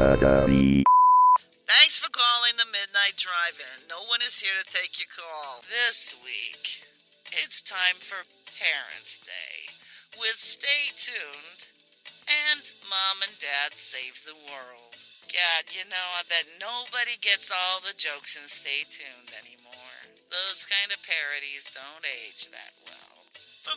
Thanks for calling the Midnight Drive-In. No one is here to take your call. This week, it's time for Parents' Day with Stay Tuned and Mom and Dad Save the World. God, you know, I bet nobody gets all the jokes in Stay Tuned anymore. Those kind of parodies don't age that well. For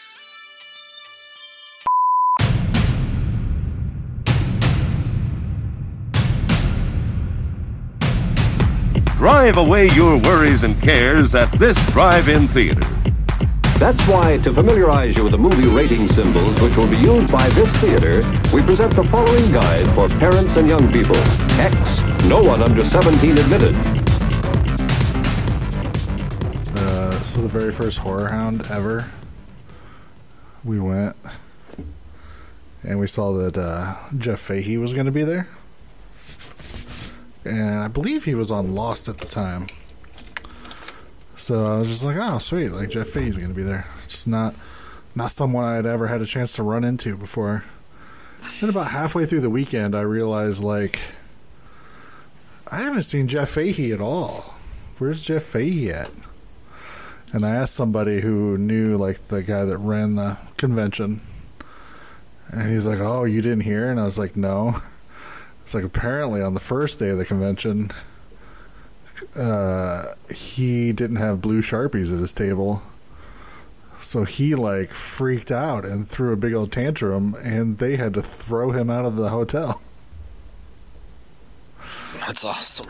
Drive away your worries and cares at this drive-in theater. That's why, to familiarize you with the movie rating symbols which will be used by this theater, we present the following guide for parents and young people. X, no one under 17 admitted. So the very first Horror Hound ever, we went and we saw that Jeff Fahey was going to be there. And I believe he was on Lost at the time. So I was just like, oh, sweet. Like, Jeff Fahey's going to be there. Just not someone I had ever had a chance to run into before. Then about halfway through the weekend, I realized, like, I haven't seen Jeff Fahey at all. Where's Jeff Fahey at? And I asked somebody who knew, like, the guy that ran the convention. And he's like, oh, you didn't hear? And I was like, no. It's like, apparently on the first day of the convention, he didn't have blue Sharpies at his table. So he, like, freaked out and threw a big old tantrum, and they had to throw him out of the hotel. That's awesome.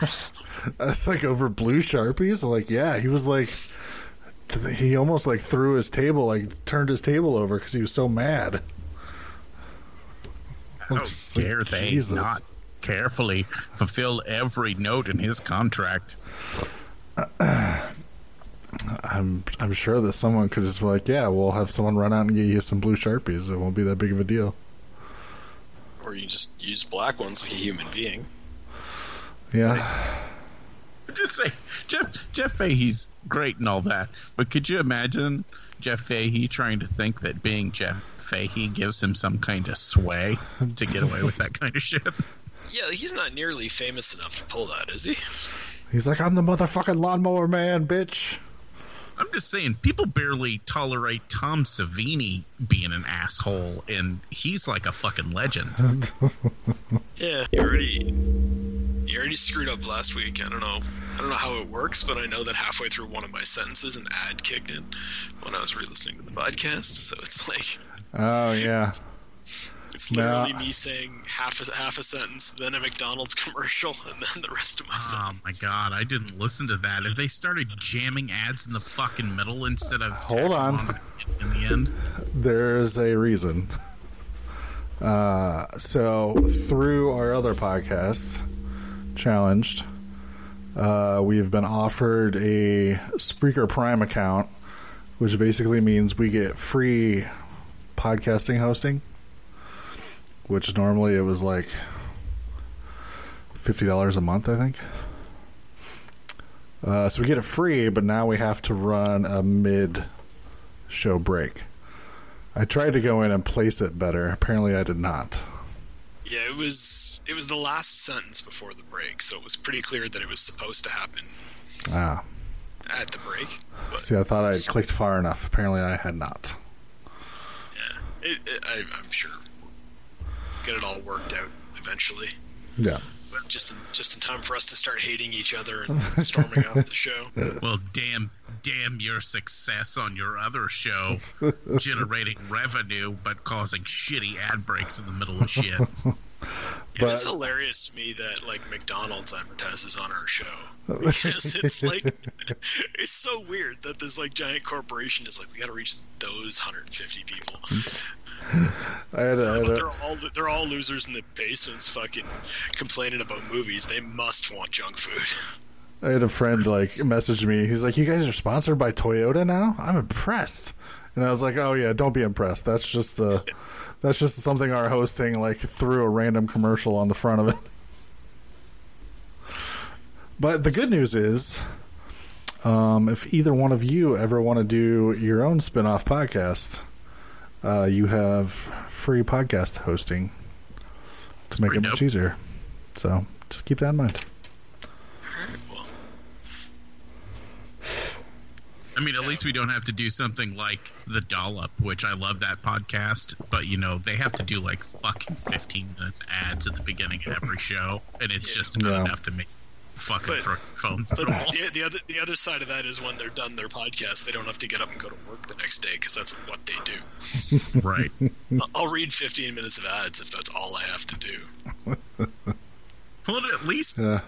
That's, like, over blue Sharpies? I'm like, yeah, he was, like... He almost, like, threw his table, like, turned his table over because he was so mad. How dare they not carefully fulfill every note in his contract? I'm sure that someone could just be like, yeah, we'll have someone run out and get you some blue Sharpies. It won't be that big of a deal. Or you just use black ones like a human being. Yeah. Right. Just say Jeff Fahey's great and all that, but could you imagine Jeff Fahey trying to think that being Jeff Fahey gives him some kind of sway to get away with that kind of shit? Yeah, he's not nearly famous enough to pull that, is he? He's like, I'm the motherfucking lawnmower man, bitch. I'm just saying, people barely tolerate Tom Savini being an asshole, and he's like a fucking legend. Yeah, You already screwed up last week. I don't know how it works, but I know that halfway through one of my sentences, an ad kicked in when I was re-listening to the podcast. So it's like, oh yeah, it's literally me saying half a sentence, then a McDonald's commercial, and then the rest of my sentence. Oh my god, I didn't listen to that. If they started jamming ads in the fucking middle instead of hold on in the end, there's a reason. So through our other podcasts. Challenged. We've been offered a Spreaker Prime account, which basically means we get free podcasting hosting, which normally it was like $50 a month, I think. So we get it free, but now we have to run a mid-show break. I tried to go in and place it better. Apparently I did not. Yeah, it was the last sentence before the break, so it was pretty clear that it was supposed to happen at the break. But... See, I thought I had clicked far enough. Apparently, I had not. Yeah, I'm sure we'll get it all worked out eventually. Yeah. But just in time for us to start hating each other and storming off the show. Well, damn your success on your other show, generating revenue but causing shitty ad breaks in the middle of shit. Yeah, but, it's hilarious to me that, like, McDonald's advertises on our show, because it's like, it's so weird that this, like, giant corporation is like, we gotta reach those 150 people. They're all losers in the basements fucking complaining about movies. They must want junk food. I had a friend like message me. He's like, "You guys are sponsored by Toyota now? I'm impressed." And I was like, "Oh yeah, don't be impressed. That's just something our hosting like threw a random commercial on the front of it." But the good news is, if either one of you ever want to do your own spin-off podcast, you have free podcast hosting to make it much easier. So just keep that in mind. I mean, at least we don't have to do something like The Dollop, which I love that podcast, but, you know, they have to do, like, fucking 15 minutes ads at the beginning of every show, and it's just about enough to make fucking phone. But the other side of that is when they're done their podcast, they don't have to get up and go to work the next day, because that's what they do. Right. I'll read 15 minutes of ads if that's all I have to do. Well, at least at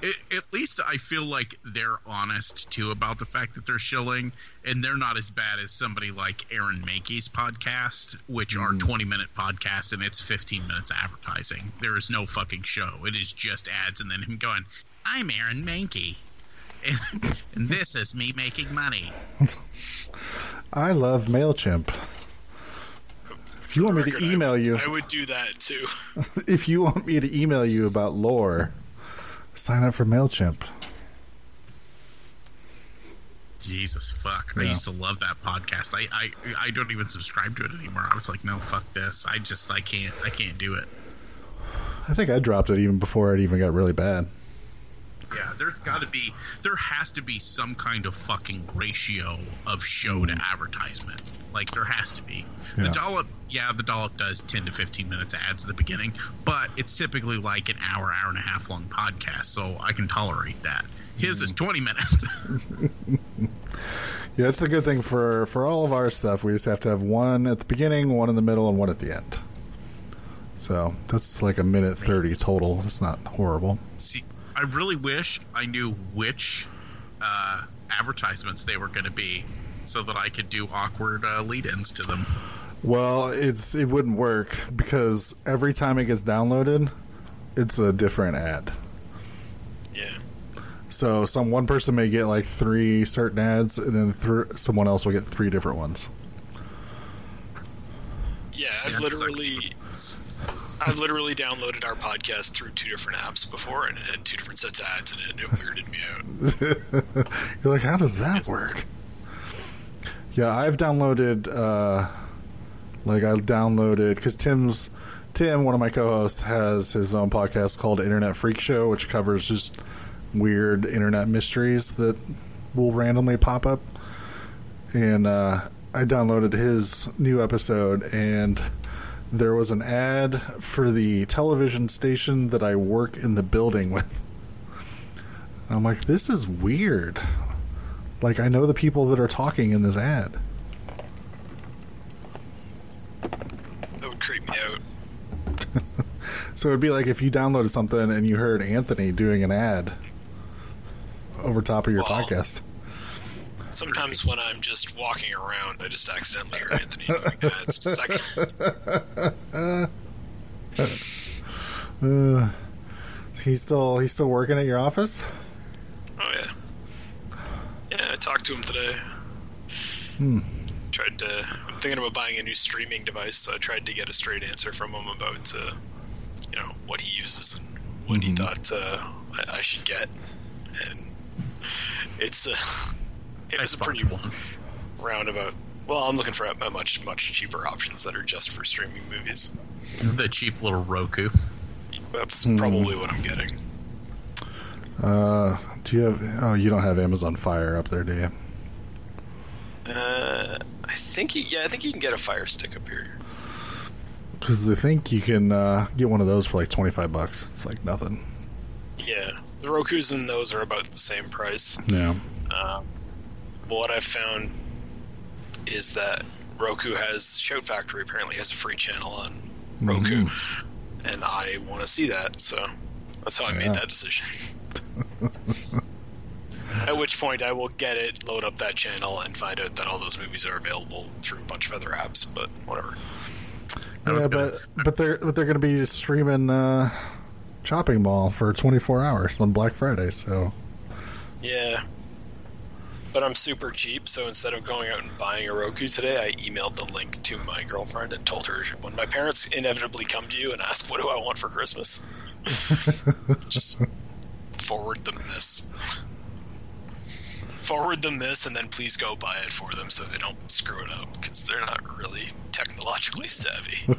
least I feel like they're honest, too, about the fact that they're shilling, and they're not as bad as somebody like Aaron Mankey's podcast, which are 20-minute podcasts, and it's 15 minutes advertising. There is no fucking show. It is just ads, and then him going, "I'm Aaron Mankey, and this is me making money. I love MailChimp. If you want me to email you... I would do that, too. If you want me to email you about lore... sign up for MailChimp." Jesus fuck. Yeah. I used to love that podcast. I don't even subscribe to it anymore. I was like, no, fuck this. I can't do it. I think I dropped it even before it even got really bad. Yeah, there has to be some kind of fucking ratio of show to advertisement. Like, there has to be. Yeah. The Dollop does 10 to 15 minutes ads at the beginning, but it's typically like an hour and a half long podcast, so I can tolerate that. His is 20 minutes. Yeah, that's the good thing for all of our stuff. We just have to have one at the beginning, one in the middle, and one at the end. So that's like a minute 30 total. It's not horrible. See, I really wish I knew which advertisements they were going to be so that I could do awkward lead-ins to them. Well, it wouldn't work because every time it gets downloaded, it's a different ad. Yeah. So one person may get like three certain ads, and then someone else will get three different ones. Yeah, I've literally downloaded our podcast through two different apps before, and it had two different sets of ads in it, and it weirded me out. You're like, how does that work? Yeah, I've downloaded, because Tim, one of my co-hosts, has his own podcast called Internet Freak Show, which covers just weird internet mysteries that will randomly pop up. And I downloaded his new episode, and there was an ad for the television station that I work in the building with. I'm like, this is weird. Like, I know the people that are talking in this ad. That would creep me out. So it'd be like if you downloaded something and you heard Anthony doing an ad over top of your podcast. Sometimes when I'm just walking around, I just accidentally hear Anthony doing ads. Just he's still working at your office? Oh yeah, I talked to him today. I'm thinking about buying a new streaming device, so I tried to get a straight answer from him about what he uses and what he thought I should get, and it's it was a pretty roundabout. Well, I'm looking for much cheaper options that are just for streaming movies. The cheap little Roku. That's probably what I'm getting. Do you have? Oh, you don't have Amazon Fire up there, do you? I think you can get a Fire Stick up here. Because I think you can get one of those for like $25. It's like nothing. Yeah, the Rokus and those are about the same price. Yeah. What I've found is that Roku has Shout Factory apparently has a free channel on Roku, and I want to see that, so that's how I made that decision. At which point I will get it, load up that channel, and find out that all those movies are available through a bunch of other apps, but whatever. Yeah, but they're going to be streaming Chopping Mall for 24 hours on Black Friday, so Yeah. But I'm super cheap, so instead of going out and buying a Roku today, I emailed the link to my girlfriend and told her, when my parents inevitably come to you and ask, what do I want for Christmas? Just forward them this. Forward them this, and then please go buy it for them so they don't screw it up, because they're not really technologically savvy.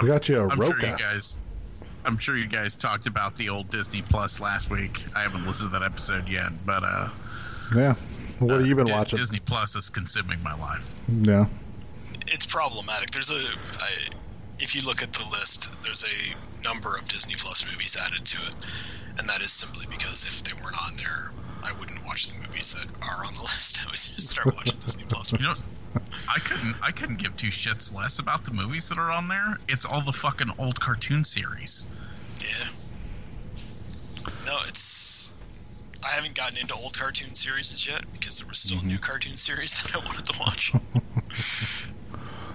We got you a Roku. I'm sure you guys talked about the old Disney Plus last week. I haven't listened to that episode yet, but yeah. What have you been watching? Disney Plus is consuming my life. Yeah, it's problematic. If you look at the list, there's a number of Disney Plus movies added to it, and that is simply because if they weren't on there, I wouldn't watch the movies that are on the list. I would just start watching Disney Plus. You know, I couldn't give two shits less about the movies that are on there. It's all the fucking old cartoon series. Yeah. No, I haven't gotten into old cartoon series as yet because there were still new cartoon series that I wanted to watch.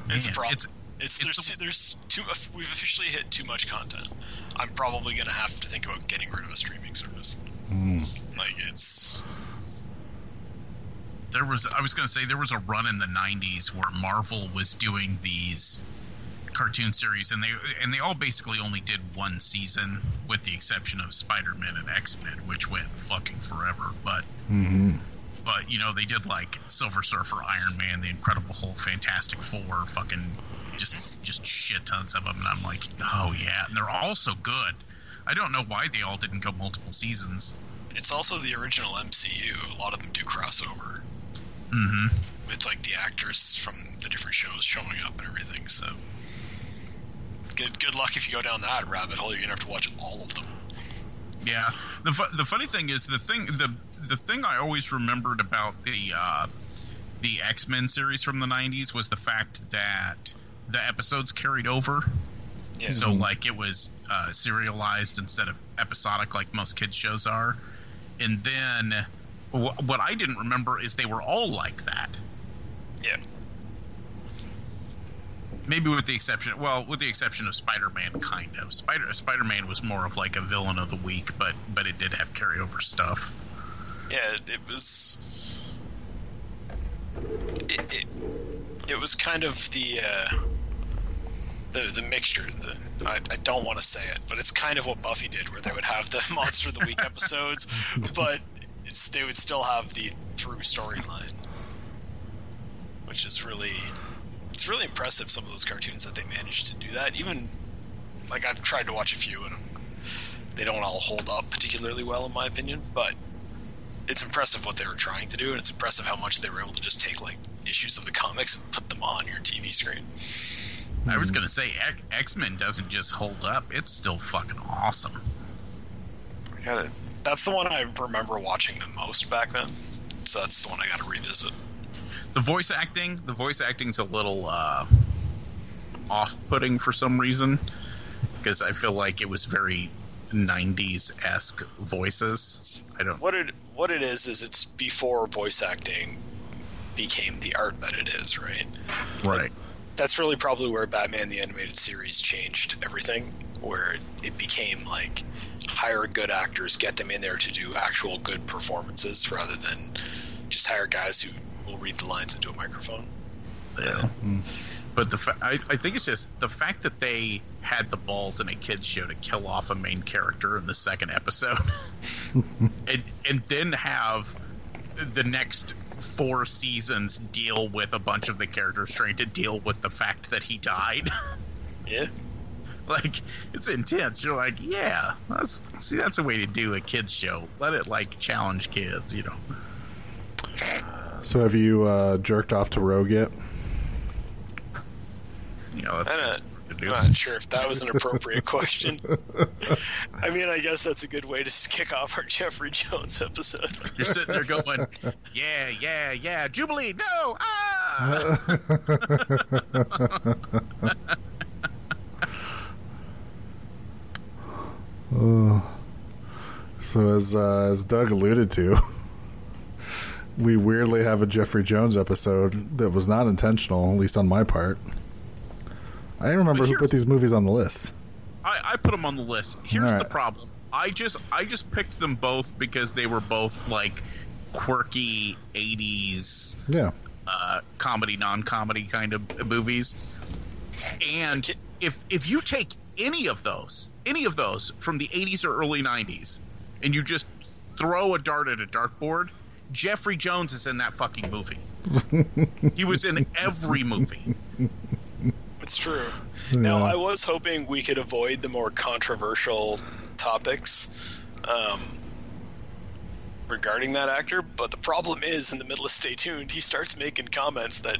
It's a problem. We've officially hit too much content. I'm probably going to have to think about getting rid of a streaming service. There was a run in the 90s where Marvel was doing these cartoon series, and they all basically only did one season, with the exception of Spider-Man and X-Men, which went fucking forever. But but you know, they did like Silver Surfer, Iron Man, the Incredible Hulk, Fantastic Four, fucking just shit tons of them, and I'm like, oh yeah, and they're all so good. I don't know why they all didn't go multiple seasons. It's also the original MCU. A lot of them do crossover. Mm-hmm. With, like, the actors from the different shows showing up and everything, so... Good luck if you go down that rabbit hole. You're going to have to watch all of them. Yeah. The funny thing is, the thing I always remembered about the X-Men series from the 90s was the fact that the episodes carried over. Yeah. So, like, it was serialized instead of episodic like most kids' shows are. And then what I didn't remember is they were all like that. Yeah. Maybe with the exception of Spider-Man, kind of. Spider-Man was more of like a villain of the week, but it did have carryover stuff. Yeah, it was kind of The mixture. I don't want to say it, but it's kind of what Buffy did, where they would have the Monster of the Week episodes, but they would still have the through storyline, which is really impressive. Some of those cartoons that they managed to do that. Even like, I've tried to watch a few, and they don't all hold up particularly well, in my opinion. But it's impressive what they were trying to do, and it's impressive how much they were able to just take like issues of the comics and put them on your TV screen. I was going to say, X-Men doesn't just hold up. It's still fucking awesome. Yeah, that's the one I remember watching the most back then. So that's the one I got to revisit. The voice acting's a little off-putting for some reason, because I feel like it was very 90s-esque voices. I don't. What it is it's before voice acting became the art that it is, right? Right. That's really probably where Batman the Animated Series changed everything, where it became like, hire good actors, get them in there to do actual good performances rather than just hire guys who will read the lines into a microphone. Yeah. But I think it's just the fact that they had the balls in a kid's show to kill off a main character in the second episode and then have the next 4 seasons deal with a bunch of the characters trying to deal with the fact that he died. Yeah. Like, it's intense. You're like, yeah, that's a way to do a kids show. Let it like challenge kids, you know. So have you jerked off to Rogue yet? You know, that's I'm not sure if that was an appropriate question. I mean, I guess that's a good way to kick off our Jeffrey Jones episode. You're sitting there going, yeah, yeah, yeah, Jubilee, no, ah! So as Doug alluded to, we weirdly have a Jeffrey Jones episode that was not intentional, at least on my part. I don't remember who put these movies on the list. I put them on the list. Here's the problem. I just picked them both because they were both like quirky 80s comedy, non-comedy kind of movies. And if you take any of those from the 80s or early 90s and you just throw a dart at a dartboard, Jeffrey Jones is in that fucking movie. He was in every movie. It's true. Yeah. Now, I was hoping we could avoid the more controversial topics regarding that actor, but the problem is, in the middle of Stay Tuned, he starts making comments that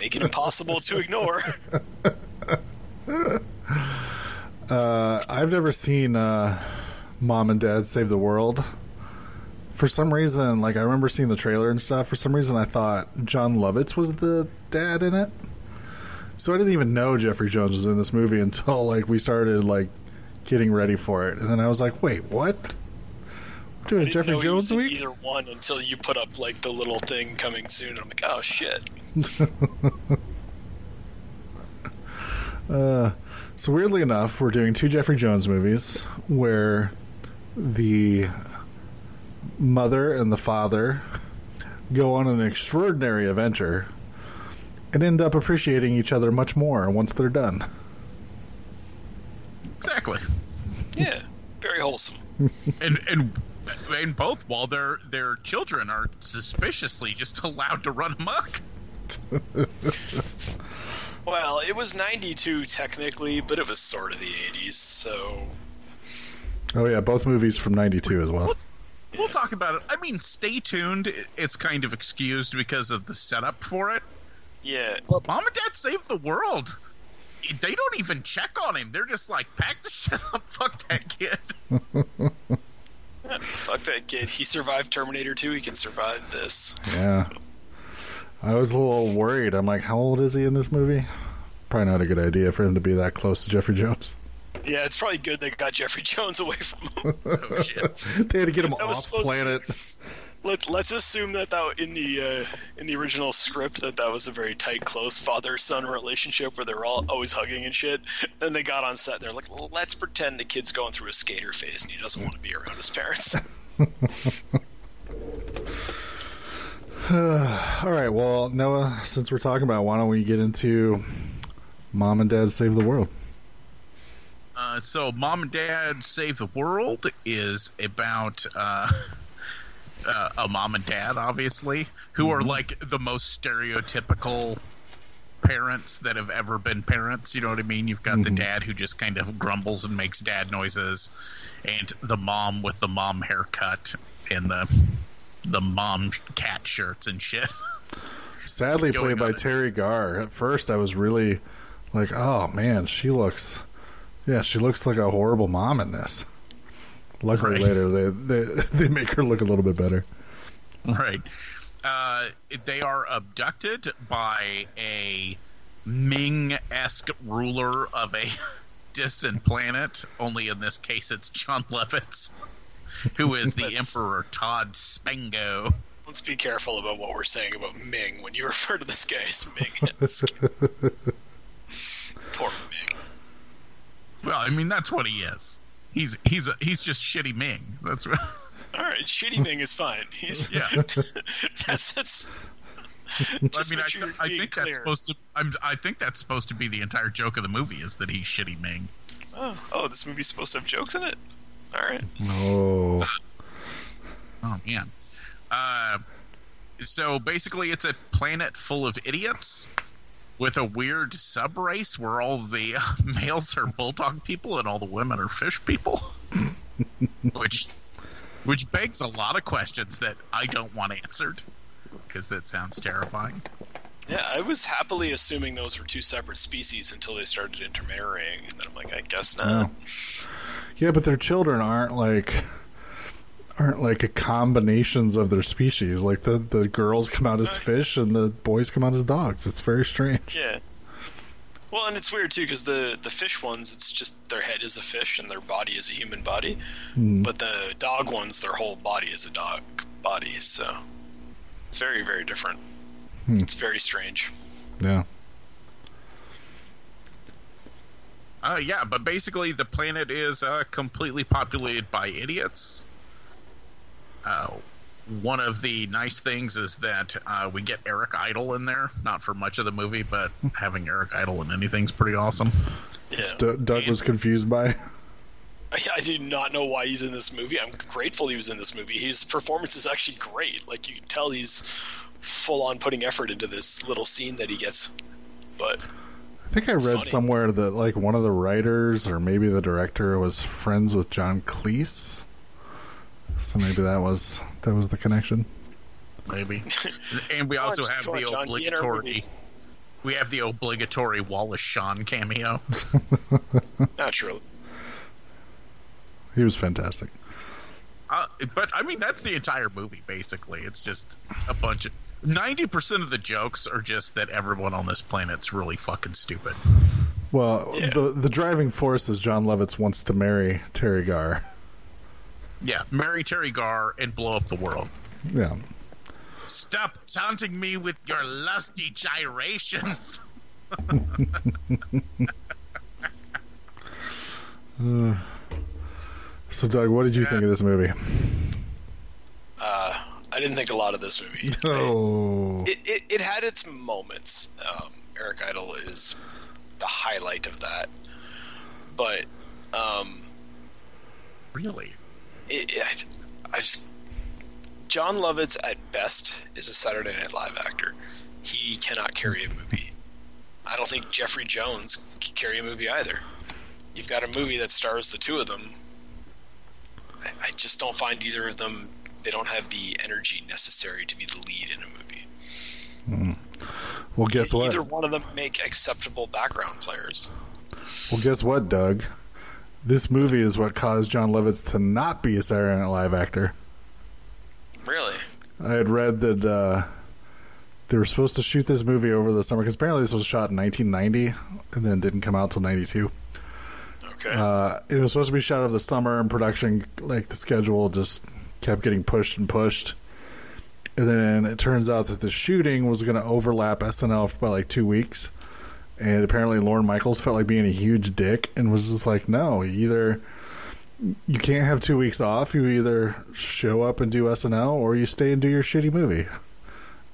make it impossible to ignore. I've never seen Mom and Dad Save the World. For some reason, like, I remember seeing the trailer and stuff. For some reason, I thought Jon Lovitz was the dad in it. So I didn't even know Jeffrey Jones was in this movie until, like, we started, like, getting ready for it. And then I was like, wait, what? We're doing Jeffrey Jones week? I didn't know either one until you put up, like, the little thing coming soon. And I'm like, oh, shit. So weirdly enough, we're doing two Jeffrey Jones movies where the mother and the father go on an extraordinary adventure and end up appreciating each other much more once they're done. Exactly. Yeah, very wholesome. and both, while their children are suspiciously just allowed to run amok. Well, it was 92 technically, but it was sort of the 80s, so... Oh yeah, both movies from 92 as well. We'll talk about it. I mean, Stay Tuned, it's kind of excused because of the setup for it. Yeah. Well, Mom and Dad Save the World. They don't even check on him. They're just like, pack the shit up. Fuck that kid. Yeah, fuck that kid. He survived Terminator 2. He can survive this. Yeah. I was a little worried. I'm like, how old is he in this movie? Probably not a good idea for him to be that close to Jeffrey Jones. Yeah, it's probably good they got Jeffrey Jones away from him. Oh, shit. They had to get him off planet. Let's assume that in the original script that was a very tight, close father-son relationship where they're all always hugging and shit. Then they got on set and they're like, let's pretend the kid's going through a skater phase and he doesn't want to be around his parents. All right, well, Noah, since we're talking about it, why don't we get into Mom and Dad Save the World? So Mom and Dad Save the World is about... a mom and dad, obviously, who are like the most stereotypical parents that have ever been parents. You know what I mean? You've got the dad who just kind of grumbles and makes dad noises, and the mom with the mom haircut and the mom cat shirts and shit. Sadly played by Teri Garr. At first I was really like, oh man, she looks like a horrible mom in this. Luckily, right. Later they make her look a little bit better. Right. They are abducted by a Ming-esque ruler of a distant planet, only in this case it's Jon Lovitz, who is the Emperor Todd Spango. Let's be careful about what we're saying about Ming when you refer to this guy as Ming-esque. Poor Ming. Well, I mean, that's what he is. He's just shitty Ming. That's right. All right, shitty Ming is fine. Yeah, that's. I think that's supposed to be the entire joke of the movie, is that he's shitty Ming. Oh, this movie's supposed to have jokes in it. All right. Oh. Oh man. So basically, it's a planet full of idiots. With a weird subrace where all the males are bulldog people and all the women are fish people, which begs a lot of questions that I don't want answered because that sounds terrifying. Yeah, I was happily assuming those were two separate species until they started intermarrying, and then I'm like, I guess not. Oh. Yeah, but their children aren't like a combinations of their species. Like the girls come out as fish and the boys come out as dogs. It's very strange. Yeah. Well, and it's weird too, because the fish ones, it's just their head is a fish and their body is a human body. Mm. But the dog ones, their whole body is a dog body. So it's very, very different. It's very strange. Yeah. Yeah, but basically the planet is completely populated by idiots. One of the nice things is that we get Eric Idle in there. Not for much of the movie, but having Eric Idle in anything's pretty awesome. Yeah. Doug was confused by it. I do not know why he's in this movie. I'm grateful he was in this movie. His performance is actually great. Like, you can tell he's full-on putting effort into this little scene that he gets. But I think I read somewhere that, like, one of the writers or maybe the director was friends with John Cleese. So maybe that was the connection. Maybe. And we also have the obligatory... We have the obligatory Wallace Shawn cameo. Naturally. He was fantastic. But, I mean, that's the entire movie, basically. It's just a bunch of... 90% of the jokes are just that everyone on this planet's really fucking stupid. Well, yeah. The driving force is Jon Lovitz wants to marry Teri Garr. Yeah, marry Teri Garr and blow up the world. Yeah. Stop taunting me with your lusty gyrations. So, Doug, what did you think of this movie? I didn't think a lot of this movie. No. It had its moments. Eric Idle is the highlight of that. But, really? Jon Lovitz, at best, is a Saturday Night Live actor. He cannot carry a movie. I don't think Jeffrey Jones can carry a movie either. You've got a movie that stars the two of them. I just don't find either of them. They don't have the energy necessary to be the lead in a movie. Well, guess what? Either one of them make acceptable background players. Well, guess what, Doug? This movie is what caused Jon Lovitz to not be a Saturday Night Live actor. Really? I had read that they were supposed to shoot this movie over the summer, because apparently this was shot in 1990 and then didn't come out till 92. Okay. It was supposed to be shot over the summer, and production, like, the schedule just kept getting pushed and pushed. And then it turns out that the shooting was going to overlap SNL by like 2 weeks. And apparently Lorne Michaels felt like being a huge dick and was just like, no, either you can't have 2 weeks off. You either show up and do SNL or you stay and do your shitty movie.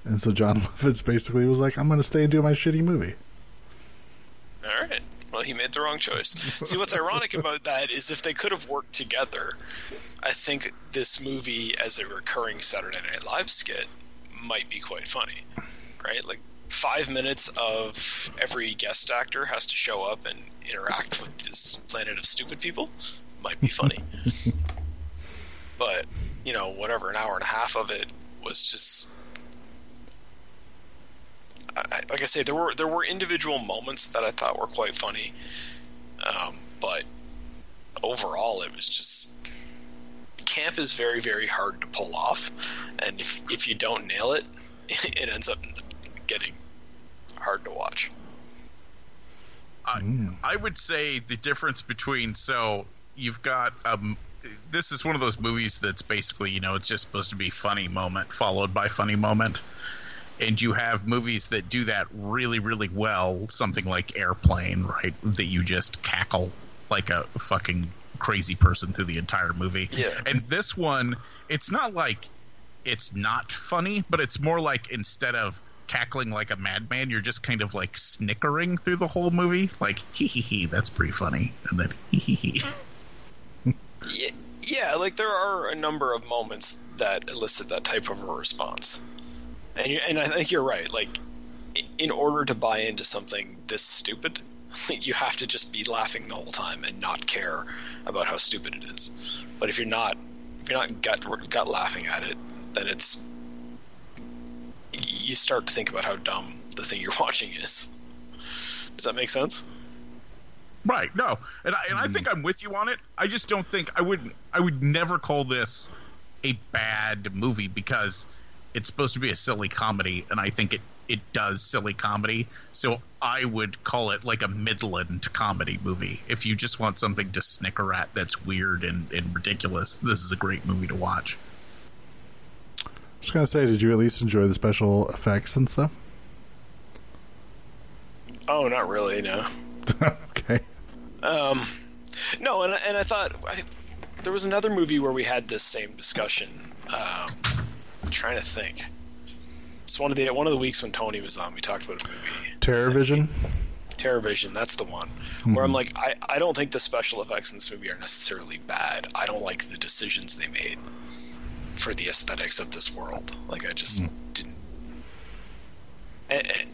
And so Jon Lovitz basically was like, I'm going to stay and do my shitty movie. All right. Well, he made the wrong choice. See, what's ironic about that is if they could have worked together, I think this movie as a recurring Saturday Night Live skit might be quite funny, right? Like 5 minutes of every guest actor has to show up and interact with this planet of stupid people might be funny. But, you know, whatever, an hour and a half of it was just... like I say, there were individual moments that I thought were quite funny, but overall it was just... Camp is very, very hard to pull off, and if you don't nail it, it ends up getting hard to watch. I would say the difference between... So you've got... this is one of those movies that's basically, you know, it's just supposed to be funny moment followed by funny moment. And you have movies that do that really, really well, something like Airplane, right, that you just cackle like a fucking crazy person through the entire movie. Yeah. And this one, it's not like it's not funny, but it's more like instead of cackling like a madman, you're just kind of like snickering through the whole movie. Like, hee-hee-hee, that's pretty funny. And then hee-hee-hee. Yeah, like there are a number of moments that elicit that type of a response. And I think you're right. Like, in order to buy into something this stupid, you have to just be laughing the whole time and not care about how stupid it is. But if you're not gut laughing at it, then it's... You start to think about how dumb the thing you're watching is. Does that make sense? Right. No. And I think I'm with you on it. I just don't think I would never call this a bad movie, because it's supposed to be a silly comedy, and I think it does silly comedy. So I would call it like a Midland comedy movie. If you just want something to snicker at that's weird and ridiculous, this is a great movie to watch. I was going to say, did you at least enjoy the special effects and stuff? Oh, not really, no. Okay. No, and I thought there was another movie where we had this same discussion. I'm trying to think. It's one of the weeks when Tony was on. We talked about a movie. Terrorvision, that's the one. Mm-hmm. Where I'm like, I don't think the special effects in this movie are necessarily bad. I don't like the decisions they made for the aesthetics of this world. Like, I just didn't...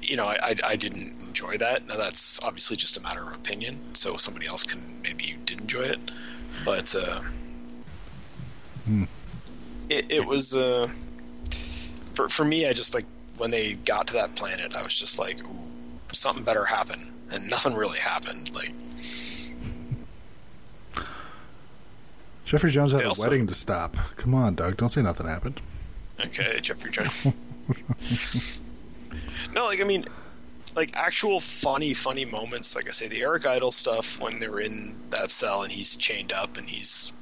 You know, I didn't enjoy that. Now, that's obviously just a matter of opinion, so somebody else can... Maybe you did enjoy it. But, It was, For me, I just, like, when they got to that planet, I was just like, ooh, something better happened, and nothing really happened. Like, Jeffrey Jones had a wedding to stop. Come on, Doug, don't say nothing happened. Okay, Jeffrey Jones. No, like, I mean, like, actual funny moments. Like I say, the Eric Idle stuff when they're in that cell and he's chained up and he's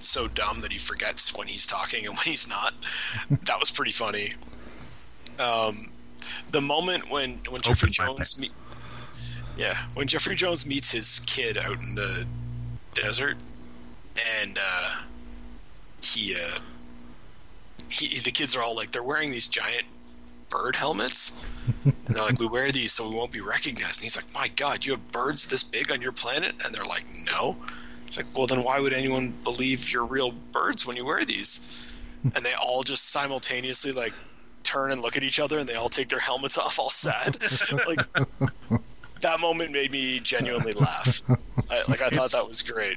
so dumb that he forgets when he's talking and when he's not. That was pretty funny. The moment when Jeffrey Jones when Jeffrey Jones meets his kid out in the desert, and he the kids are all like, they're wearing these giant bird helmets, and they're like, we wear these so we won't be recognized. And he's like, my God, you have birds this big on your planet? And they're like, no. It's like, well, then why would anyone believe you're real birds when you wear these? And they all just simultaneously, like, turn and look at each other, and they all take their helmets off, all sad. Like, that moment made me genuinely laugh. I thought that was great.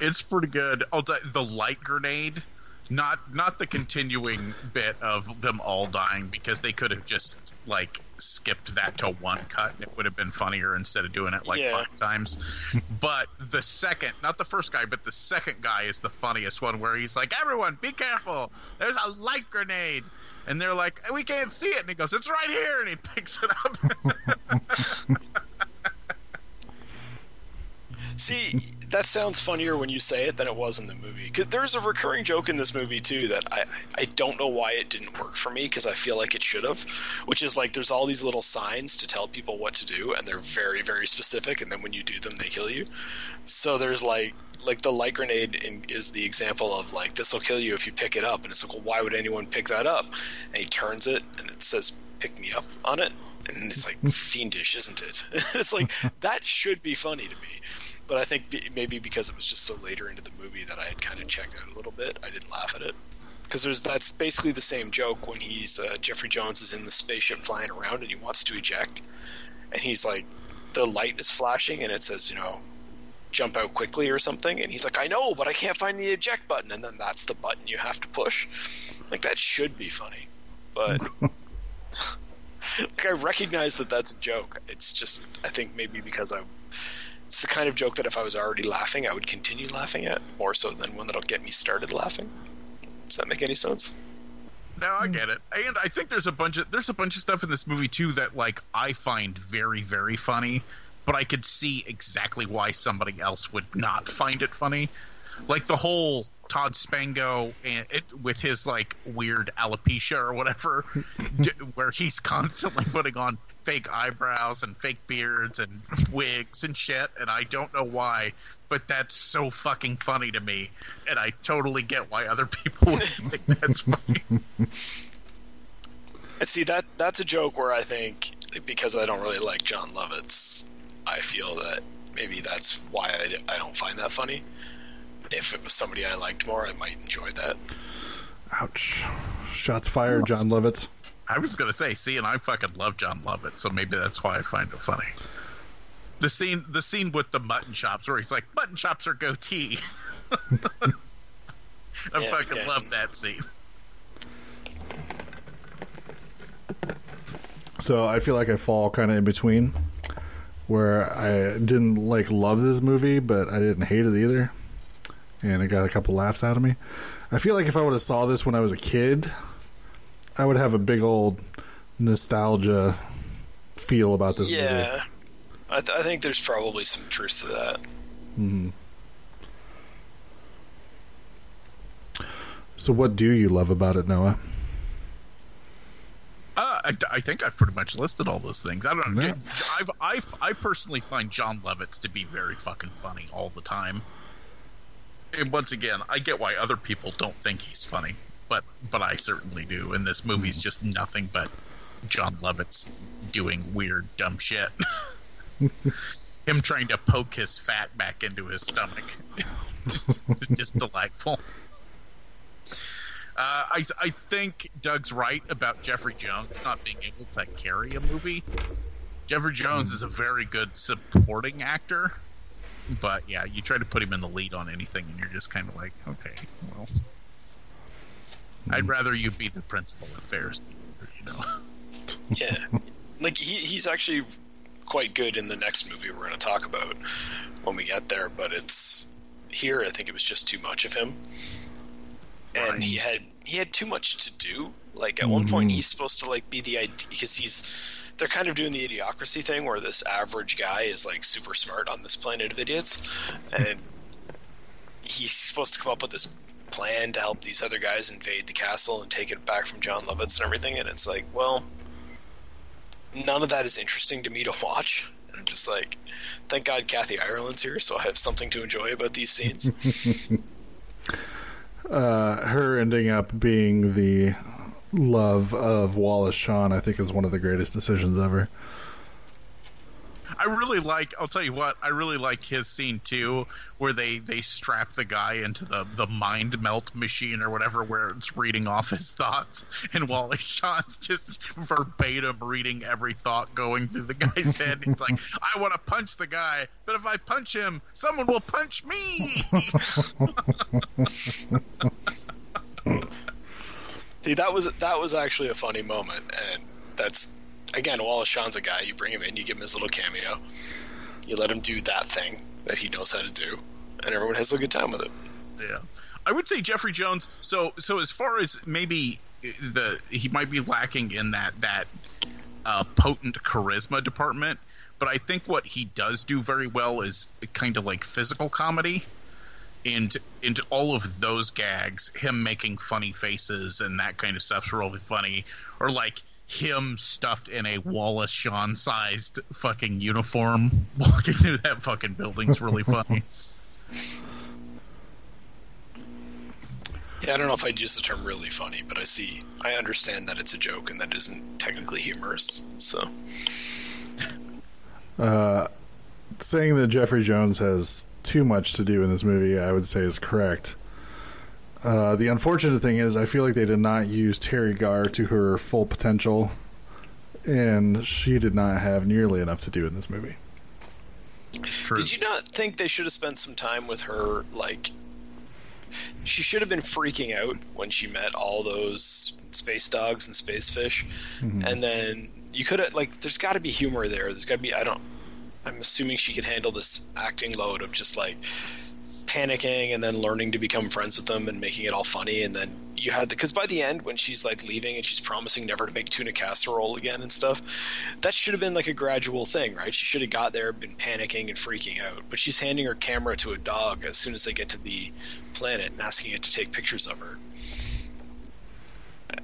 It's pretty good. Oh, the light grenade, not the continuing bit of them all dying, because they could have just, like, skipped that to one cut, and it would have been funnier instead of doing it five times. But the second, not the first guy, but the second guy is the funniest one, where he's like, everyone, be careful, there's a light grenade. And they're like, we can't see it. And he goes, it's right here. And he picks it up. See, that sounds funnier when you say it than it was in the movie. 'Cause there's a recurring joke in this movie, too, that I don't know why it didn't work for me, because I feel like it should have. Which is, like, there's all these little signs to tell people what to do, and they're very, very specific. And then when you do them, they kill you. So there's, like the light grenade is the example of, like, this will kill you if you pick it up. And it's like, well, why would anyone pick that up? And he turns it, and it says, pick me up on it. And it's, like, fiendish, isn't it? It's like, that should be funny to me. But I think maybe because it was just so later into the movie that I had kind of checked out a little bit, I didn't laugh at it. Because that's basically the same joke when he's Jeffrey Jones is in the spaceship flying around and he wants to eject. And he's like, the light is flashing and it says, you know, jump out quickly or something, and he's like, I know, but I can't find the eject button, and then that's the button you have to push. Like, that should be funny, but like, I recognize that that's a joke. It's just, I think maybe because it's the kind of joke that if I was already laughing, I would continue laughing at, more so than one that'll get me started laughing. Does that make any sense? No, I get it. And I think there's a bunch of stuff in this movie too that, like, I find very, very funny, but I could see exactly why somebody else would not find it funny. Like the whole Todd Spango with his, like, weird alopecia or whatever, where he's constantly putting on fake eyebrows and fake beards and wigs and shit, and I don't know why, but that's so fucking funny to me, and I totally get why other people would think that's funny. And see, that's a joke where I think, because I don't really like Jon Lovitz, I feel that maybe that's why I don't find that funny. If it was somebody I liked more, I might enjoy that. Ouch. Shots fired, Jon Lovitz. I was going to say, and I fucking love Jon Lovitz, so maybe that's why I find it funny. The scene with the mutton chops, where he's like, mutton chops are goatee. I love that scene. So I feel like I fall kind of in between, where I didn't, like, love this movie, but I didn't hate it either. And it got a couple laughs out of me. I feel like if I would have saw this when I was a kid, I would have a big old nostalgia feel about this movie. Yeah. I think there's probably some truth to that. Mm-hmm. So what do you love about it, Noah? I think I've pretty much listed all those things. I don't know. Yeah. I personally find Jon Lovitz to be very fucking funny all the time. And once again, I get why other people don't think he's funny, but I certainly do. And this movie's just nothing but Jon Lovitz doing weird, dumb shit. Him trying to poke his fat back into his stomach. It's just delightful. I think Doug's right about Jeffrey Jones not being able to carry a movie. Jeffrey Jones is a very good supporting actor, but yeah, you try to put him in the lead on anything and you're just kind of like, okay, well, I'd rather you be the principal at Ferris, you know? Yeah. Like, he's actually quite good in the next movie we're going to talk about when we get there, but it's here, I think it was just too much of him. And he had too much to do. Like, at one point, he's supposed to, like, be the idea, because they're kind of doing the Idiocracy thing where this average guy is, like, super smart on this planet of idiots. And he's supposed to come up with this plan to help these other guys invade the castle and take it back from Jon Lovitz and everything. And it's like, well, none of that is interesting to me to watch. And I'm just like, thank God Kathy Ireland's here, so I have something to enjoy about these scenes. Her ending up being the love of Wallace Shawn, I think, is one of the greatest decisions ever. I'll tell you what, I really like his scene too, where they strap the guy into the mind melt machine or whatever, where it's reading off his thoughts, and Wallace Shawn's just verbatim reading every thought going through the guy's head. It's like, I want to punch the guy, but if I punch him, someone will punch me. See, that was actually a funny moment, and that's, again, Wallace Shawn's a guy. You bring him in, you give him his little cameo, you let him do that thing that he knows how to do, and everyone has a good time with it. Yeah, I would say Jeffrey Jones. So as far as maybe he might be lacking in that potent charisma department, but I think what he does do very well is kind of like physical comedy, and all of those gags, him making funny faces and that kind of stuff's really funny, or like him stuffed in a Wallace Shawn-sized fucking uniform walking through that fucking building's really funny. Yeah, I don't know if I'd use the term really funny, but I understand that it's a joke and that isn't technically humorous, so. Saying that Jeffrey Jones has too much to do in this movie, I would say is correct. The unfortunate thing is I feel like they did not use Teri Garr to her full potential, and she did not have nearly enough to do in this movie. True. Did you not think they should have spent some time with her? Like, she should have been freaking out when she met all those space dogs and space fish. Mm-hmm. And then you could have, like, there's got to be humor there. There's got to be, I'm assuming she could handle this acting load of just, like, panicking and then learning to become friends with them and making it all funny. And then you had because by the end, when she's like leaving and she's promising never to make tuna casserole again and stuff, that should have been like a gradual thing, right? She should have got there, been panicking and freaking out, but she's handing her camera to a dog as soon as they get to the planet and asking it to take pictures of her.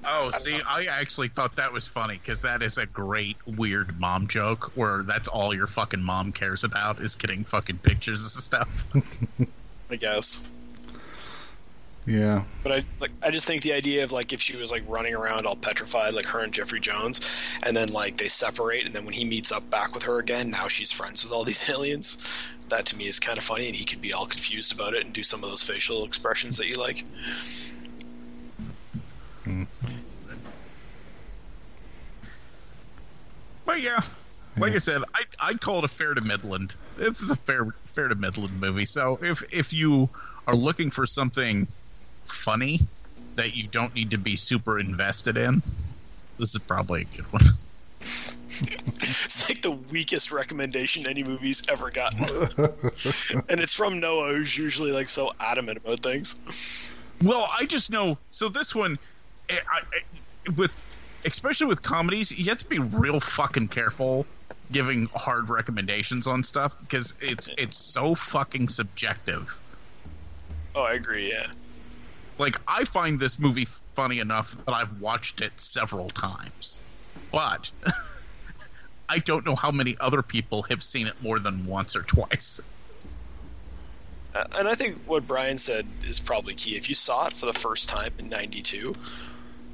Oh, see, I actually thought that was funny because that is a great weird mom joke where that's all your fucking mom cares about is getting fucking pictures and stuff. I guess. Yeah. But I just think the idea of, like, if she was, like, running around all petrified, like her and Jeffrey Jones, and then, like, they separate, and then when he meets up back with her again, now she's friends with all these aliens. That, to me, is kind of funny, and he could be all confused about it and do some of those facial expressions that you like. Mm. But, yeah. Like I said, I'd call it a fair to Midland. This is a fair to Midland movie. So if you are looking for something funny that you don't need to be super invested in, this is probably a good one. It's like the weakest recommendation any movie's ever gotten. And it's from Noah, who's usually like so adamant about things. Well, I just know. So this one, especially with comedies, you have to be real fucking careful giving hard recommendations on stuff because it's so fucking subjective. Oh, I agree, yeah. Like, I find this movie funny enough that I've watched it several times. But I don't know how many other people have seen it more than once or twice. And I think what Brian said is probably key. If you saw it for the first time in 92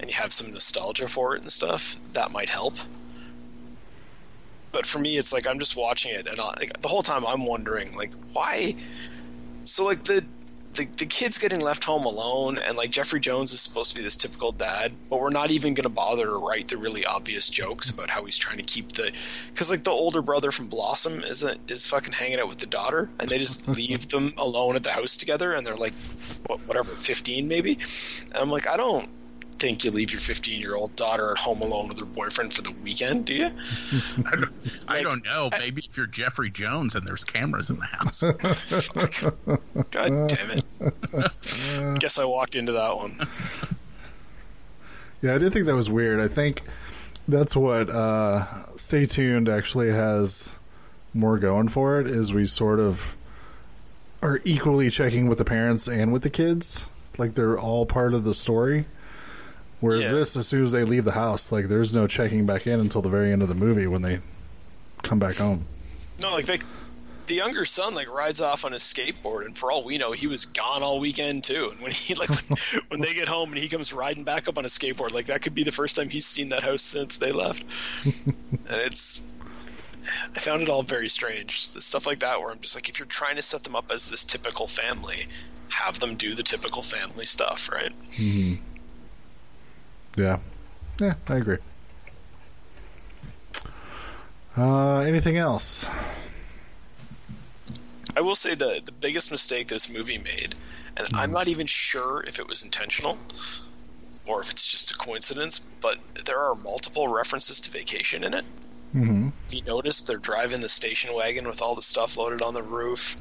and you have some nostalgia for it and stuff, that might help. But for me, it's like I'm just watching it, and the whole time I'm wondering, like, why? So, like, the kid's getting left home alone, and, like, Jeffrey Jones is supposed to be this typical dad, but we're not even going to bother to write the really obvious jokes about how he's trying to keep the – because, like, the older brother from Blossom is fucking hanging out with the daughter, and they just leave them alone at the house together, and they're, like, whatever, 15 maybe? And I'm like, I don't think you leave your 15-year-old daughter at home alone with her boyfriend for the weekend, do you? I don't know. Maybe if you're Jeffrey Jones and there's cameras in the house. Fuck. God damn it. Guess I walked into that one. Yeah, I did think that was weird. I think that's what Stay Tuned actually has more going for it, is we sort of are equally checking with the parents and with the kids. Like, they're all part of the story. Whereas this, as soon as they leave the house, like, there's no checking back in until the very end of the movie when they come back home. No, like, the younger son, like, rides off on his skateboard, and for all we know, he was gone all weekend, too. And when he, like, when they get home and he comes riding back up on a skateboard, like, that could be the first time he's seen that house since they left. And I found it all very strange. The stuff like that where I'm just like, if you're trying to set them up as this typical family, have them do the typical family stuff, right? Mm-hmm. Yeah. Yeah, I agree. Anything else? I will say the biggest mistake this movie made, and I'm not even sure if it was intentional or if it's just a coincidence, but there are multiple references to Vacation in it. Mm-hmm. If you notice, they're driving the station wagon with all the stuff loaded on the roof,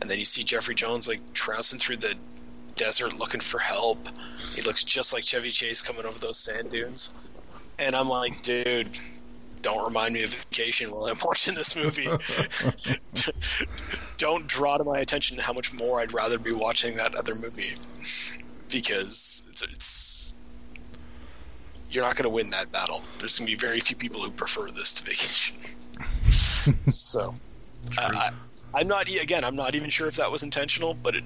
and then you see Jeffrey Jones, like, trouncing through the desert looking for help. He looks just like Chevy Chase coming over those sand dunes, and I'm like, dude, don't remind me of Vacation while I'm watching this movie. Don't draw to my attention how much more I'd rather be watching that other movie, because it's you're not going to win that battle. There's going to be very few people who prefer this to Vacation. So I'm not even sure if that was intentional, but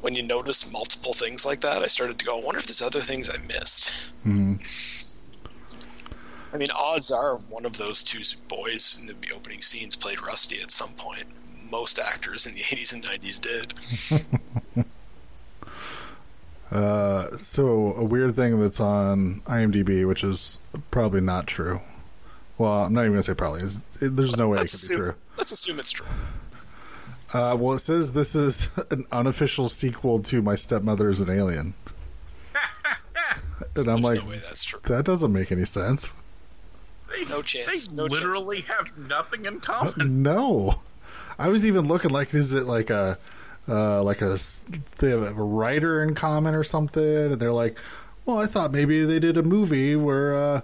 when you notice multiple things like that, I started to go, I wonder if there's other things I missed. Mm-hmm. I mean, odds are one of those two boys in the opening scenes played Rusty at some point. Most actors in the 80s and 90s did. So a weird thing that's on IMDb, which is probably not true. Well, I'm not even going to say probably. There's no way it could be true. Let's assume it's true. Well, it says this is an unofficial sequel to My Stepmother is an Alien. And I'm like, no way that's true. That doesn't make any sense. They literally have nothing in common. No. I was even looking like, is it like they have a writer in common or something? And they're like, well, I thought maybe they did a movie where,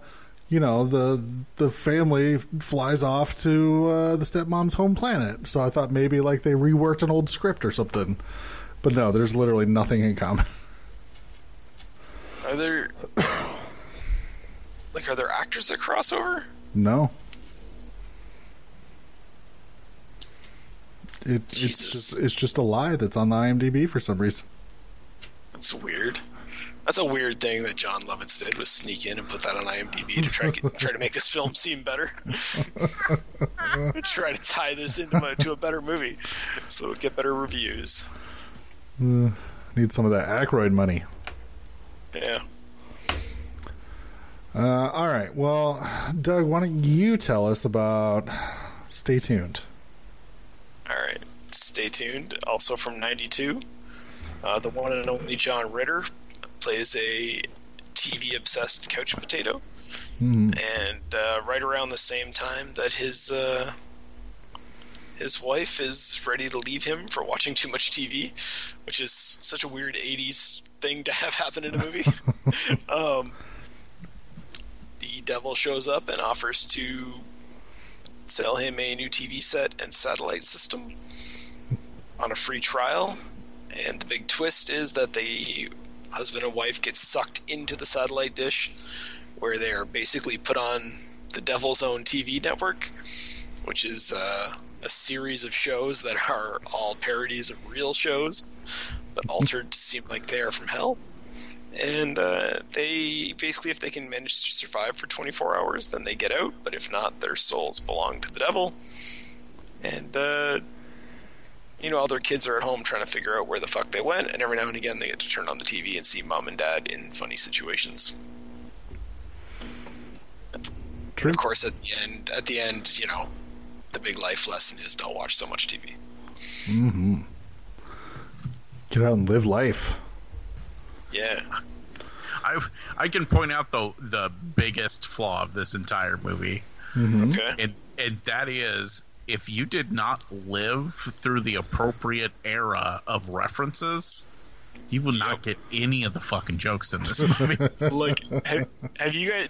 you know, the family flies off to the stepmom's home planet. So I thought maybe, like, they reworked an old script or something. But no, there's literally nothing in common. Are there... like, are there actors that cross over? No. It's just a lie that's on the IMDb for some reason. That's weird. That's a weird thing that Jon Lovitz did, was sneak in and put that on IMDb to try to make this film seem better. Try to tie this into a better movie so it'll get better reviews. Need some of that Aykroyd money. Yeah. All right. Well, Doug, why don't you tell us about Stay Tuned? All right. Stay Tuned, also from 92. The one and only John Ritter plays a TV-obsessed couch potato. Mm. And right around the same time that his wife is ready to leave him for watching too much TV, which is such a weird 80s thing to have happen in a movie, the devil shows up and offers to sell him a new TV set and satellite system on a free trial. And the big twist is that the husband and wife get sucked into the satellite dish, where they're basically put on the Devil's Own TV network, which is a series of shows that are all parodies of real shows, but altered to seem like they are from hell. And they basically, if they can manage to survive for 24 hours, then they get out. But if not, their souls belong to the devil. And, all their kids are at home trying to figure out where the fuck they went. And every now and again, they get to turn on the TV and see mom and dad in funny situations. True. And of course, at the end, the big life lesson is don't watch so much TV. Mm-hmm. Get out and live life. Yeah. I can point out, though, the biggest flaw of this entire movie. Mm-hmm. Okay. And that is, if you did not live through the appropriate era of references, you will not get any of the fucking jokes in this movie. Have you guys?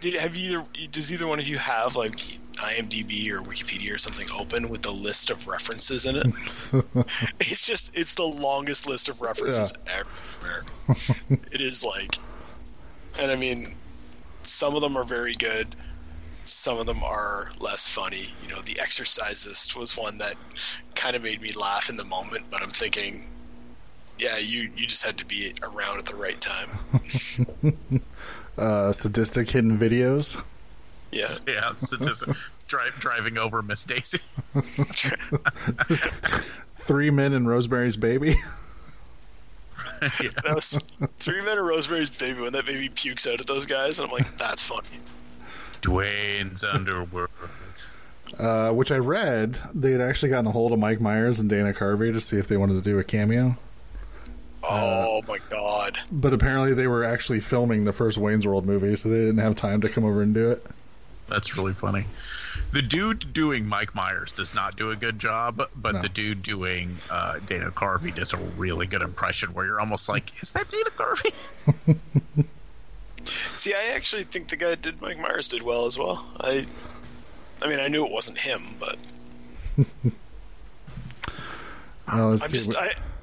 Does either one of you have like IMDb or Wikipedia or something open with the list of references in it? It's the longest list of references everywhere. It is like, and I mean, some of them are very good. Some of them are less funny. The Exorcist was one that kind of made me laugh in the moment, but I'm thinking, yeah, you just had to be around at the right time. Sadistic hidden videos. Yeah, sadistic. Driving over Miss Daisy. 3 men and Rosemary's Baby. Yeah. That was 3 men and Rosemary's Baby when that baby pukes out at those guys, and I'm like, that's funny. Dwayne's Underworld. Which I read, they had actually gotten a hold of Mike Myers and Dana Carvey to see if they wanted to do a cameo. Oh my god. But apparently they were actually filming the first Wayne's World movie, so they didn't have time to come over and do it. That's really funny. The dude doing Mike Myers does not do a good job, but the dude doing Dana Carvey does a really good impression where you're almost like, is that Dana Carvey? See, I actually think the guy that did Mike Myers did well as well. I mean, I knew it wasn't him, but I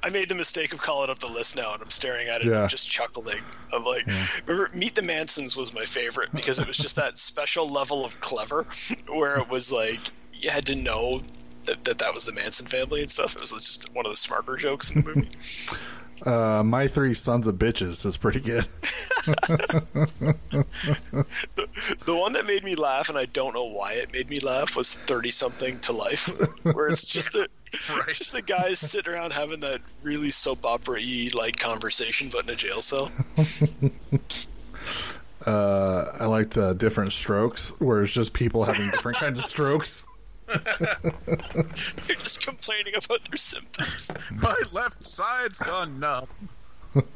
made the mistake of calling up the list now, and I'm staring at it and just chuckling. I'm like, remember, Meet the Mansons was my favorite because it was just that special level of clever where it was like you had to know that was the Manson family and stuff. It was just one of the smarter jokes in the movie. My 3 sons of bitches is pretty good. The one that made me laugh, and I don't know why it made me laugh, was 30-something to Life, where it's just just the guys sitting around having that really soap opera-y like conversation, but in a jail cell. I liked Different Strokes, where it's just people having different kinds of strokes. They're just complaining about their symptoms. My left side's gone numb. We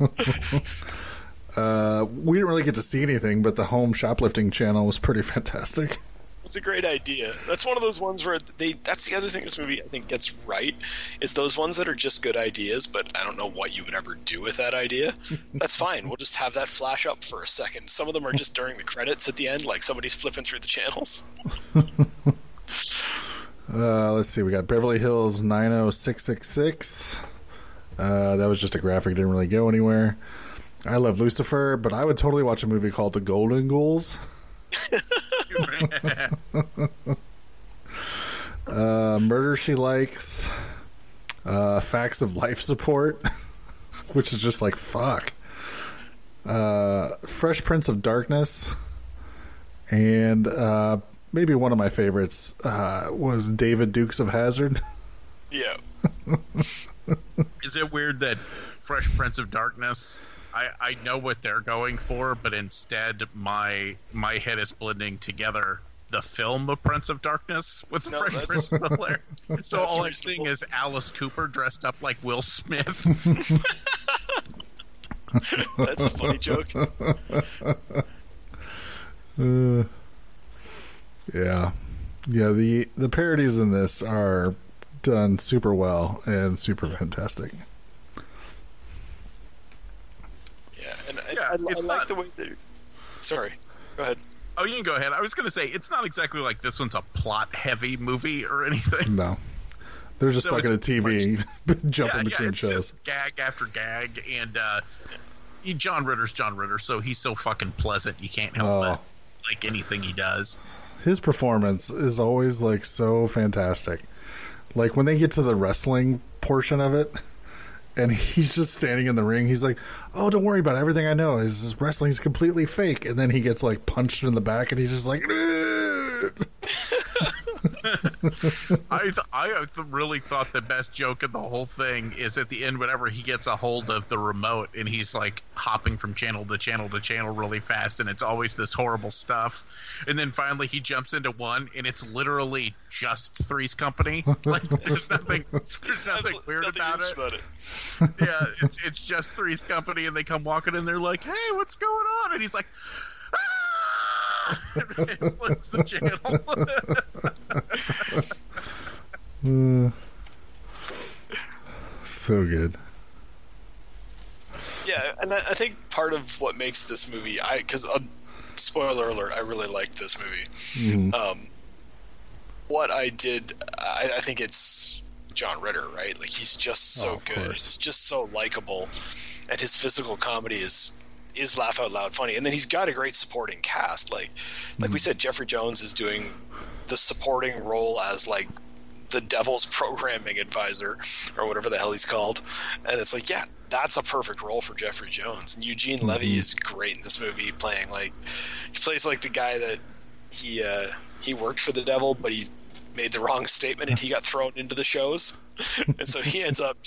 didn't really get to see anything, but the home shoplifting channel was pretty fantastic. It's a great idea. That's one of those ones where that's the other thing this movie I think gets right, is those ones that are just good ideas, but I don't know what you would ever do with that idea. That's fine. We'll just have that flash up for a second. Some of them are just during the credits at the end, like somebody's flipping through the channels. Let's see, we got Beverly Hills 90666. That was just a graphic, didn't really go anywhere. I love Lucifer, but I would totally watch a movie called The Golden Ghouls. Murder She Likes. Facts of Life Support, which is just like, fuck. Fresh Prince of Darkness. And maybe one of my favorites was David Dukes of Hazzard. Yeah. Is it weird that Fresh Prince of Darkness, I know what they're going for, but instead my head is blending together the film of Prince of Darkness with Fresh Prince of Blair. So all I'm seeing is Alice Cooper dressed up like Will Smith. That's a funny joke. Yeah, the parodies in this are done super well and super fantastic. Yeah, and I like the way they're... Sorry, go ahead. Oh, you can go ahead. I was going to say, it's not exactly like this one's a plot-heavy movie or anything. No. They're just stuck at a TV, jumping between shows. Just gag after gag, and John Ritter's John Ritter, so he's so fucking pleasant, you can't help it. like anything he does. His performance is always like so fantastic. Like when they get to the wrestling portion of it and he's just standing in the ring, he's like, oh, don't worry about it. Everything I know is this wrestling is completely fake. And then he gets like punched in the back and he's just like, I really thought the best joke in the whole thing is at the end whenever he gets a hold of the remote and he's like hopping from channel to channel to channel really fast, and it's always this horrible stuff, and then finally he jumps into one and it's literally just Three's Company. Like there's nothing weird about it. Yeah, it's just Three's Company, and they come walking in, they're like, hey, what's going on? And he's like, ah! What's the channel? So good. Yeah, and I think part of what makes this movie, spoiler alert, I really liked this movie. Mm-hmm. I think it's John Ritter, right? Like he's just so good. Course. He's just so likable, and his physical comedy is laugh out loud funny, and then he's got a great supporting cast. Like we said, Jeffrey Jones is doing the supporting role as like the devil's programming advisor or whatever the hell he's called, and it's like, yeah, that's a perfect role for Jeffrey Jones. And Eugene Levy is great in this movie, playing like he plays like the guy that he worked for the devil, but he made the wrong statement and he got thrown into the shows. And so he ends up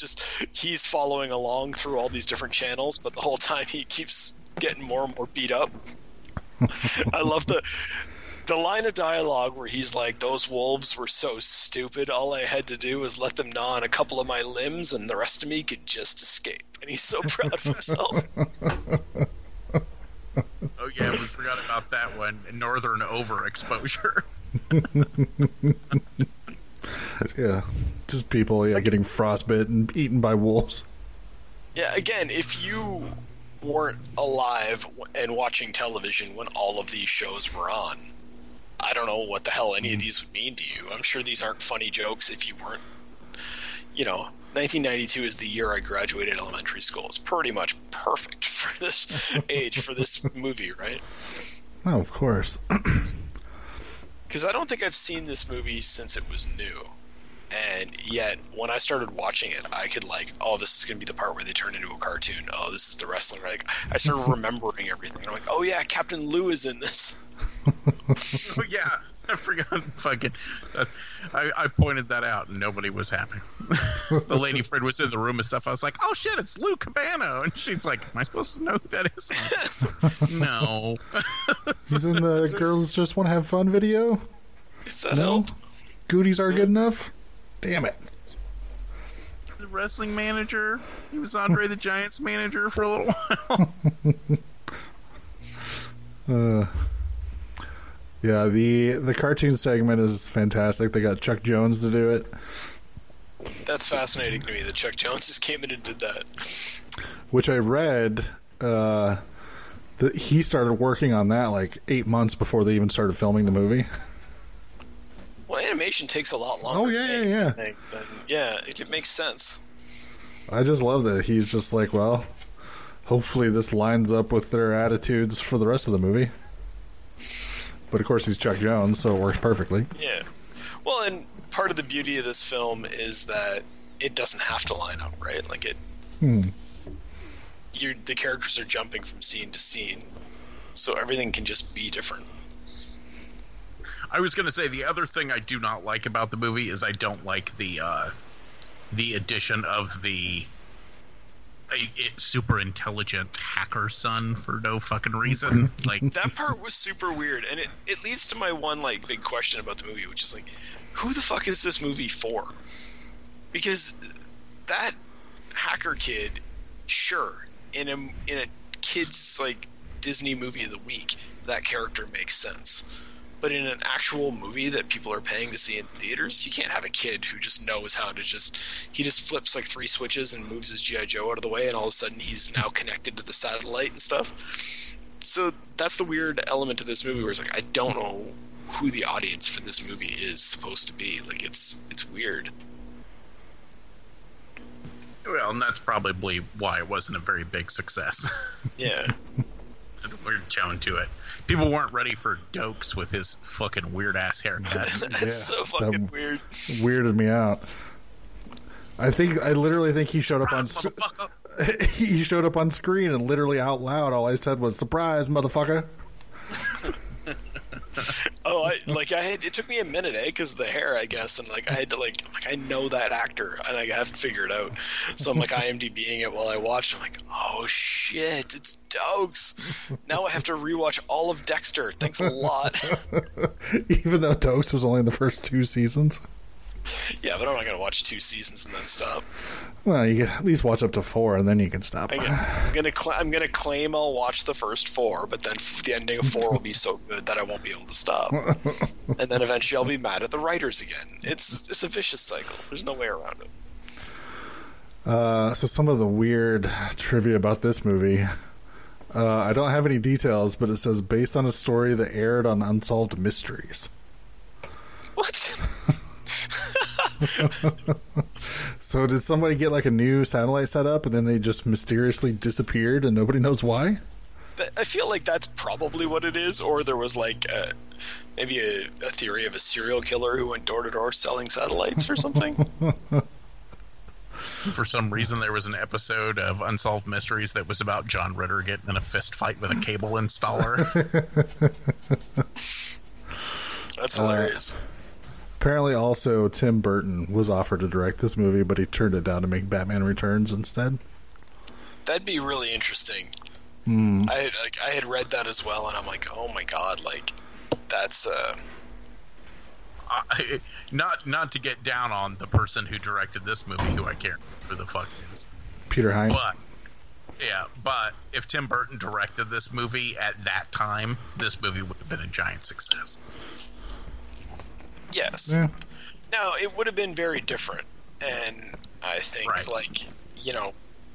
he's following along through all these different channels, but the whole time he keeps getting more and more beat up. I love the line of dialogue where he's like, those wolves were so stupid, all I had to do was let them gnaw on a couple of my limbs and the rest of me could just escape. And he's so proud of himself. Oh yeah, we forgot about that one. Northern overexposure. Yeah, just people getting frostbitten and eaten by wolves. Yeah, again, if you weren't alive and watching television when all of these shows were on, I don't know what the hell any of these would mean to you. I'm sure these aren't funny jokes if you weren't, 1992 is the year I graduated elementary school. It's pretty much perfect for this age, for this movie, right? Oh, of course. Because I don't think I've seen this movie since it was new. And yet, when I started watching it, I could this is going to be the part where they turn into a cartoon. Oh, this is the wrestler. Like, I started remembering everything. I'm like, oh yeah, Captain Lou is in this. Oh yeah, I forgot. Fucking, I pointed that out and nobody was happy. The lady friend was in the room and stuff. I was like, oh shit, it's Lou Cabano. And she's like, am I supposed to know who that is? No. He's in the Girls Just Want to Have Fun video? Is that help? Goodies are good enough? Damn it. The wrestling manager. He was Andre the Giant's manager for a little while. Yeah, the cartoon segment is fantastic. They got Chuck Jones to do it. That's fascinating to me that Chuck Jones just came in and did that. Which I read, he started working on that like 8 months before they even started filming the movie. Well, animation takes a lot longer. Oh, yeah. Yeah, it makes sense. I just love that he's just like, well, hopefully this lines up with their attitudes for the rest of the movie. But of course he's Chuck Jones, so it works perfectly. Yeah. Well, and part of the beauty of this film is that it doesn't have to line up, right? Like the characters are jumping from scene to scene, so everything can just be different. I was going to say the other thing I do not like about the movie is I don't like the addition of the super intelligent hacker son for no fucking reason. Like that part was super weird, and it leads to my one big question about the movie, which is who the fuck is this movie for? Because that hacker kid, sure, in a kid's Disney movie of the week, that character makes sense. But in an actual movie that people are paying to see in theaters, you can't have a kid who just knows how to he just flips three switches and moves his G.I. Joe out of the way, and all of a sudden he's now connected to the satellite and stuff. So that's the weird element to this movie where it's I don't know who the audience for this movie is supposed to be. It's weird. Well, and that's probably why it wasn't a very big success. Yeah. weird tone to it. People weren't ready for Dokes with his fucking weird ass haircut. That's so fucking weird. Weirded me out. I literally think he showed up on screen and literally out loud all I said was, "Surprise, motherfucker." It took me a minute, because of the hair, I guess, and I had to I know that actor, and I haven't figured it out. So I'm IMDBing it while I watched. I'm oh shit, it's Dokes. Now I have to rewatch all of Dexter. Thanks a lot. Even though Dokes was only in the first two seasons. Yeah, but I'm not gonna watch two seasons and then stop. Well, you can at least watch up to four, and then you can stop. I'm gonna claim I'll watch the first four, but then the ending of four will be so good that I won't be able to stop, and then eventually I'll be mad at the writers again. It's a vicious cycle. There's no way around it. So some of the weird trivia about this movie, I don't have any details, but it says based on a story that aired on Unsolved Mysteries. What? So did somebody get a new satellite set up and then they just mysteriously disappeared and nobody knows why? I feel like that's probably what it is, or there was maybe a theory of a serial killer who went door to door selling satellites or something. For some reason there was an episode of Unsolved Mysteries that was about John Ritter getting in a fist fight with a cable installer. That's hilarious. Apparently, also, Tim Burton was offered to direct this movie, but he turned it down to make Batman Returns instead. That'd be really interesting. Mm. I had read that as well, and I'm oh my god, that's... Not to get down on the person who directed this movie, who I can't remember who the fuck is. Peter Hyams. But if Tim Burton directed this movie at that time, this movie would have been a giant success. Yes. Yeah. Now, it would have been very different, and I think, right.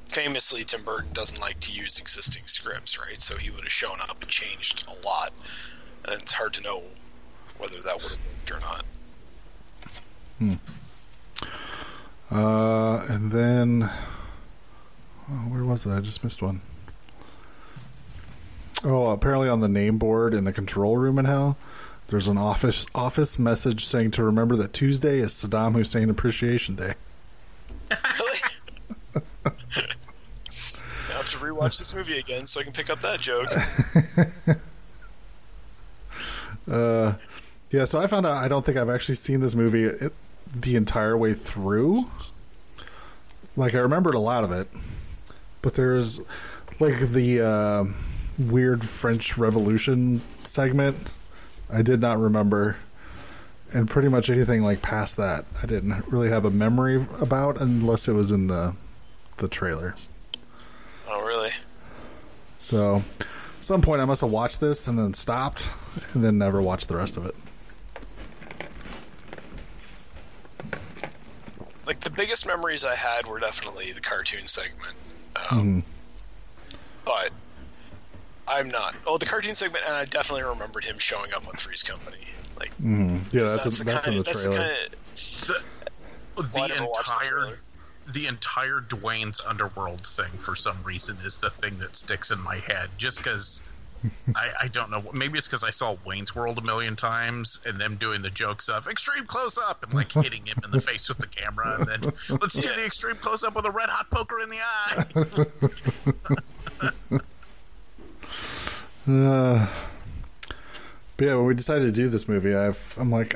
Famously Tim Burton doesn't like to use existing scripts, right? So he would have shown up and changed a lot, and it's hard to know whether that would have worked or not. And then... where was it? I just missed one. Oh, apparently on the name board in the control room in hell... There's an office message saying to remember that Tuesday is Saddam Hussein Appreciation Day. Really? I have to rewatch this movie again so I can pick up that joke. So I found out I don't think I've actually seen this movie the entire way through. I remembered a lot of it, but there's the weird French Revolution segment. I did not remember, and pretty much anything past that I didn't really have a memory about, unless it was in the trailer. Oh, really? So at some point I must have watched this and then stopped and then never watched the rest of it. The biggest memories I had were definitely the cartoon segment. But I'm not. Oh, the cartoon segment, and I definitely remembered him showing up on Three's Company. Yeah, that's in the trailer. The entire Dwayne's Underworld thing, for some reason, is the thing that sticks in my head. Just because, I don't know. Maybe it's because I saw Wayne's World a million times, and them doing the jokes of extreme close-up, and hitting him in the face with the camera, and then let's do the extreme close-up with a red-hot poker in the eye. But when we decided to do this movie, I'm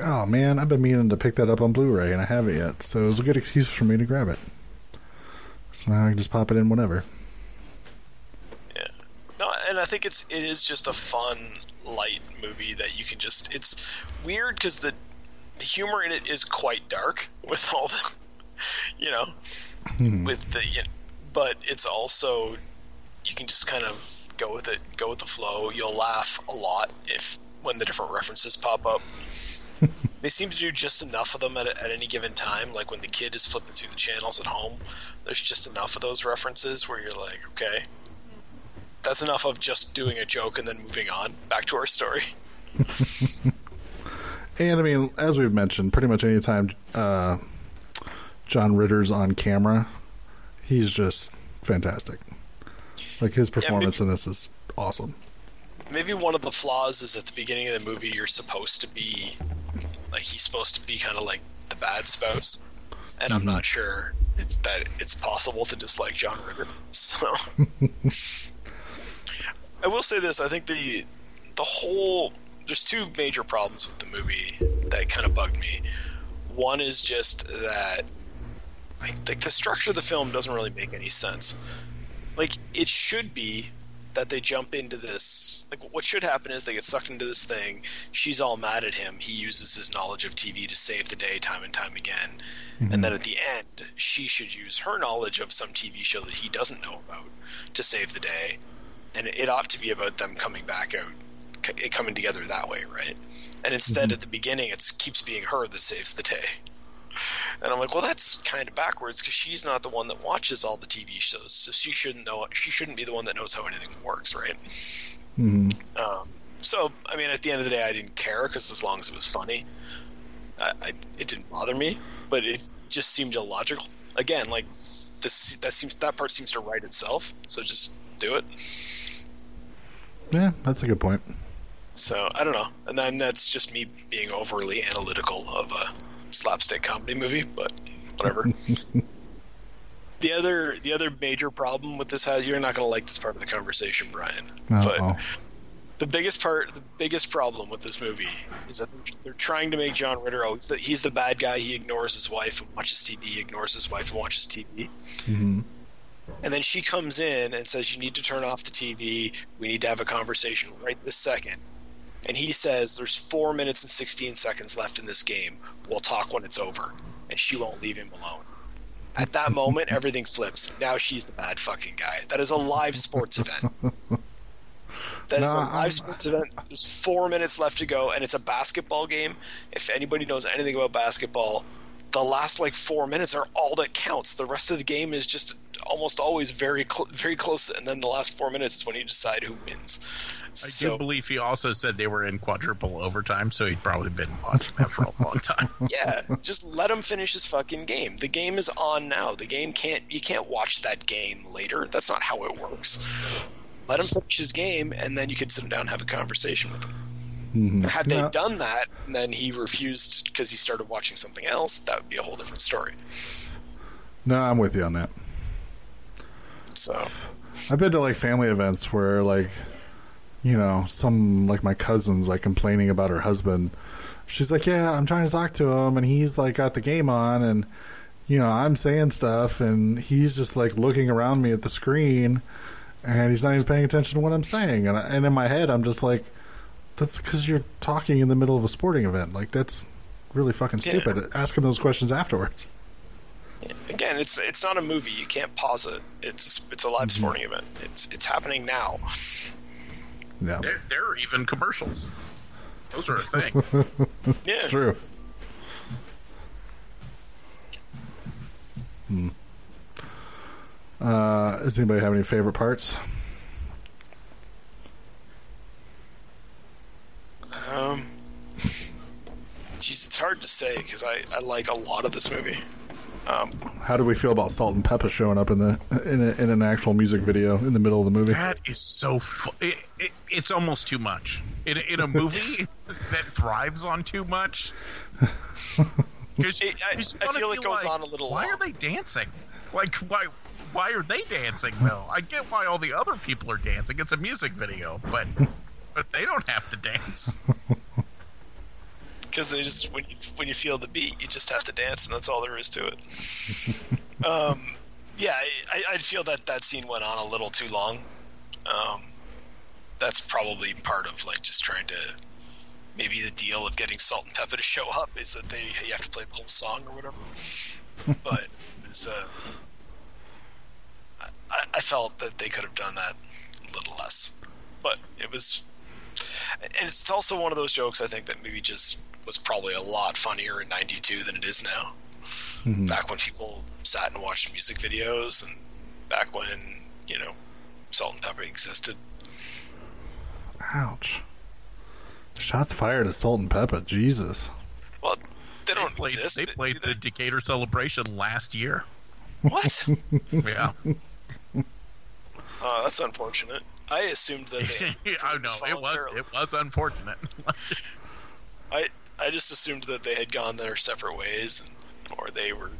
oh man, I've been meaning to pick that up on Blu-ray and I haven't yet, so it was a good excuse for me to grab it. So now I can just pop it in whenever. Yeah, no, and I think it is just a fun, light movie that you can just. It's weird because the humor in it is quite dark with all the, but it's also you can just kind of. Go with it. Go with the flow. You'll laugh a lot when the different references pop up. They seem to do just enough of them at any given time. When the kid is flipping through the channels at home, there's just enough of those references where you're okay, that's enough of just doing a joke and then moving on back to our story. And as we've mentioned, pretty much any time John Ritter's on camera, he's just fantastic. His performance in this is awesome. Maybe one of the flaws is at the beginning of the movie you're supposed to be like, he's supposed to be kind of like the bad spouse, and I'm not sure it's that it's possible to dislike John Ritter. So I will say this, I think the whole, there's two major problems with the movie that kind of bugged me. One is just that like the structure of the film doesn't really make any sense. Like, it should be that they jump into this, like, what should happen is they get sucked into this thing, she's all mad at him, he uses his knowledge of TV to save the day time and time again, and then at the end she should use her knowledge of some TV show that he doesn't know about to save the day, and it ought to be about them coming back out, coming together that way, right? And instead at the beginning it keeps being her that saves the day. And I'm like, well, that's kind of backwards because she's not the one that watches all the TV shows, so she shouldn't know. She shouldn't be the one that knows how anything works, right? So, I mean, at the end of the day, I didn't care because as long as it was funny, it didn't bother me. But it just seemed illogical. Again, like that part seems to write itself. So just do it. Yeah, that's a good point. So I don't know, and then that's just me being overly analytical of a slapstick comedy movie, but whatever. The other major problem with this has, you're not going to like this part of the conversation, Brian. Uh-oh. But the biggest problem with this movie is that they're trying to make John Ritter, he's the bad guy, he ignores his wife and watches TV, Mm-hmm. And then she comes in and says, you need to turn off the TV, we need to have a conversation right this second. And he says, there's 4 minutes and 16 seconds left in this game. We'll talk when it's over. And she won't leave him alone. At that moment, everything flips. Now she's the bad fucking guy. That is a live sports event. Sports event. There's 4 minutes left to go, and it's a basketball game. If anybody knows anything about basketball, the last, 4 minutes are all that counts. The rest of the game is just almost always very close, and then the last 4 minutes is when you decide who wins. I do believe he also said they were in quadruple overtime, so he'd probably been watching that for a long time. Yeah, just let him finish his fucking game. The game is on now. The game you can't watch that game later. That's not how it works. Let him finish his game, and then you could sit him down and have a conversation with him. Mm-hmm. Had they done that, and then he refused because he started watching something else, that would be a whole different story. No, I'm with you on that. So, I've been to, family events where, some, my cousin's, complaining about her husband. She's like, yeah, I'm trying to talk to him, and he's, got the game on, and, I'm saying stuff, and he's just, looking around me at the screen, and he's not even paying attention to what I'm saying. And in my head, I'm just like, that's because you're talking in the middle of a sporting event. That's really fucking stupid. Yeah. Ask him those questions afterwards. Again, it's not a movie. You can't pause it. It's a live sporting event. It's happening now. No. There are even commercials. Those are a thing. Yeah, it's true. Does anybody have any favorite parts? Geez, it's hard to say because I like a lot of this movie. How do we feel about Salt-N-Pepa showing up in an actual music video in the middle of the movie? That is so it's almost too much in a movie that thrives on too much. I feel it goes on a little. Why long. Are they dancing? Why are they dancing though? I get why all the other people are dancing. It's a music video, but they don't have to dance. Because they just when you feel the beat, you just have to dance, and that's all there is to it. I feel that scene went on a little too long. That's probably part of just trying to maybe the deal of getting Salt-N-Pepa to show up is that you have to play the whole song or whatever. But it's, I felt that they could have done that a little less, but it was. And it's also one of those jokes I think that maybe just was probably a lot funnier in '92 than it is now. Mm-hmm. Back when people sat and watched music videos, and back when Salt-N-Pepa existed. Ouch! Shots fired at Salt-N-Pepa. Jesus. Well, they don't exist. They played the Decatur Celebration last year. What? Yeah. Oh, that's unfortunate. I assumed that. Oh no, it was unfortunate. I just assumed that they had gone their separate ways, or they were,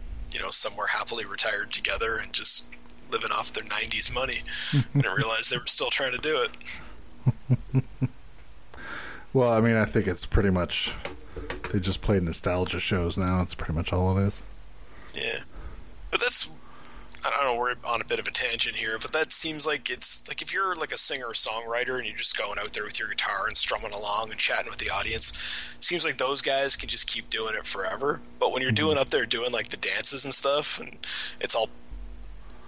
somewhere happily retired together and just living off their 90s money. I didn't realize they were still trying to do it. Well, I mean, I think it's pretty much, they just play nostalgia shows now. It's pretty much all it is. Yeah. But that's, I don't know, we're on a bit of a tangent here, but that seems like it's, like if you're like a singer-songwriter and you're just going out there with your guitar and strumming along and chatting with the audience, it seems like those guys can just keep doing it forever. But when you're doing like the dances and stuff, and it's all,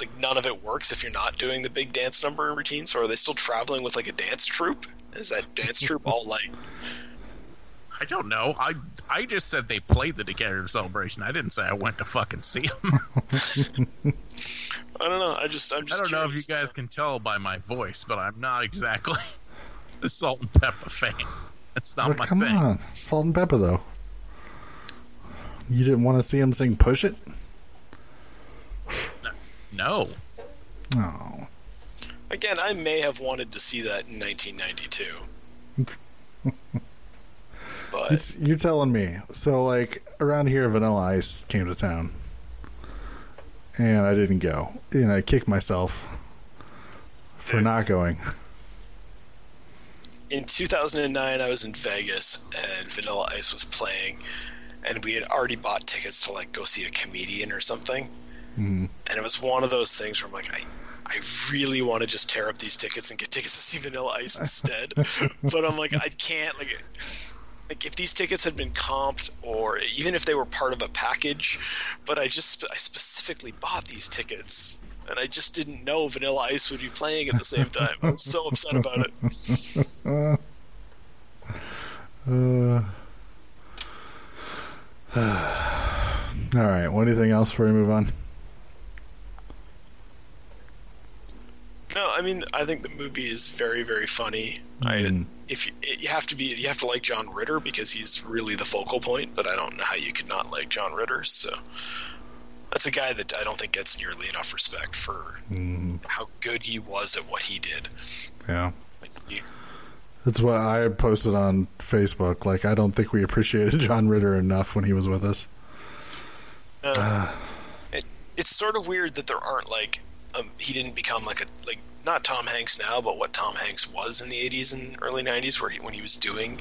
like none of it works if you're not doing the big dance number and routine. So are they still traveling with like a dance troupe? Is that dance troupe all like? I don't know. I just said they played the Decatur Celebration. I didn't say I went to fucking see them. I don't know. I don't know if you guys can tell by my voice, but I'm not exactly the Salt-N-Pepa fan. That's not my thing. Come on, Salt-N-Pepa though. You didn't want to see him sing "Push It"? No. Oh. Again, I may have wanted to see that in 1992. But you're telling me. So, like, around here, Vanilla Ice came to town. And I didn't go. And I kicked myself for not going. In 2009, I was in Vegas, and Vanilla Ice was playing. And we had already bought tickets to, like, go see a comedian or something. Mm-hmm. And it was one of those things where I'm like, I really want to just tear up these tickets and get tickets to see Vanilla Ice instead. But I'm like, I can't. Like if these tickets had been comped, or even if they were part of a package, but I specifically bought these tickets, and I just didn't know Vanilla Ice would be playing at the same time. I was so upset about it. All right. Well, anything else before we move on? No, I mean, I think the movie is very, very funny. You have to like John Ritter because he's really the focal point. But I don't know how you could not like John Ritter. So that's a guy that I don't think gets nearly enough respect for how good he was at what he did. Yeah, that's what I posted on Facebook. Like, I don't think we appreciated John Ritter enough when he was with us. It's sort of weird that there aren't like. He didn't become like not Tom Hanks now, but what Tom Hanks was in the 80s and early 90s, where when he was doing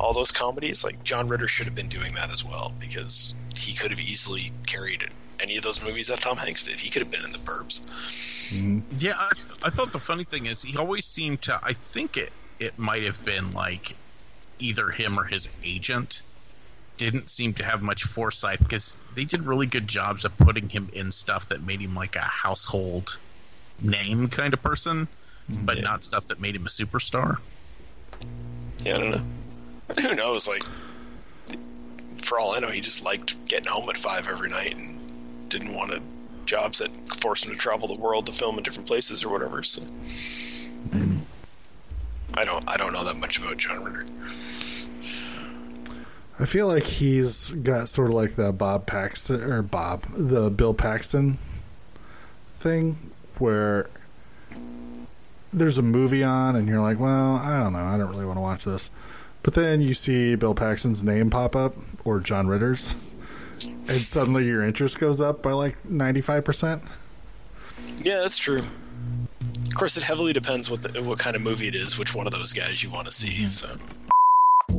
all those comedies, like John Ritter should have been doing that as well, because he could have easily carried any of those movies that Tom Hanks did. He could have been in The Burbs. Mm-hmm. Yeah, I thought the funny thing is he always seemed to. I think it might have been like either him or his agent didn't seem to have much foresight, because they did really good jobs of putting him in stuff that made him like a household name kind of person, but not stuff that made him a superstar. Yeah, I don't know. Who knows? Like, for all I know, he just liked getting home at 5 every night and didn't want jobs that forced him to travel the world to film in different places or whatever. So, I don't know that much about John Ritter. I feel like he's got sort of like the Bill Paxton thing, where there's a movie on and you're like, well, I don't know, I don't really want to watch this. But then you see Bill Paxton's name pop up, or John Ritter's, and suddenly your interest goes up by like 95%. Yeah, that's true. Of course, it heavily depends what kind of movie it is, which one of those guys you want to see, so...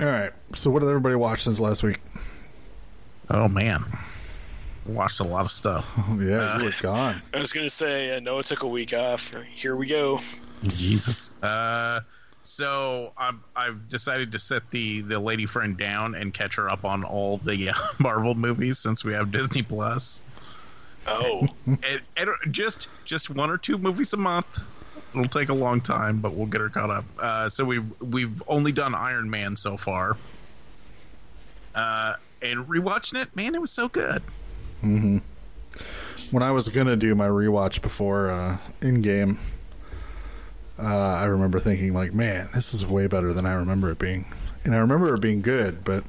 All right, so what did everybody watch since last week? Oh, man. Watched a lot of stuff. Oh, yeah, you were gone. I was going to say, Noah took a week off. Here we go. Jesus. So I've decided to set the lady friend down and catch her up on all the Marvel movies, since we have Disney Plus. Oh, and just one or two movies a month. It'll take a long time, but we'll get her caught up. So we've only done Iron Man so far. And rewatching it, man, it was so good. Mm-hmm. When I was gonna do my rewatch before in-game, I remember thinking, like, man, this is way better than I remember it being. And I remember it being good, but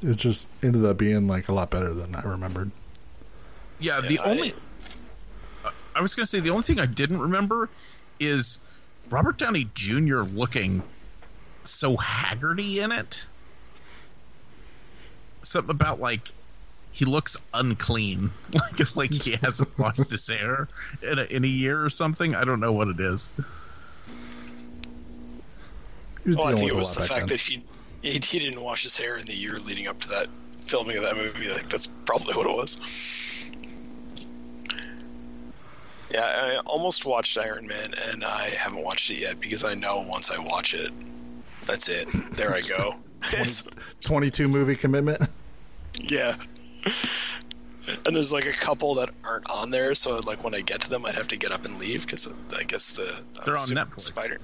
it just ended up being, like, a lot better than I remembered. Yeah, I was gonna say the only thing I didn't remember is Robert Downey Jr. looking so haggardy in it. Something about, like, he looks unclean, like he hasn't washed his hair in a year or something. I don't know what it is. I think it was the fact that he didn't wash his hair in the year leading up to that filming of that movie. Like, that's probably what it was. Yeah, I almost watched Iron Man, and I haven't watched it yet because I know once I watch it, that's it. There I go. 22 movie commitment. Yeah. And there's, like, a couple that aren't on there, so, like, when I get to them, I'd have to get up and leave because I guess they're on Netflix.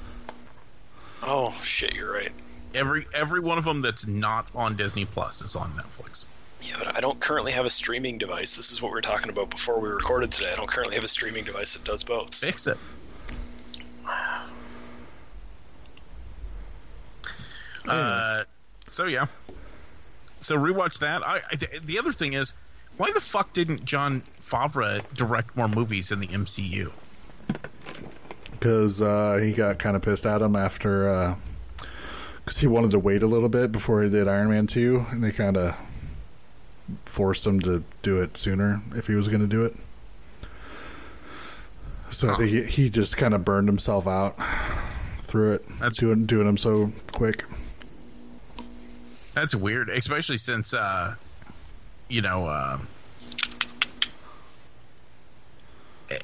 Oh shit, you're right. Every one of them that's not on Disney Plus is on Netflix. Yeah, but I don't currently have a streaming device. This is what we were talking about before we recorded today. I don't currently have a streaming device that does both. Fix it. So yeah. So rewatch that. The other thing is, why the fuck didn't Jon Favreau direct more movies in the MCU? Because he got kind of pissed at him after, because he wanted to wait a little bit before he did Iron Man 2, and they kind of forced him to do it sooner if he was going to do it. So I think he just kind of burned himself out through it. That's doing them so quick. That's weird, especially since,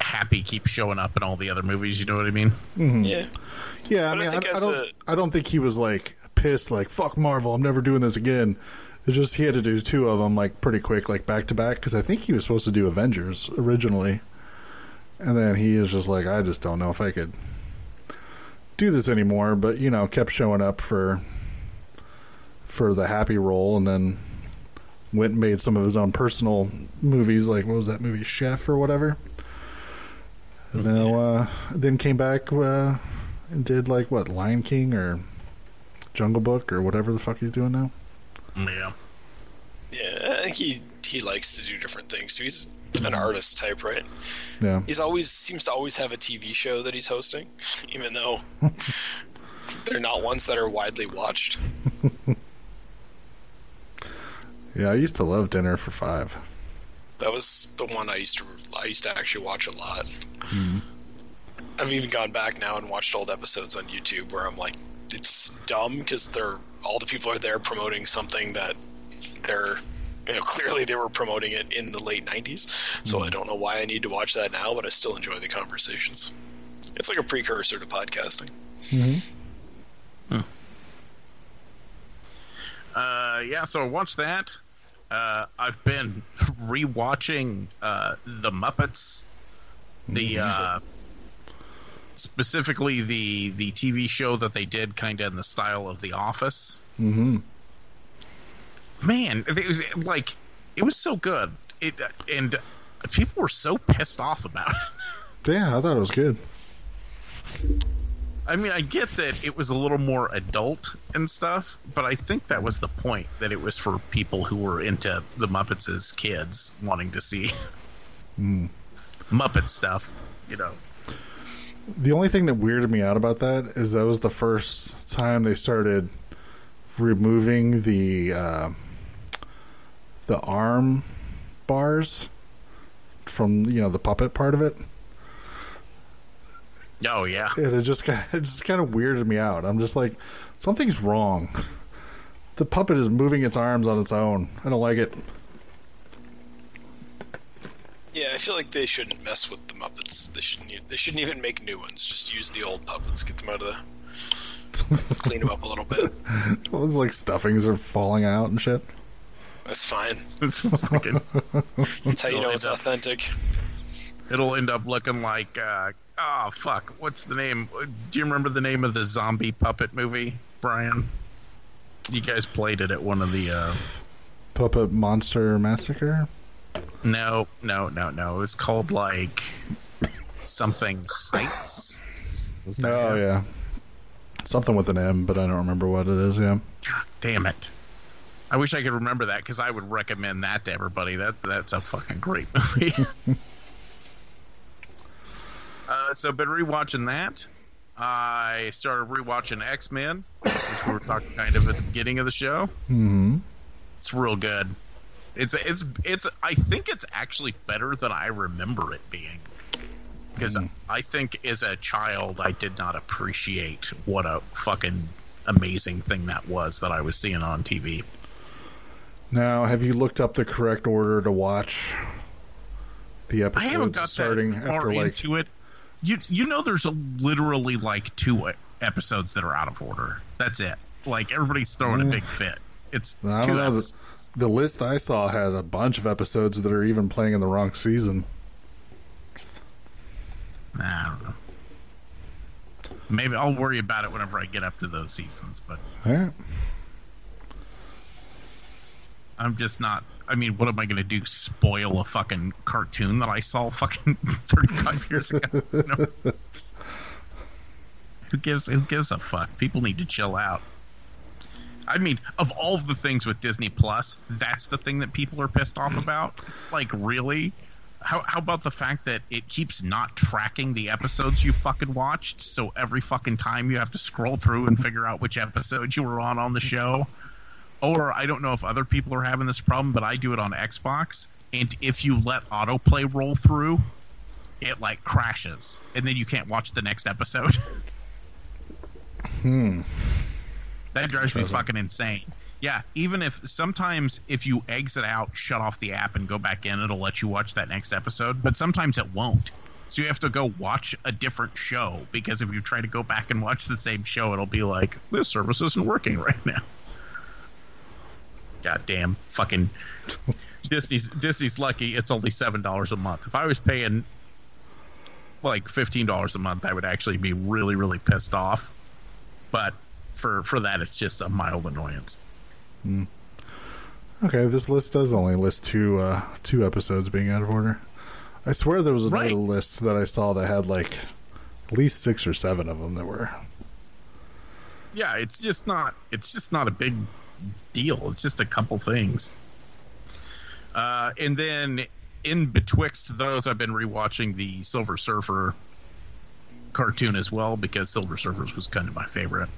Happy keeps showing up in all the other movies. You know what I mean? Mm-hmm. Yeah, yeah. But I mean, I don't think he was, like, pissed, like, "Fuck Marvel, I'm never doing this again." It's just he had to do two of them, like, pretty quick, like, back to back, because I think he was supposed to do Avengers originally, and then he is just like, "I just don't know if I could do this anymore." But, you know, kept showing up for the Happy role, and then went and made some of his own personal movies, like, what was that movie, Chef or whatever? And then came back and did, like, what, Lion King or Jungle Book or whatever the fuck he's doing now. Yeah. Yeah, I think he likes to do different things too. He's an artist type, right? Yeah. He's seems to always have a TV show that he's hosting, even though they're not ones that are widely watched. Yeah, I used to love Dinner for Five. That was the one I used to actually watch a lot. Mm-hmm. I've even gone back now and watched old episodes on YouTube where I'm like, it's dumb because all the people are there promoting something that they're, clearly they were promoting it in the late 90s. So I don't know why I need to watch that now, but I still enjoy the conversations. It's like a precursor to podcasting. Mm-hmm. Huh. Yeah, so watch that. I've been rewatching The Muppets, specifically the TV show that they did kind of in the style of The Office. Mm-hmm. Man, it was so good. And people were so pissed off about it. Yeah, I thought it was good. I mean, I get that it was a little more adult and stuff, but I think that was the point, that it was for people who were into the Muppets as kids, wanting to see Muppet stuff, The only thing that weirded me out about that is that was the first time they started removing the arm bars from, the puppet part of it. Oh yeah, it just kind of weirded me out. I'm just like, something's wrong. The puppet is moving its arms on its own. I don't like it. Yeah, I feel like they shouldn't mess with the Muppets. They shouldn't even make new ones. Just use the old puppets. Get them out of clean them up a little bit. It was like stuffings are falling out and shit. That's fine. That's how you know it's authentic. It'll end up looking like, oh, fuck, what's the name? Do you remember the name of the zombie puppet movie, Brian? You guys played it at one of the... Puppet Monster Massacre? No. It was called, like, something Heights. Oh, yeah. Something with an M, but I don't remember what it is, yeah. God damn it. I wish I could remember that, because I would recommend that to everybody. That's a fucking great movie. So been rewatching that. I started rewatching X-Men, which we were talking kind of at the beginning of the show. Mm-hmm. It's real good. It's I think it's actually better than I remember it being. Because I think as a child, I did not appreciate what a fucking amazing thing that was that I was seeing on TV. Now, have you looked up the correct order to watch the episodes? I haven't got starting that far after, like, into it. You know there's literally, like, 2 episodes that are out of order. That's it. Like, everybody's throwing a big fit. It's I don't know. The list I saw had a bunch of episodes that are even playing in the wrong season. I don't know. Maybe I'll worry about it whenever I get up to those seasons, but yeah. I'm just not. I mean, what am I going to do? Spoil a fucking cartoon that I saw fucking 35 years ago? You know? Who gives a fuck? People need to chill out. I mean, of all the things with Disney Plus, that's the thing that people are pissed off about. Like, really? How about the fact that it keeps not tracking the episodes you fucking watched, so every fucking time you have to scroll through and figure out which episode you were on the show? Or I don't know if other people are having this problem, but I do it on Xbox, and if you let autoplay roll through, it, like, crashes, and then you can't watch the next episode. That drives me fucking insane. Yeah, even if sometimes if you exit out, shut off the app, and go back in, it'll let you watch that next episode. But sometimes it won't. So you have to go watch a different show, because if you try to go back and watch the same show, it'll be like, this service isn't working right now. Goddamn fucking Disney's lucky it's only $7 a month. If I was paying like $15 a month, I would actually be really, really pissed off. But for that, it's just a mild annoyance. Okay, this list does only list 2 episodes being out of order. I swear there was another list that I saw that had, like, at least 6 or 7 of them that were. Yeah, it's just not a big deal. It's just a couple things. And then in betwixt those, I've been rewatching the Silver Surfer cartoon as well, because Silver Surfer was kind of my favorite.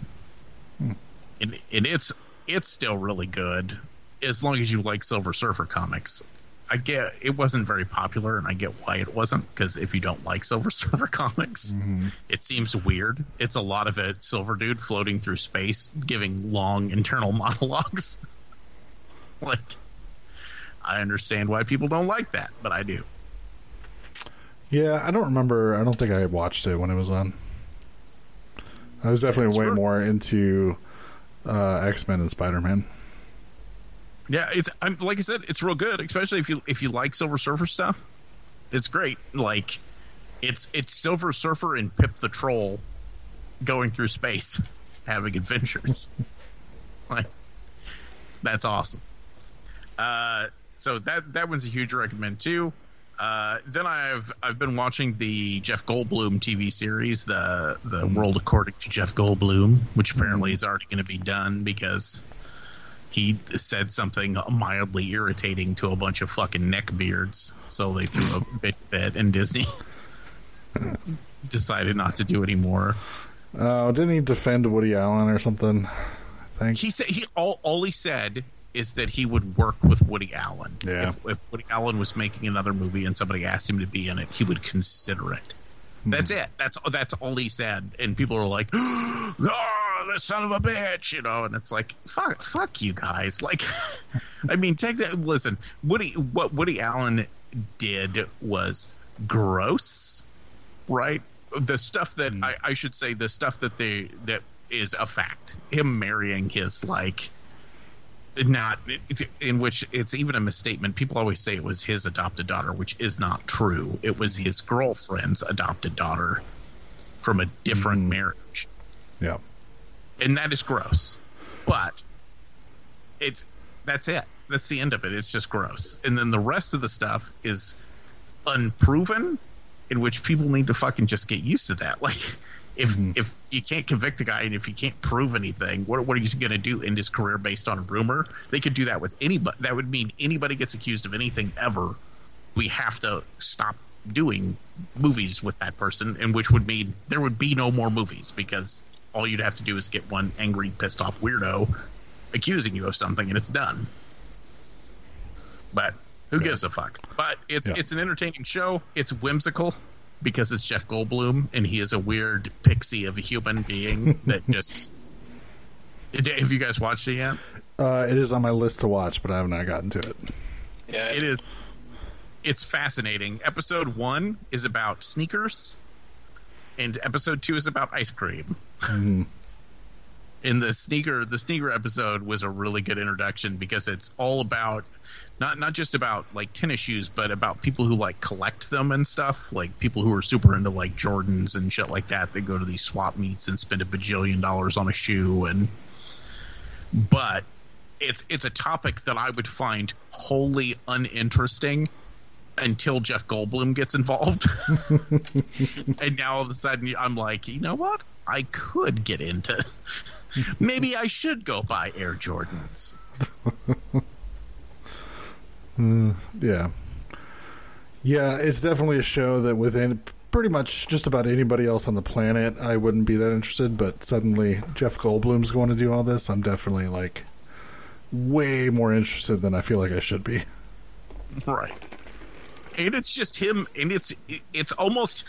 And it's still really good, as long as you like Silver Surfer comics. I get it wasn't very popular, and I get why it wasn't, because if you don't like Silver Surfer comics, it seems weird. It's a lot of a silver dude floating through space, giving long internal monologues. Like, I understand why people don't like that, but I do. Yeah, I don't remember. I don't think I watched it when it was on. I was definitely way more into... X-Men and Spider-Man. Yeah, like I said, it's real good, especially if you like Silver Surfer stuff. It's great. Like, it's Silver Surfer and Pip the Troll going through space, having adventures. Like, that's awesome. So that one's a huge recommend too. Then I've been watching the Jeff Goldblum TV series, the World According to Jeff Goldblum, which apparently is already going to be done because he said something mildly irritating to a bunch of fucking neckbeards, so they threw a bitch fit, and Disney decided not to do anymore. Didn't he defend Woody Allen or something? I think he said all he said is that he would work with Woody Allen. Yeah. If Woody Allen was making another movie and somebody asked him to be in it, he would consider it. That's it. That's all he said. And people are like, oh, the son of a bitch, you know. And it's like, fuck you guys. Like, I mean, take that. Listen, what Woody Allen did was gross, right? The stuff that I should say, the stuff that is a fact. Him marrying his, like, not in which it's even a misstatement. People always say it was his adopted daughter, which is not true. It was his girlfriend's adopted daughter from a different marriage. Yeah. And that is gross, but that's it. That's the end of it. It's just gross. And then the rest of the stuff is unproven, in which people need to fucking just get used to that. Like, if you can't convict a guy and if you can't prove anything, what are you going to do? End his career based on a rumor? They could do that with anybody. That would mean anybody gets accused of anything ever. We have to stop doing movies with that person, and which would mean there would be no more movies, because all you'd have to do is get one angry, pissed off weirdo accusing you of something, and it's done. But who gives a fuck? But it's an entertaining show. It's whimsical, because it's Jeff Goldblum, and he is a weird pixie of a human being that just... Have you guys watched it yet? It is on my list to watch, but I have not gotten to it. Yeah, it is. It's fascinating. Episode 1 is about sneakers, and episode 2 is about ice cream. Mm-hmm. And the sneaker episode was a really good introduction, because it's all about... Not just about, like, tennis shoes, but about people who, like, collect them and stuff. Like, people who are super into, like, Jordans and shit like that. They go to these swap meets and spend $1 billion on a shoe. But it's a topic that I would find wholly uninteresting until Jeff Goldblum gets involved. And now all of a sudden I'm like, you know what? I could get into... Maybe I should go buy Air Jordans. Yeah, it's definitely a show that within pretty much just about anybody else on the planet, I wouldn't be that interested. But suddenly Jeff Goldblum's going to do all this. I'm definitely, like, way more interested than I feel like I should be. Right. And it's just him, and it's almost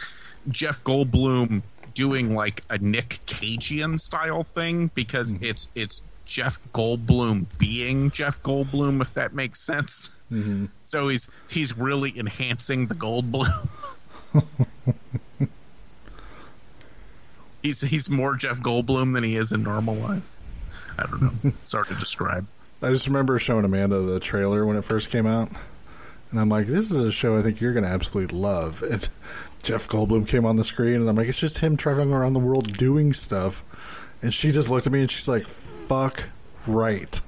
Jeff Goldblum doing, like, a Nick Cagean style thing, because it's Jeff Goldblum being Jeff Goldblum, if that makes sense. Mm-hmm. So he's really enhancing the Goldblum. he's more Jeff Goldblum than he is in normal life. I don't know. It's hard to describe. I just remember showing Amanda the trailer when it first came out, and I'm like, "This is a show I think you're going to absolutely love." And Jeff Goldblum came on the screen, and I'm like, "It's just him traveling around the world doing stuff." And she just looked at me, and she's like, "Fuck right."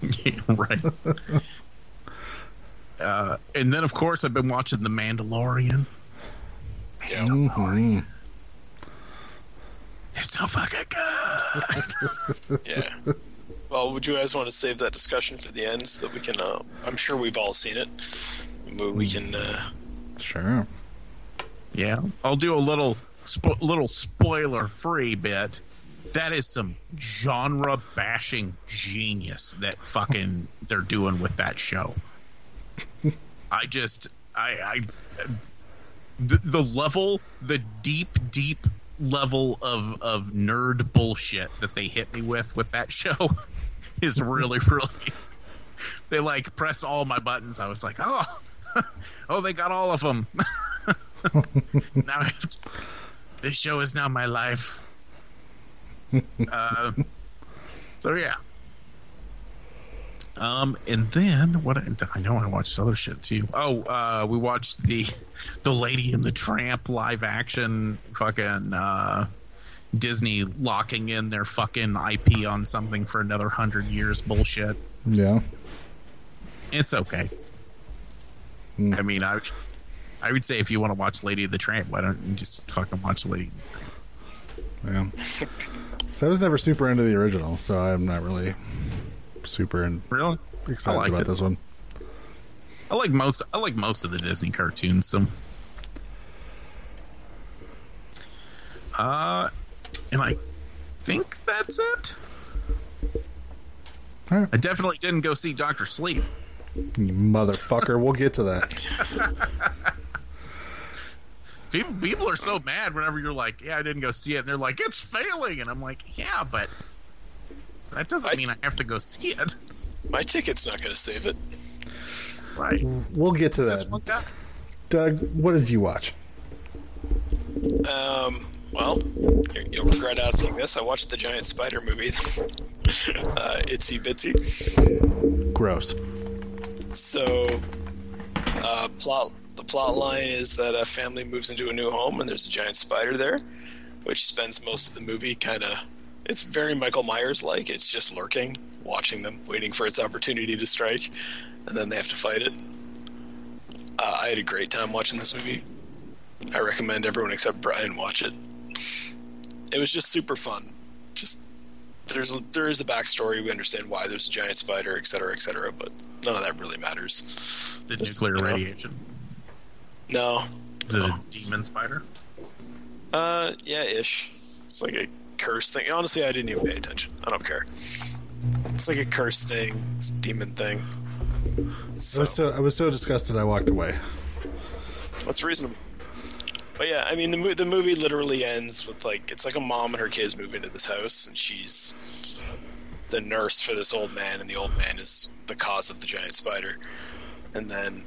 Yeah, right. And then, of course, I've been watching The Mandalorian. Yeah. Mm-hmm. It's so fucking good. Yeah. Well, would you guys want to save that discussion for the end so that we can... I'm sure we've all seen it. We can... Sure. Yeah. I'll do a little spoiler-free bit. That is some genre-bashing genius that fucking they're doing with that show. The level, the deep level of nerd bullshit that they hit me with that show is really. They, like, pressed all my buttons. I was like, oh, they got all of them. Now this show is now my life. So yeah. And then what? I know I watched other shit too. Oh, we watched the Lady and the Tramp live action fucking Disney locking in their fucking IP on something for another 100 years bullshit. Yeah, it's okay. I mean, I would say if you want to watch Lady and the Tramp, why don't you just fucking watch Lady? Yeah. So I was never super into the original, so I'm not really super excited about this one. I like most of the Disney cartoons. So, and I think that's it. Right. I definitely didn't go see Dr. Sleep. You motherfucker! We'll get to that. People are so mad whenever you're like, yeah, I didn't go see it. And they're like, it's failing. And I'm like, yeah, but that doesn't mean I have to go see it. My ticket's not going to save it. Right. We'll get to that. Doug, what did you watch? Well, you'll regret asking this. I watched the giant spider movie, Itsy Bitsy. Gross. So, the plot line is that a family moves into a new home and there's a giant spider there, which spends most of the movie kind of... It's very Michael Myers-like. It's just lurking, watching them, waiting for its opportunity to strike, and then they have to fight it. I had a great time watching this movie. I recommend everyone except Brian watch it. It was just super fun. Just there is a backstory. We understand why there's a giant spider, et cetera, but none of that really matters. The nuclear radiation. No. Is it a demon spider? Yeah, ish. It's like a curse thing. Honestly, I didn't even pay attention. I don't care. It's like a curse thing, it's a demon thing. So. I was so disgusted I walked away. That's reasonable. But yeah, I mean, the movie literally ends with, like, it's like a mom and her kids move into this house, and she's the nurse for this old man, and the old man is the cause of the giant spider. And then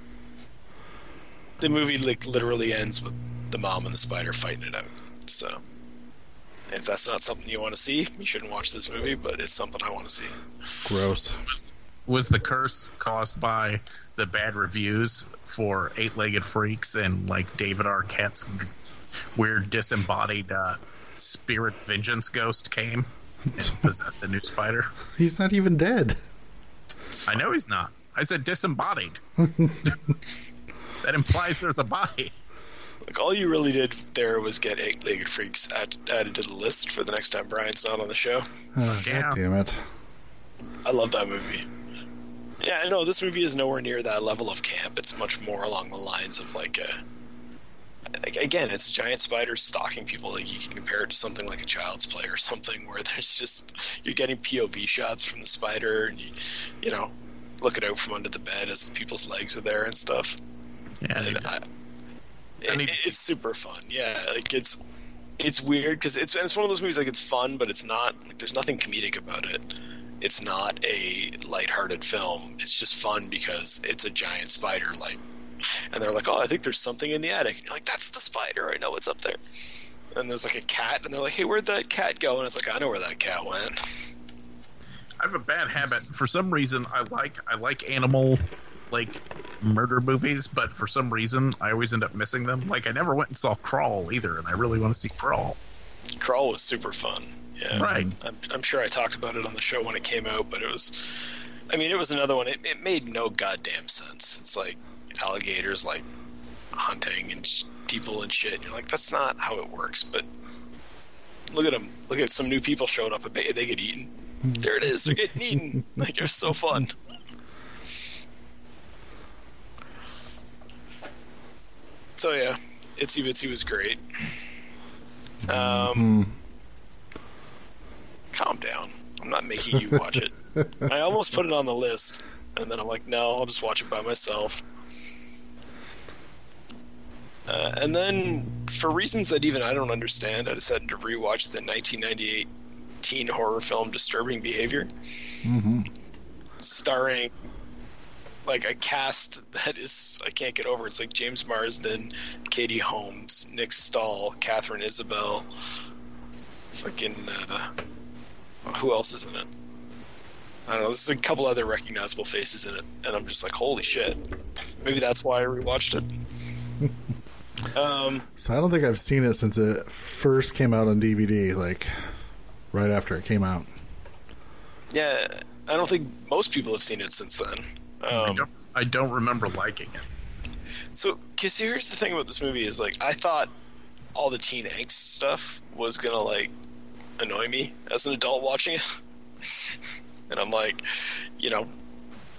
the movie, like, literally ends with the mom and the spider fighting it out. So if that's not something you want to see, you shouldn't watch this movie, but it's something I want to see. Gross. Was the curse caused by the bad reviews for Eight-Legged Freaks and, like, David Arquette's weird disembodied spirit vengeance ghost came and possessed a new spider? He's not even dead. I know he's not. I said disembodied. That implies there's a body. Look, all you really did there was get Eight-Legged Freaks added to the list for the next time Brian's not on the show. Oh, damn it. I love that movie. Yeah, no, this movie is nowhere near that level of camp. It's much more along the lines of, like, again, it's giant spiders stalking people. Like, you can compare it to something like a Child's Play or something where there's just, you're getting POV shots from the spider and, you know, looking out from under the bed as the people's legs are there and stuff. Yeah, and it's super fun. Yeah, like, it's weird because it's one of those movies, like, it's fun, but it's not, like, there's nothing comedic about it. It's not a lighthearted film. It's just fun because it's a giant spider, like, and they're like, oh, I think there's something in the attic. And you're like, that's the spider. I know it's up there. And there's, like, a cat, and they're like, hey, where'd that cat go? And it's like, I know where that cat went. I have a bad habit. For some reason, I like animal, like, murder movies, but for some reason, I always end up missing them. Like, I never went and saw Crawl either, and I really want to see Crawl. Crawl was super fun. Yeah, right. I'm sure I talked about it on the show when it came out, but it was another one. It made no goddamn sense. It's like alligators, like, hunting and people and shit. And you're like, that's not how it works. But look at them. Look at some new people showed up. They get eaten. There it is. They're getting eaten. Like, it was so fun. So yeah, Itsy Bitsy was great. Calm down. I'm not making you watch it. I almost put it on the list, and then I'm like, no, I'll just watch it by myself. And then, for reasons that even I don't understand, I decided to rewatch the 1998 teen horror film Disturbing Behavior, starring, like, a cast that is, I can't get over. It's like James Marsden, Katie Holmes, Nick Stahl, Catherine Isabel, fucking... who else is in it? I don't know. There's a couple other recognizable faces in it, and I'm just like, holy shit. Maybe that's why I rewatched it. So I don't think I've seen it since it first came out on DVD, like, right after it came out. Yeah, I don't think most people have seen it since then. I don't remember liking it. So, because here's the thing about this movie is, like, I thought all the teen angst stuff was going to, like, annoy me as an adult watching it. And I'm like, you know,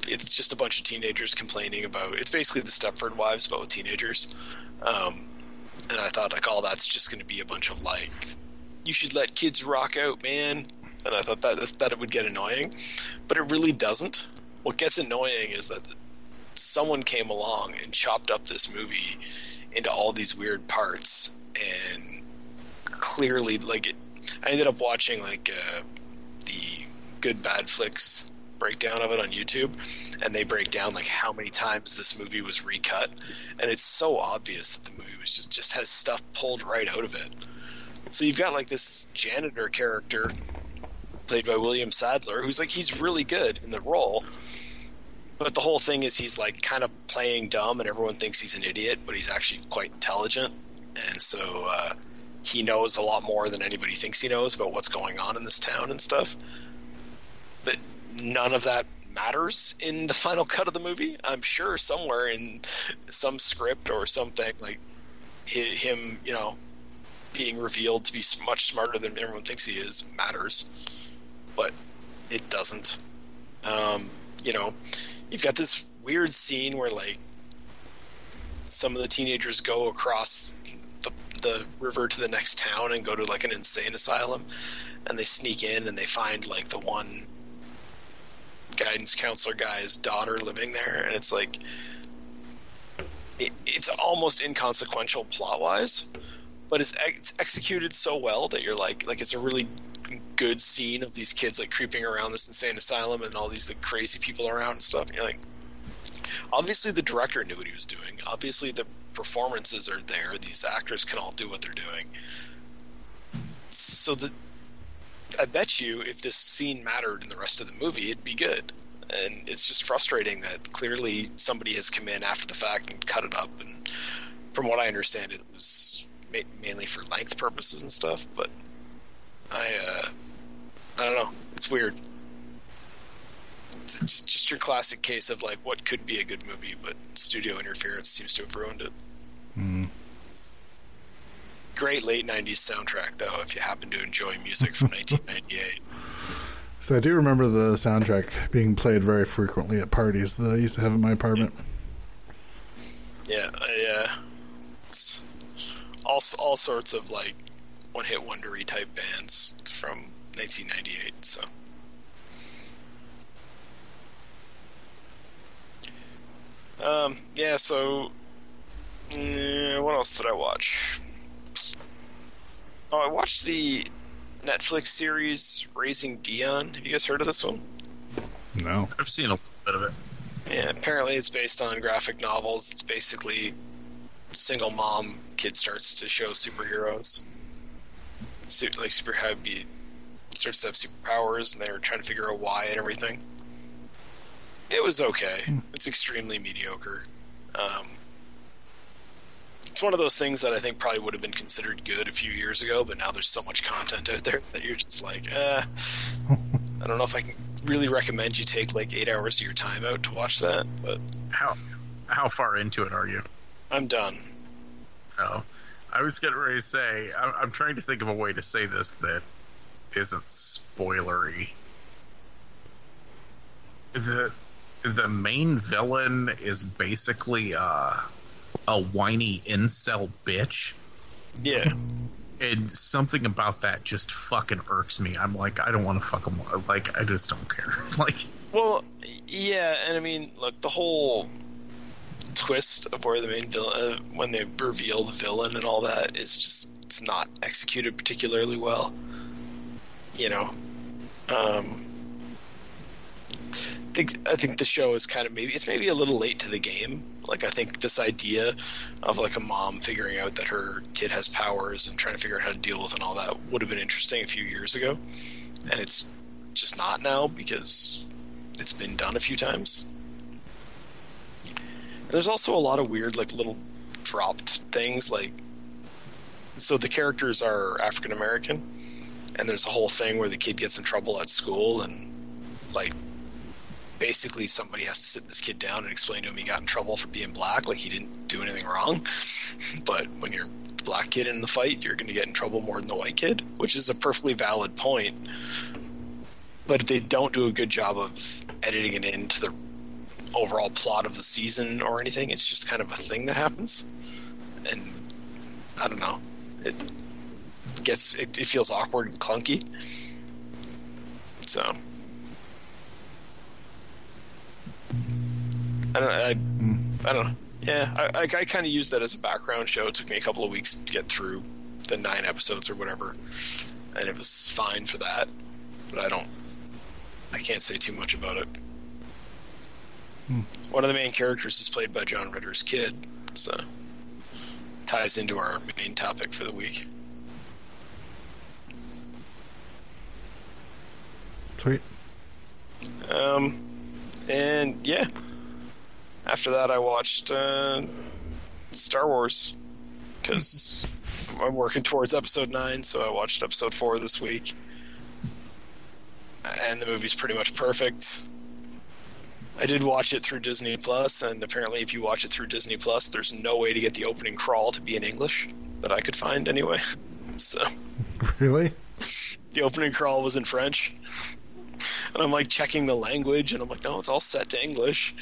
it's just a bunch of teenagers complaining about, it's basically the Stepford Wives but with teenagers. And I thought, like, oh, that's just going to be a bunch of, like, you should let kids rock out, man. And I thought that it would get annoying, but it really doesn't. What gets annoying is that someone came along and chopped up this movie into all these weird parts, and clearly, like, I ended up watching, like, the Good Bad Flicks breakdown of it on YouTube, and they break down, like, how many times this movie was recut, and it's so obvious that the movie was just has stuff pulled right out of it. So you've got like this janitor character played by William Sadler, who's like, he's really good in the role, but the whole thing is he's like kind of playing dumb and everyone thinks he's an idiot, but he's actually quite intelligent. And so he knows a lot more than anybody thinks he knows about what's going on in this town and stuff. But none of that matters in the final cut of the movie. I'm sure somewhere in some script or something, like him, you know, being revealed to be much smarter than everyone thinks he is matters, but it doesn't. You know, you've got this weird scene where like some of the teenagers go across the river to the next town and go to like an insane asylum, and they sneak in and they find like the one guidance counselor guy's daughter living there, and it's like it's almost inconsequential plot wise, but it's executed so well that you're like it's a really good scene of these kids like creeping around this insane asylum and all these like crazy people around and stuff, and you're like, obviously the director knew what he was doing, obviously the performances are there, these actors can all do what they're doing. So I bet you if this scene mattered in the rest of the movie, it'd be good. And it's just frustrating that clearly somebody has come in after the fact and cut it up, and from what I understand, it was mainly for length purposes and stuff, but I don't know, it's weird. It's just your classic case of like what could be a good movie, but studio interference seems to have ruined it. Mm. Great late 90s soundtrack, though, if you happen to enjoy music from 1998. So I do remember the soundtrack being played very frequently at parties that I used to have in my apartment. Yeah, it's all sorts of like one-hit wondery type bands from 1998, so... what else did I watch? Oh, I watched the Netflix series Raising Dion. Have you guys heard of this one? No. I've seen a bit of it. Yeah, apparently it's based on graphic novels. It's basically single mom, kid starts to show superheroes. Starts to have superpowers, and they're trying to figure out why and everything. It was okay. It's extremely mediocre. It's one of those things that I think probably would have been considered good a few years ago, but now there's so much content out there that you're just like, I don't know if I can really recommend you take like 8 hours of your time out to watch that. But how far into it are you? I'm done. Oh, I was getting ready to say, I'm trying to think of a way to say this that isn't spoilery. The main villain is basically a whiny incel bitch. Yeah. And something about that just fucking irks me. I'm like, I don't want to fuck him. Like, I just don't care. Like, well, yeah, and I mean, look, the whole twist of where the main villain, when they reveal the villain and all that, is just, it's not executed particularly well. You know? I think the show is kind of maybe a little late to the game. Like, I think this idea of like a mom figuring out that her kid has powers and trying to figure out how to deal with and all that would have been interesting a few years ago, and it's just not now because it's been done a few times. And there's also a lot of weird like little dropped things, like, so the characters are African American, and there's a whole thing where the kid gets in trouble at school, and like basically somebody has to sit this kid down and explain to him he got in trouble for being black, like he didn't do anything wrong. But when you're the black kid in the fight, you're going to get in trouble more than the white kid, which is a perfectly valid point. But they don't do a good job of editing it into the overall plot of the season or anything. It's just kind of a thing that happens. And I don't know. It feels awkward and clunky. So... I don't know. Yeah, I kind of used that as a background show. It took me a couple of weeks to get through the 9 episodes or whatever, and it was fine for that. But I can't say too much about it. One of the main characters is played by John Ritter's kid, so ties into our main topic for the week. Sweet. And yeah, after that I watched Star Wars because I'm working towards episode 9, so I watched episode 4 this week, and the movie's pretty much perfect. I did watch it through Disney Plus, and apparently if you watch it through Disney Plus, there's no way to get the opening crawl to be in English that I could find anyway. So really? The opening crawl was in French. And I'm like checking the language, and I'm like, no, it's all set to English.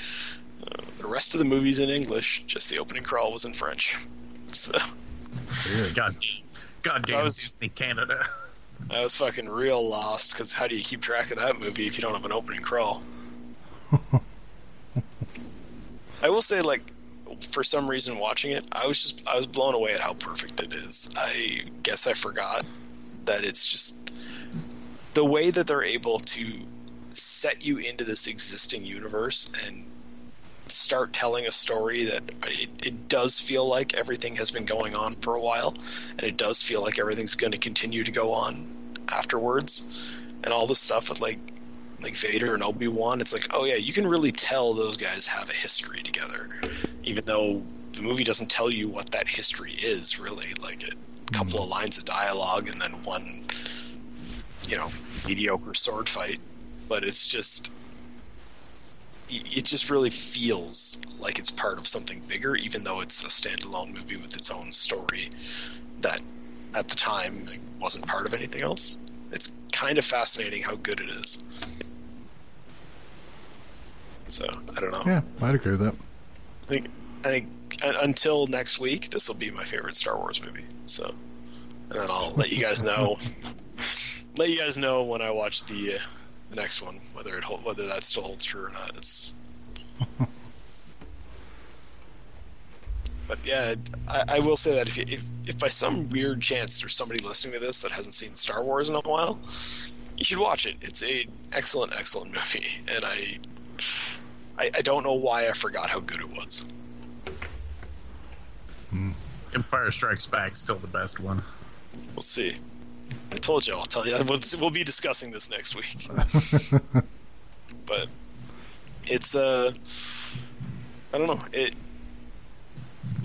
The rest of the movie's in English, just the opening crawl was in French. So goddamn Disney Canada. I was fucking real lost, because how do you keep track of that movie if you don't have an opening crawl? I will say, like, for some reason watching it, I was blown away at how perfect it is. I guess I forgot that it's just the way that they're able to set you into this existing universe and start telling a story that it does feel like everything has been going on for a while, and it does feel like everything's going to continue to go on afterwards, and all this stuff with like Vader and Obi-Wan. It's like, oh yeah, you can really tell those guys have a history together, even though the movie doesn't tell you what that history is, really. Like a couple of lines of dialogue and then one, you know, mediocre sword fight. But it's just, it just really feels like it's part of something bigger, even though it's a standalone movie with its own story that at the time wasn't part of anything else. It's kind of fascinating how good it is. So, I don't know. Yeah, I'd agree with that. I think until next week, this will be my favorite Star Wars movie. So, and then I'll let you guys know when I watch the next one, whether that still holds true or not. But yeah, I will say that if by some weird chance there's somebody listening to this that hasn't seen Star Wars in a while, you should watch it. It's a excellent movie, and I don't know why I forgot how good it was. Empire Strikes Back, still the best one. We'll see. I told you, I'll tell you. We'll be discussing this next week. But it's I don't know.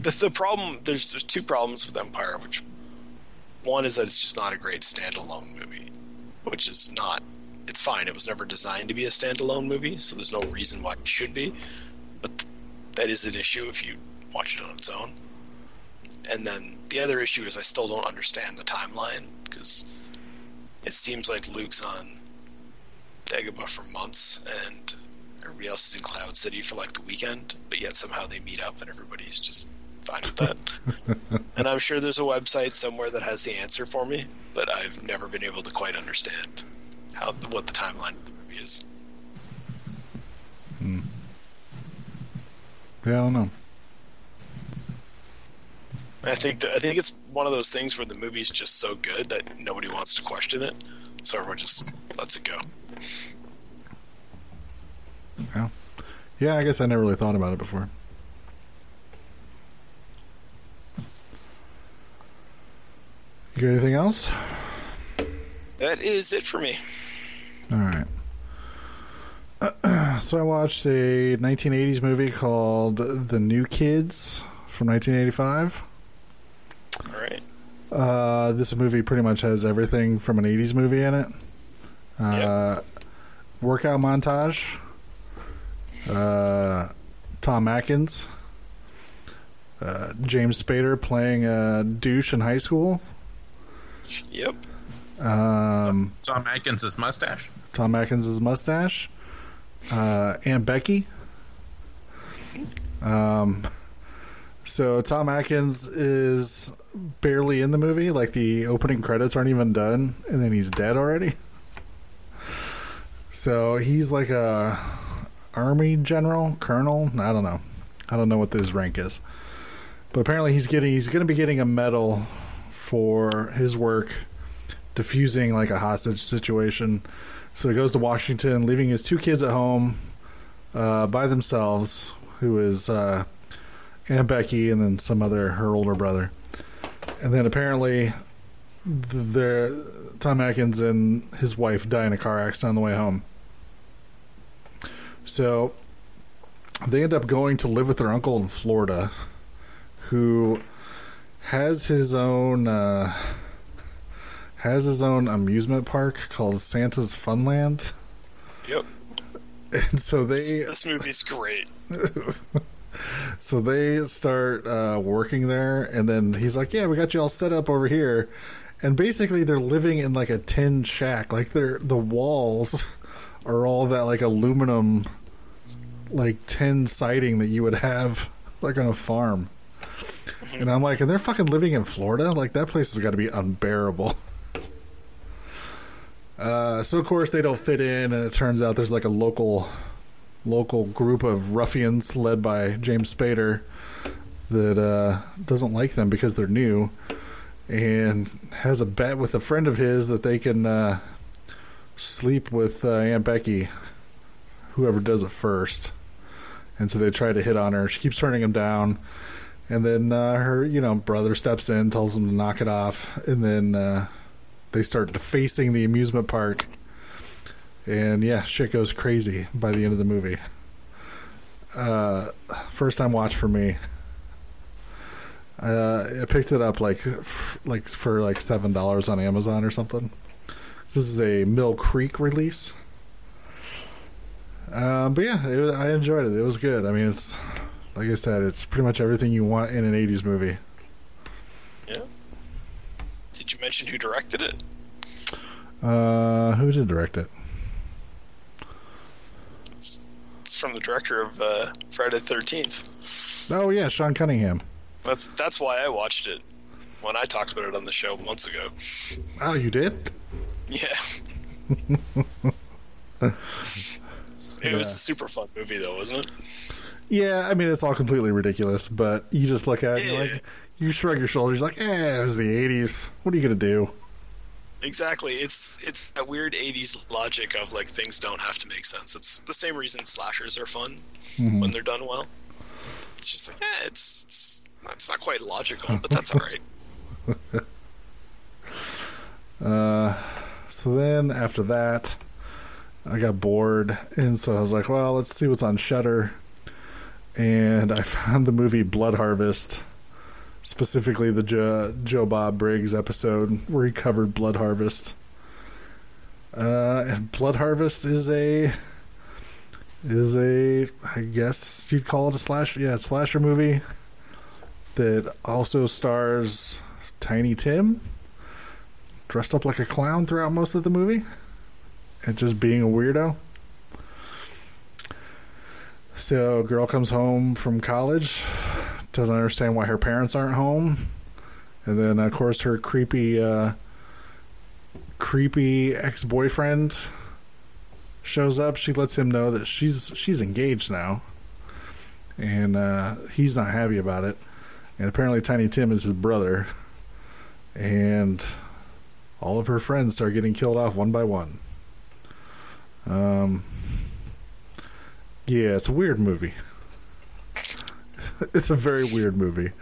The problem, there's two problems with Empire. Which one is that it's just not a great standalone movie, which is not. It's fine. It was never designed to be a standalone movie, so there's no reason why it should be. But that is an issue if you watch it on its own. And then the other issue is I still don't understand the timeline, because it seems like Luke's on Dagobah for months and everybody else is in Cloud City for like the weekend, but yet somehow they meet up and everybody's just fine with that. And I'm sure there's a website somewhere that has the answer for me, but I've never been able to quite understand what the timeline of the movie is. Yeah, I don't know. I think it's one of those things where the movie's just so good that nobody wants to question it, so everyone just lets it go. Yeah. Yeah, I guess I never really thought about it before. You got anything else? That is it for me. All right. So I watched a 1980s movie called The New Kids from 1985. All right. This movie pretty much has everything from an 80s movie in it. Workout montage. Tom Atkins. James Spader playing a douche in high school. Yep. Tom Atkins' mustache. Aunt Becky. So Tom Atkins is barely in the movie. Like, the opening credits aren't even done, and then he's dead already. So he's like a army general, colonel. I don't know what his rank is, but apparently he's going to be getting a medal for his work defusing like a hostage situation. So he goes to Washington, leaving his two kids at home by themselves, who is Aunt Becky and then some other her older brother. And then apparently Tom Atkins and his wife die in a car accident on the way home. So they end up going to live with their uncle in Florida, who has his own amusement park called Santa's Funland. Yep. And so this movie's great. So they start working there, and then he's like, "Yeah, we got you all set up over here." And basically, they're living in like a tin shack. Like the walls are all that like aluminum, like tin siding that you would have like on a farm. Mm-hmm. And I'm like, and they're fucking living in Florida. Like that place has got to be unbearable. So of course they don't fit in, and it turns out there's like a local group of ruffians led by James Spader that doesn't like them because they're new, and has a bet with a friend of his that they can sleep with Aunt Becky, whoever does it first. And so they try to hit on her. She keeps turning him down, and then her brother steps in, tells him to knock it off, and then they start defacing the amusement park. And yeah, shit goes crazy by the end of the movie. First time watch for me. I picked it up for $7 on Amazon or something. This is a Mill Creek release. But yeah, I enjoyed it. It was good. I mean, it's like I said, it's pretty much everything you want in an 80s movie. Yeah. Did you mention who directed it? Who did direct it? It's from the director of Friday the 13th. Oh yeah, Sean Cunningham. That's why I watched it when I talked about it on the show months ago. Oh, you did? Yeah. It was a super fun movie, though, wasn't it? Yeah, I mean, it's all completely ridiculous, but you just look at it and you're like, you shrug your shoulders like, it was the 80s. What are you going to do? Exactly. It's that weird 80s logic of, like, things don't have to make sense. It's the same reason slashers are fun when they're done well. It's just like, it's not quite logical, but that's all right. So then, after that, I got bored, and so I was like, well, let's see what's on Shudder. And I found the movie Blood Harvest, specifically the Joe Bob Briggs episode where he covered Blood Harvest. And Blood Harvest is a I guess you'd call it a slasher. Yeah, slasher movie that also stars Tiny Tim, dressed up like a clown throughout most of the movie, and just being a weirdo. So a girl comes home from college, doesn't understand why her parents aren't home, and then of course her creepy ex-boyfriend shows up. She lets him know that she's engaged now, and he's not happy about it, and apparently Tiny Tim is his brother, and all of her friends start getting killed off one by one. Yeah, it's a weird movie. It's a very weird movie.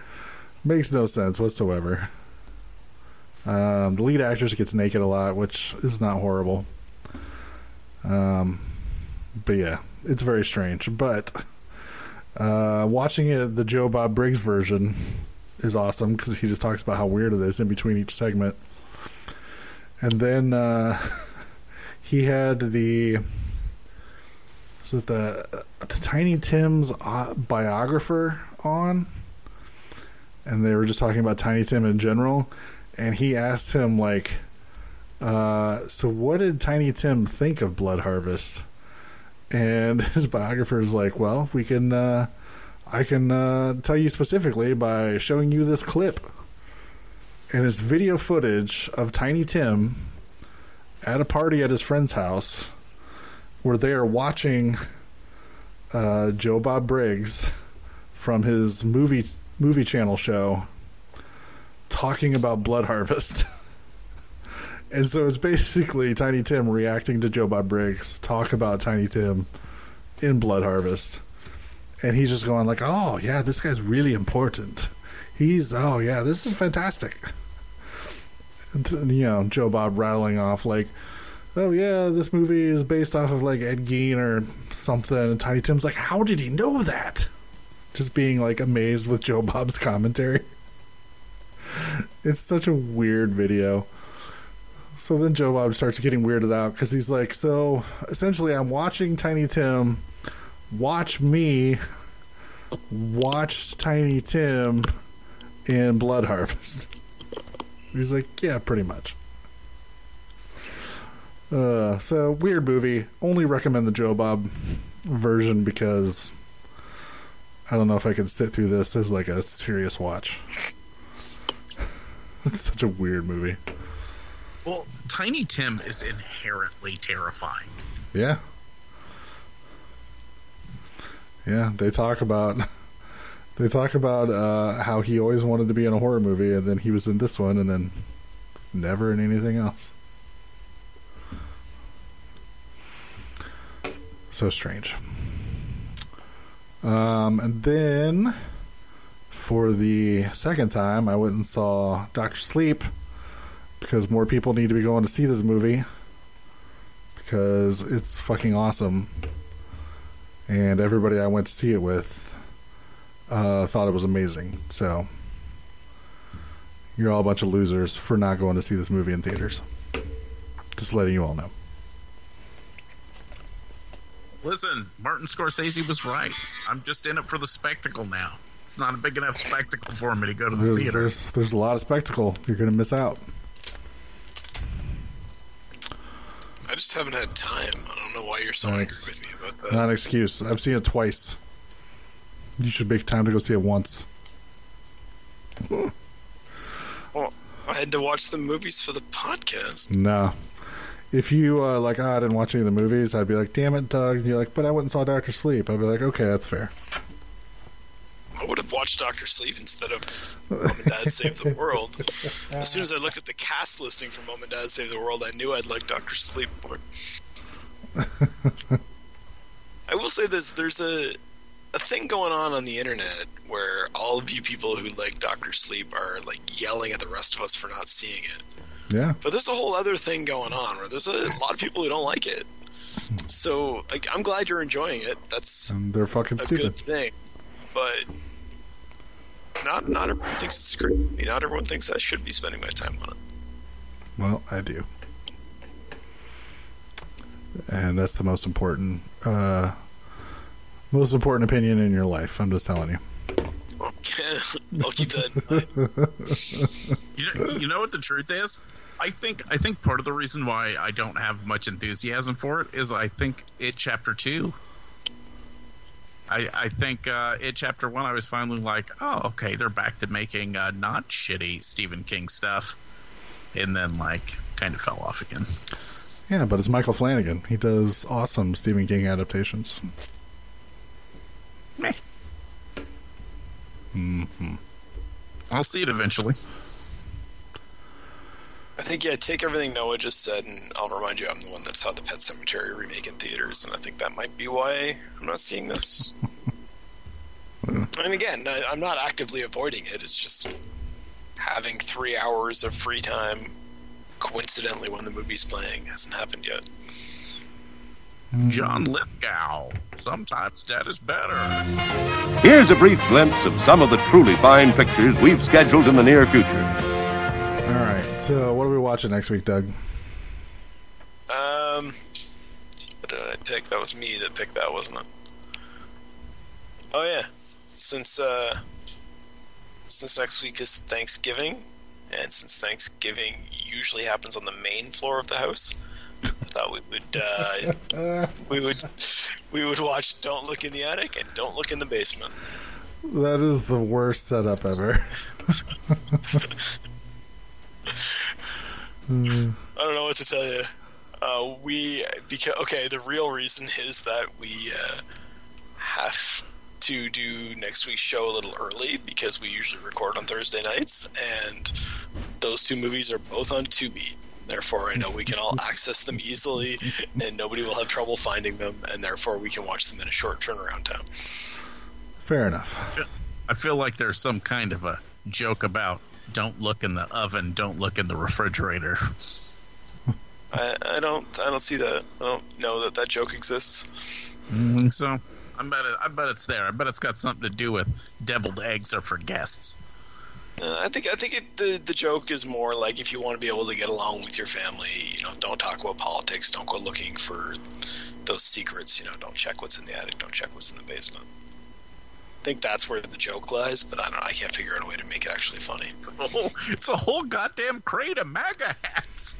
Makes no sense whatsoever. The lead actress gets naked a lot, which is not horrible. But yeah, it's very strange. But watching it, the Joe Bob Briggs version is awesome because he just talks about how weird it is in between each segment. And then he had the Tiny Tim's biographer on, and they were just talking about Tiny Tim in general, and he asked him like, so what did Tiny Tim think of Blood Harvest? And his biographer is like, well, I can tell you specifically by showing you this clip. And it's video footage of Tiny Tim at a party at his friend's house, where they are watching Joe Bob Briggs from his movie channel show talking about Blood Harvest. And so it's basically Tiny Tim reacting to Joe Bob Briggs talk about Tiny Tim in Blood Harvest. And he's just going like, oh yeah, this guy's really important. This is fantastic. Joe Bob rattling off like, oh yeah, this movie is based off of like Ed Gein or something, and Tiny Tim's like, how did he know that? Just being like amazed with Joe Bob's commentary. It's such a weird video. So then Joe Bob starts getting weirded out because he's like, so essentially I'm watching Tiny Tim watch me watch Tiny Tim in Blood Harvest. He's like, yeah, pretty much. So weird movie. Only recommend the Joe Bob version because I don't know if I could sit through this as like a serious watch. It's such a weird movie. Well, Tiny Tim is inherently terrifying. Yeah. Yeah, they talk about how he always wanted to be in a horror movie, and then he was in this one, and then never in anything else. So strange. And then, for the second time, I went and saw Dr. Sleep, because more people need to be going to see this movie, because it's fucking awesome. And everybody I went to see it with thought it was amazing. So you're all a bunch of losers for not going to see this movie in theaters. Just letting you all know. Listen, Martin Scorsese was right. I'm just in it for the spectacle now. It's not a big enough spectacle for me to go to the theater. There's a lot of spectacle you're going to miss out. I just haven't had time. I don't know why you're so angry with me about that. Not an excuse. I've seen it twice. You should make time to go see it once. Well, I had to watch the movies for the podcast. No. If you I didn't watch any of the movies, I'd be like, damn it, Doug. And you're like, but I went and saw Dr. Sleep. I'd be like, okay, that's fair. I would have watched Dr. Sleep instead of Mom and Dad Save the World. As soon as I looked at the cast listing for Mom and Dad Save the World, I knew I'd like Dr. Sleep more. I will say this. There's a thing going on the internet where all of you people who like Dr. Sleep are like yelling at the rest of us for not seeing it. Yeah. But there's a whole other thing going on where there's a lot of people who don't like it. So I'm glad you're enjoying it. That's they're fucking a stupid. Good thing. But not everyone thinks it's great. Not everyone thinks I should be spending my time on it. Well, I do. And that's the most important opinion in your life. I'm just telling you. Okay. I'll keep that in mind. You know what the truth is? I think part of the reason why I don't have much enthusiasm for it is I think It Chapter 2. I think in Chapter 1 I was finally like, oh, okay, they're back to making not shitty Stephen King stuff, and then kind of fell off again. Yeah, but it's Michael Flanagan. He does awesome Stephen King adaptations. Meh. Mm-hmm. I'll see it eventually. I think, yeah, take everything Noah just said, and I'll remind you I'm the one that saw the Pet Sematary remake in theaters, and I think that might be why I'm not seeing this. And again, I'm not actively avoiding it. It's just having 3 hours of free time coincidentally when the movie's playing hasn't happened yet. John Lithgow. Sometimes that is better. Here's a brief glimpse of some of the truly fine pictures we've scheduled in the near future. All right, so what are we watching next week, Doug? What did I pick? That was me that picked that, wasn't it? Oh, yeah. Since next week is Thanksgiving, and since Thanksgiving usually happens on the main floor of the house, I thought we would watch Don't Look in the Attic and Don't Look in the Basement. That is the worst setup ever. I don't know what to tell you. The real reason is that we have to do next week's show a little early because we usually record on Thursday nights, and those two movies are both on Tubi. Therefore, I know we can all access them easily, and nobody will have trouble finding them, and therefore we can watch them in a short turnaround time. Fair enough. I feel like there's some kind of a joke about Don't look in the oven. Don't look in the refrigerator. I don't see that. I don't know that that joke exists. So I bet it's there. I bet it's got something to do with deviled eggs are for guests. I think the joke is more like, if you want to be able to get along with your family, you know, don't talk about politics. Don't go looking for those secrets. You know, don't check what's in the attic. Don't check what's in the basement. I think that's where the joke lies, but I can't figure out a way to make it actually funny. Oh, it's a whole goddamn crate of MAGA hats.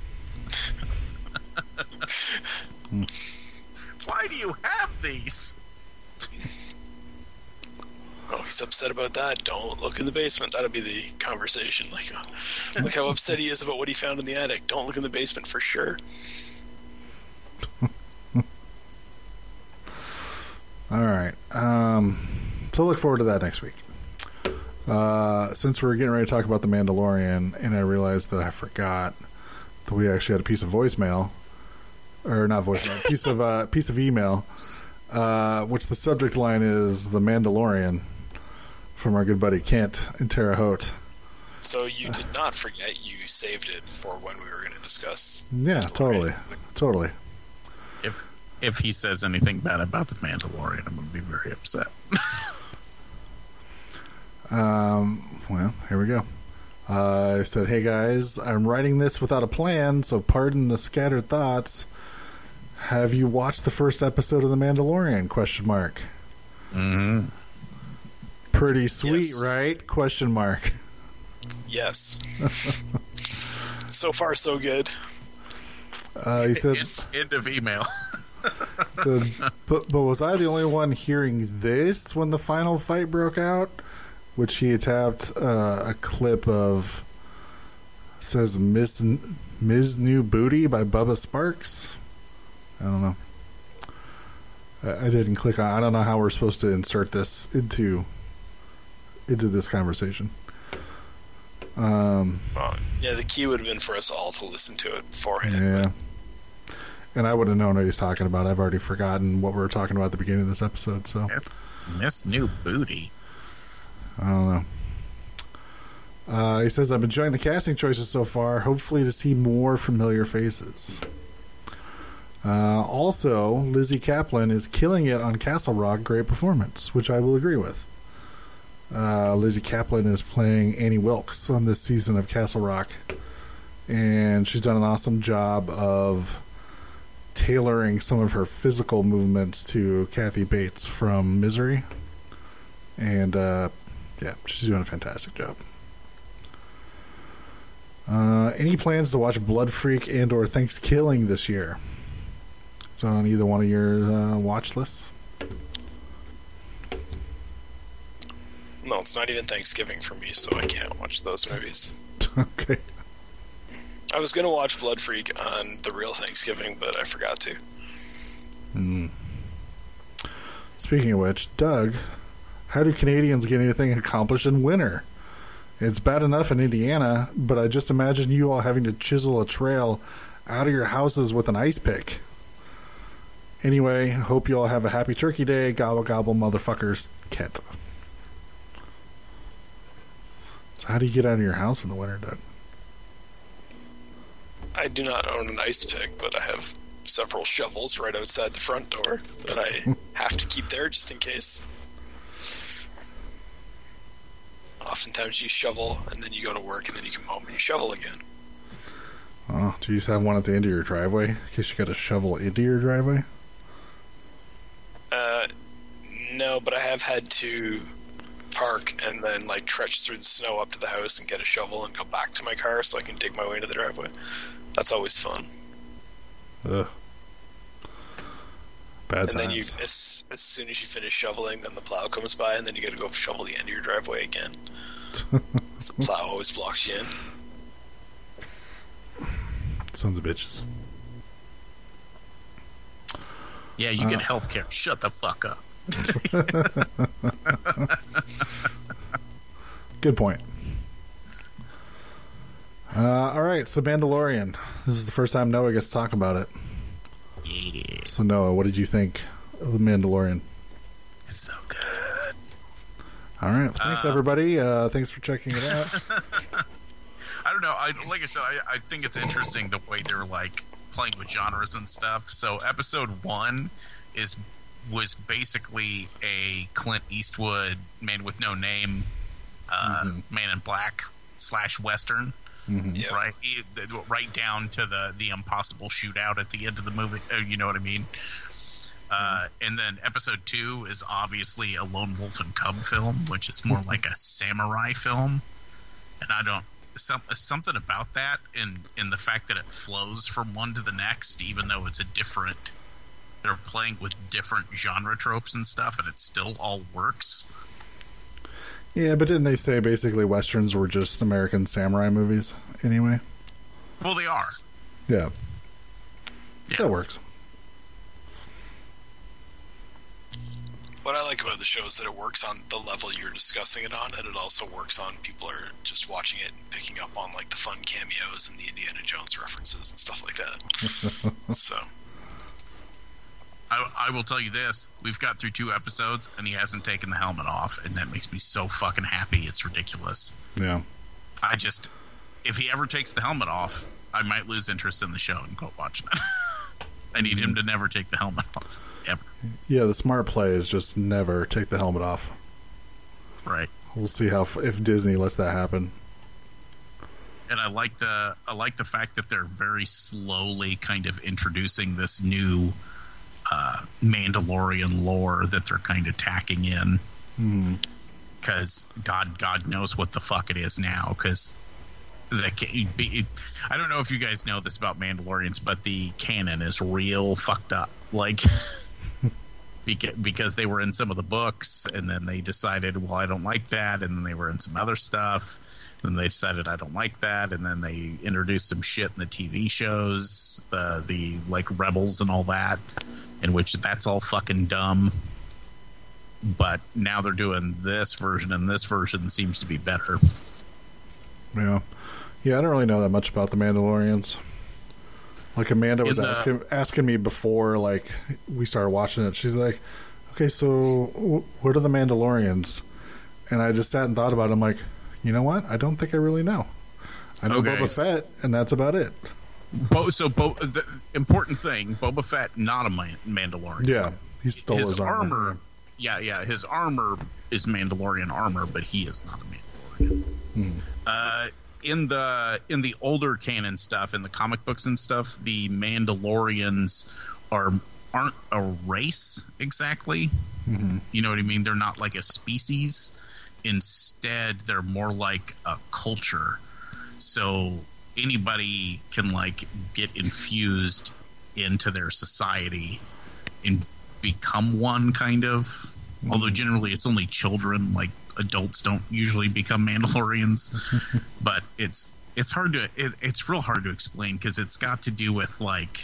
Why do you have these? Oh, he's upset about that. Don't look in the basement. That'll be the conversation. Like, look how upset he is about what he found in the attic. Don't look in the basement for sure. All right. So look forward to that next week. Since we're getting ready to talk about The Mandalorian, and I realized that I forgot that we actually had a piece of voicemail, or not voicemail, piece of email, which the subject line is The Mandalorian, from our good buddy Kent in Terre Haute. So you did not forget. You saved it for when we were going to discuss. Yeah, totally. If he says anything bad about The Mandalorian, I'm going to be very upset. Well, here we go. I said, hey guys, I'm writing this without a plan, so pardon the scattered thoughts. Have you watched the first episode of The Mandalorian? ? Mm-hmm. Pretty sweet, yes. Right? ? Yes. So far, so good. He said, end of email. So, but was I the only one hearing this when the final fight broke out? Which he tapped a clip of, says Ms. New Booty by Bubba Sparks. I don't know. I didn't click on. I don't know how we're supposed to insert this into this conversation. Yeah, the key would have been for us all to listen to it beforehand. Yeah. And I would have known what he's talking about. I've already forgotten what we were talking about at the beginning of this episode. So Miss New Booty. I don't know. He says, I'm enjoying the casting choices so far. Hopefully to see more familiar faces. Also, Lizzie Kaplan is killing it on Castle Rock. Great performance, which I will agree with. Lizzie Kaplan is playing Annie Wilkes on this season of Castle Rock. And she's done an awesome job of tailoring some of her physical movements to Kathy Bates from Misery. And, yeah, she's doing a fantastic job. Any plans to watch Blood Freak and/or Thanksgiving this year? Is it on either one of your watch lists? No, it's not even Thanksgiving for me, so I can't watch those movies. Okay. I was going to watch Blood Freak on the real Thanksgiving, but I forgot to. Speaking of which, Doug... How do Canadians get anything accomplished in winter? It's bad enough in Indiana, but I just imagine you all having to chisel a trail out of your houses with an ice pick. Anyway, hope you all have a happy turkey day. Gobble, gobble, motherfuckers. Cat. So how do you get out of your house in the winter, Doug? I do not own an ice pick, but I have several shovels right outside the front door that I have to keep there just in case. Oftentimes you shovel, and then you go to work, and then you come home and you shovel again. Oh, do you just have one at the end of your driveway? In case you got to shovel into your driveway? No, but I have had to park and then, like, trudge through the snow up to the house and get a shovel and go back to my car so I can dig my way into the driveway. That's always fun. Ugh. Bad times. Then you, as soon as you finish shoveling, then the plow comes by, and then you got to go shovel the end of your driveway again. The plow always blocks you in. Sons of bitches. Yeah, you get healthcare. Shut the fuck up. Good point. All right, so Mandalorian. This is the first time Noah gets to talk about it. Yeah. So Noah, what did you think of The Mandalorian? It's so good. All right, well, thanks everybody. Thanks for checking it out. don't know. Like I said, I think it's interesting the way they're like playing with genres and stuff. So episode one was basically a Clint Eastwood Man with No Name, Man in Black / Western. Mm-hmm. Right, right down to the impossible shootout at the end of the movie. You know what I mean? And then episode 2 is obviously a Lone Wolf and Cub film, which is more like a samurai film. And I don't something about that, and the fact that it flows from one to the next, even though it's a different. They're playing with different genre tropes and stuff, and it still all works. Yeah, but didn't they say basically Westerns were just American samurai movies anyway? Well, they are. Yeah. That works. What I like about the show is that it works on the level you're discussing it on, and it also works on people are just watching it and picking up on like the fun cameos and the Indiana Jones references and stuff like that. So... I will tell you this, we've got through 2 episodes and he hasn't taken the helmet off, and that makes me so fucking happy. It's ridiculous. Yeah. I just, if he ever takes the helmet off, I might lose interest in the show and go watch it. I need him to never take the helmet off. Ever. Yeah, the smart play is just never take the helmet off. Right. We'll see if Disney lets that happen. And I like the fact that they're very slowly kind of introducing this new Mandalorian lore that they're kind of tacking in, because God knows what the fuck it is now, because I don't know if you guys know this about Mandalorians, but the canon is real fucked up, like because they were in some of the books, and then they decided, well, I don't like that, and then they were in some other stuff, and they decided, I don't like that, and then they introduced some shit in the TV shows, the like Rebels and all that, in which that's all fucking dumb. But now they're doing this version, and this version seems to be better. Yeah, I don't really know that much about the Mandalorians. Like Amanda was asking me before, like, we started watching it. She's like, okay, so what are the Mandalorians? And I just sat and thought about it. I'm like, you know what? I don't think I really know. I know Boba Fett, and that's about it. The important thing, Boba Fett, not a Mandalorian. Yeah, he stole his armor. Yeah, his armor is Mandalorian armor, but he is not a Mandalorian. In the older canon stuff, in the comic books and stuff, the Mandalorians aren't a race exactly. Mm-hmm. You know what I mean? They're not like a species. Instead, they're more like a culture. So anybody can like get infused into their society and become one, kind of. Mm-hmm. Although generally it's only children, like adults don't usually become Mandalorians. But it's real hard to explain, because it's got to do with like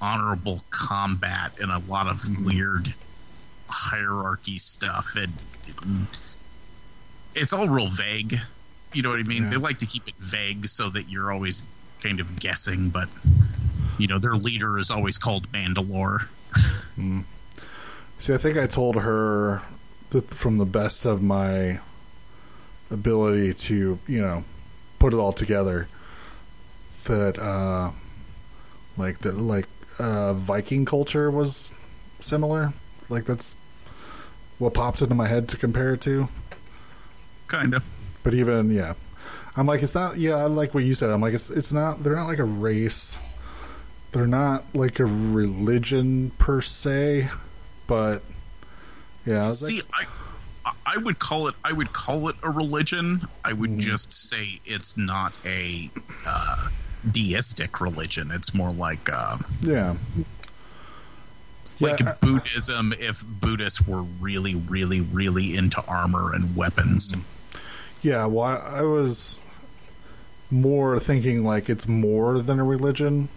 honorable combat and a lot of weird hierarchy stuff, and it's all real vague. You know what I mean? Yeah. They like to keep it vague so that you're always kind of guessing, but you know, their leader is always called Mandalore. See, I think I told her that from the best of my ability to, you know, put it all together, that Viking culture was similar. Like, that's what popped into my head to compare it to. Kind of. But even, yeah. I'm like, it's not, yeah, I like what you said. I'm like, it's not, they're not like a race. They're not like a religion per se. But, yeah. I would call it a religion. I would just say it's not a deistic religion. It's more like, Buddhism, if Buddhists were really, really, really into armor and weapons. Yeah, well, I was more thinking like it's more than a religion.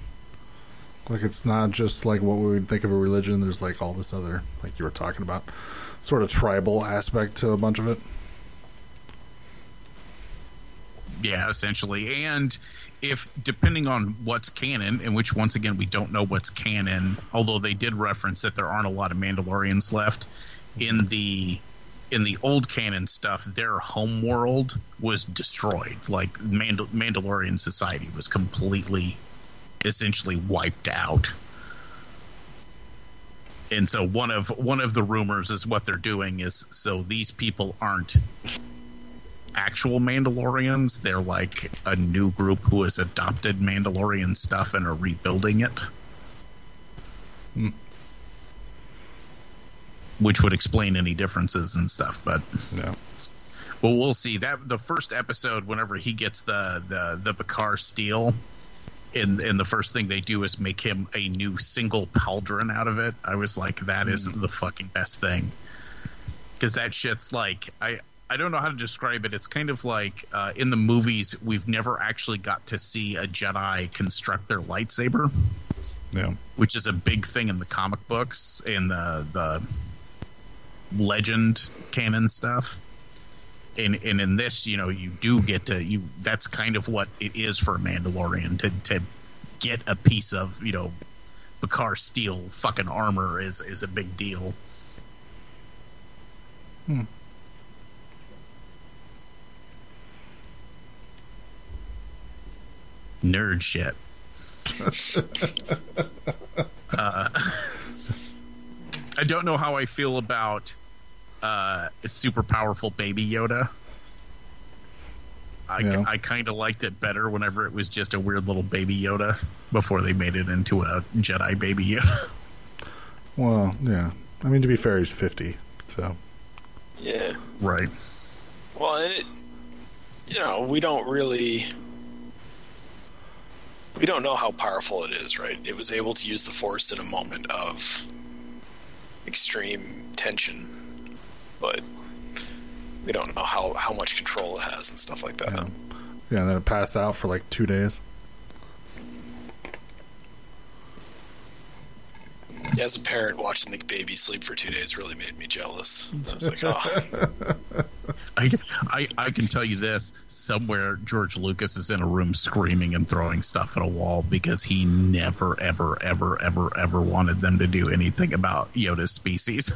Like, it's not just like what we would think of a religion. There's like all this other, like you were talking about, sort of tribal aspect to a bunch of it. Yeah, essentially. And if, depending on what's canon, and which, once again, we don't know what's canon, although they did reference that there aren't a lot of Mandalorians left in the in the old canon stuff, their homeworld was destroyed. Like Mandalorian society was completely, essentially wiped out. And so one of the rumors is what they're doing is, so these people aren't actual Mandalorians. They're like a new group who has adopted Mandalorian stuff and are rebuilding it. Hmm. Which would explain any differences and stuff, but yeah. Well, we'll see. That the first episode, whenever he gets the Bakar steel, and the first thing they do is make him a new single pauldron out of it. I was like, that is the fucking best thing, because that shit's like I don't know how to describe it. It's kind of like in the movies we've never actually got to see a Jedi construct their lightsaber, yeah, which is a big thing in the comic books and the legend canon stuff, and in this, you know, you do get to you. That's kind of what it is for a Mandalorian to get a piece of, you know, Bakar steel fucking armor is a big deal. Hmm. Nerd shit. I don't know how I feel about a super powerful baby Yoda. I kind of liked it better whenever it was just a weird little baby Yoda before they made it into a Jedi baby Yoda. Well, yeah. I mean, to be fair, he's 50, so. Yeah. Right. Well, we don't really... We don't know how powerful it is, right? It was able to use the Force in a moment of extreme tension, but we don't know how much control it has and stuff like that. Yeah, and then it passed out for like 2 days. As a parent, watching the baby sleep for 2 days really made me jealous. I was like, oh. I can tell you this. Somewhere, George Lucas is in a room screaming and throwing stuff at a wall because he never, ever, ever, ever, ever wanted them to do anything about Yoda's species.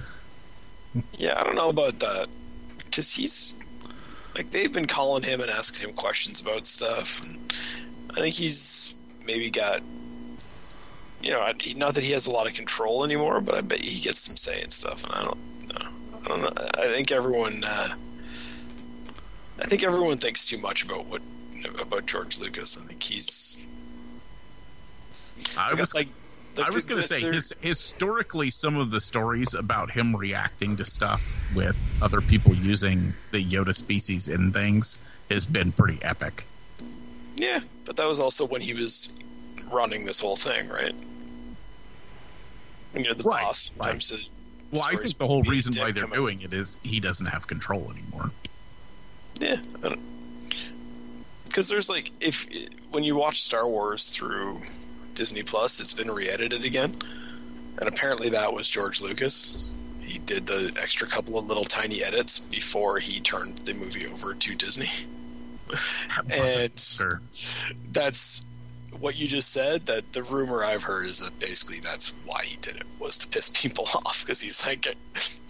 Yeah, I don't know about that. Because he's... Like, they've been calling him and asking him questions about stuff. And I think he's maybe got... You know, not that he has a lot of control anymore, but I bet he gets some say and stuff. And I don't know. I think everyone thinks too much about George Lucas. I think he's. I was going to say historically, some of the stories about him reacting to stuff with other people using the Yoda species in things has been pretty epic. Yeah, but that was also when he was running this whole thing, right? And you're the boss. Sometimes right. Well, I think the whole reason why they're doing it is he doesn't have control anymore. Yeah, because there's like when you watch Star Wars through Disney Plus, it's been re-edited again, and apparently that was George Lucas. He did the extra couple of little tiny edits before he turned the movie over to Disney, and sure. That's. What you just said, that the rumor I've heard is that basically that's why he did it, was to piss people off, because he's like,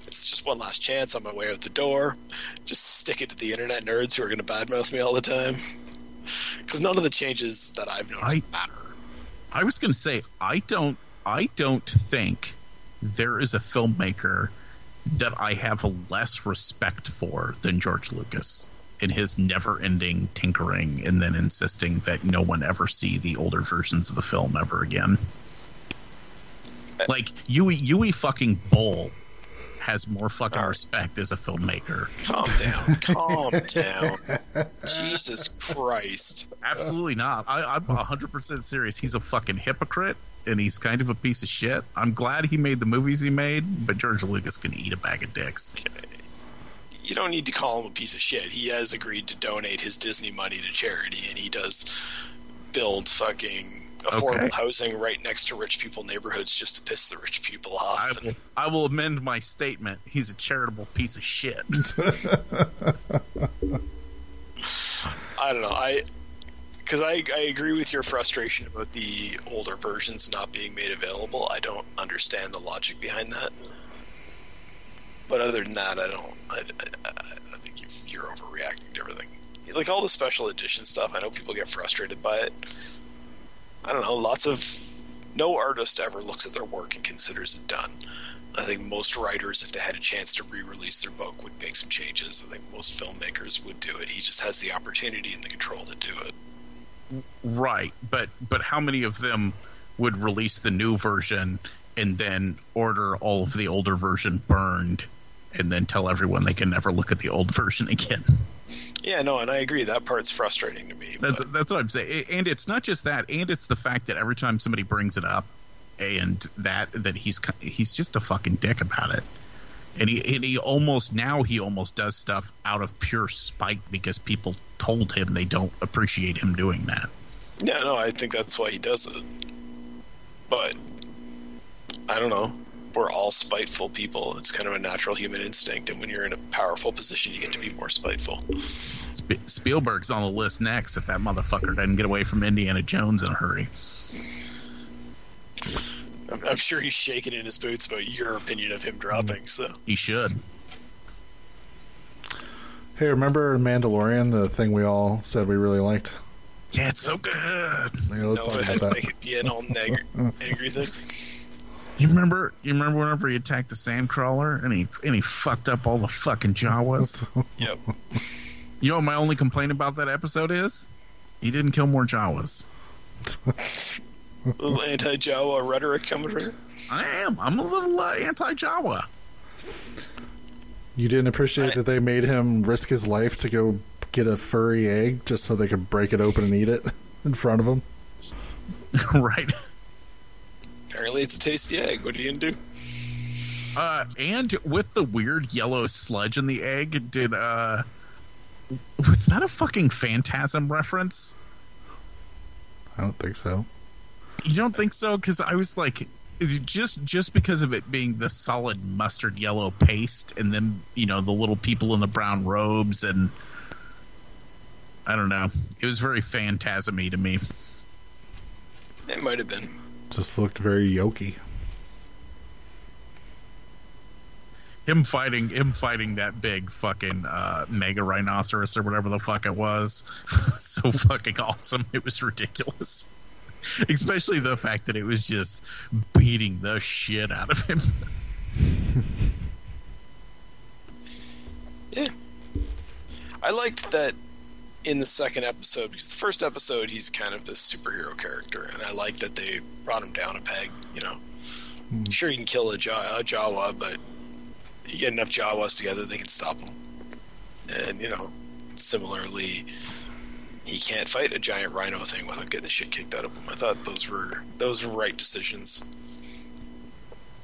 it's just one last chance on my way out the door, just stick it to the internet nerds who are going to badmouth me all the time, because none of the changes that I've noticed matter. I was going to say, I don't think there is a filmmaker that I have less respect for than George Lucas. In his never-ending tinkering and then insisting that no one ever see the older versions of the film ever again. Like, Yui fucking Boll has more fucking respect as a filmmaker. Calm down. Jesus Christ. Absolutely not. I'm 100% serious. He's a fucking hypocrite, and he's kind of a piece of shit. I'm glad he made the movies he made, but George Lucas can eat a bag of dicks. Okay. You don't need to call him a piece of shit. He has agreed to donate his Disney money to charity, and he does build fucking affordable housing right next to rich people neighborhoods just to piss the rich people off. I will amend my statement. He's a charitable piece of shit. I don't know. Because I agree with your frustration about the older versions not being made available. I don't understand the logic behind that. But other than that, I don't. I think you're overreacting to everything. Like all the special edition stuff, I know people get frustrated by it. I don't know. No artist ever looks at their work and considers it done. I think most writers, if they had a chance to re-release their book, would make some changes. I think most filmmakers would do it. He just has the opportunity and the control to do it. Right, but how many of them would release the new version and then order all of the older version burned and then tell everyone they can never look at the old version again? Yeah, no, and I agree. That part's frustrating to me. That's what I'm saying. And it's not just that, and it's the fact that every time somebody brings it up, and that he's just a fucking dick about it. And he almost does stuff out of pure spite because people told him they don't appreciate him doing that. Yeah, no, I think that's why he does it. But I don't know. We're all spiteful people. It's kind of a natural human instinct, and when you're in a powerful position, you get to be more spiteful. Spielberg's on the list next if that motherfucker doesn't get away from Indiana Jones in a hurry. I'm sure he's shaking in his boots about your opinion of him dropping, so... He should. Hey, remember Mandalorian, the thing we all said we really liked? Yeah, it's so good! Yeah, an all angry thing. You remember whenever he attacked the Sandcrawler and he fucked up all the fucking Jawas? Yep. You know what my only complaint about that episode is? He didn't kill more Jawas. A little anti-Jawa rhetoric coming from you? I am. I'm a little anti-Jawa. You didn't appreciate that they made him risk his life to go get a furry egg just so they could break it open and eat it in front of him? Right. Apparently it's a tasty egg. What are you gonna do? And with the weird yellow sludge in the egg, was that a fucking Phantasm reference? I don't think so. You don't think so? Because I was like, just because of it being the solid mustard yellow paste, and then the little people in the brown robes, and I don't know, it was very Phantasm-y to me. It might have been. Just looked very yolky. Him fighting that big fucking mega rhinoceros or whatever the fuck it was, so fucking awesome. It was ridiculous. Especially the fact that it was just beating the shit out of him. Yeah. I liked that in the second episode, because the first episode he's kind of this superhero character, and I like that they brought him down a peg, Sure, you can kill a Jawa, but you get enough Jawas together, they can stop him. And, similarly... He can't fight a giant rhino thing without getting the shit kicked out of him. I thought those were right decisions.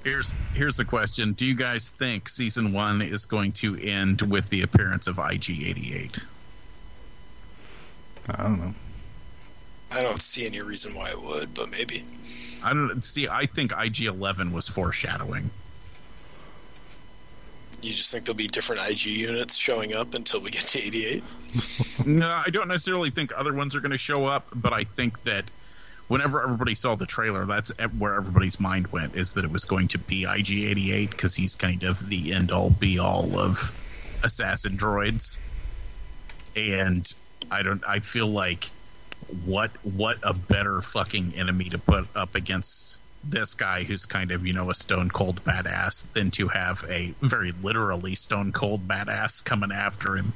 Here's the question: do you guys think season 1 is going to end with the appearance of IG-88? I don't know. I don't see any reason why it would, but maybe. I don't see. I think IG-11 was foreshadowing. You just think there'll be different IG units showing up until we get to 88? No, I don't necessarily think other ones are going to show up, but I think that whenever everybody saw the trailer, that's where everybody's mind went, is that it was going to be IG-88, because he's kind of the end-all, be-all of assassin droids. And I feel like what a better fucking enemy to put up against this guy who's kind of, a stone-cold badass than to have a very literally stone-cold badass coming after him.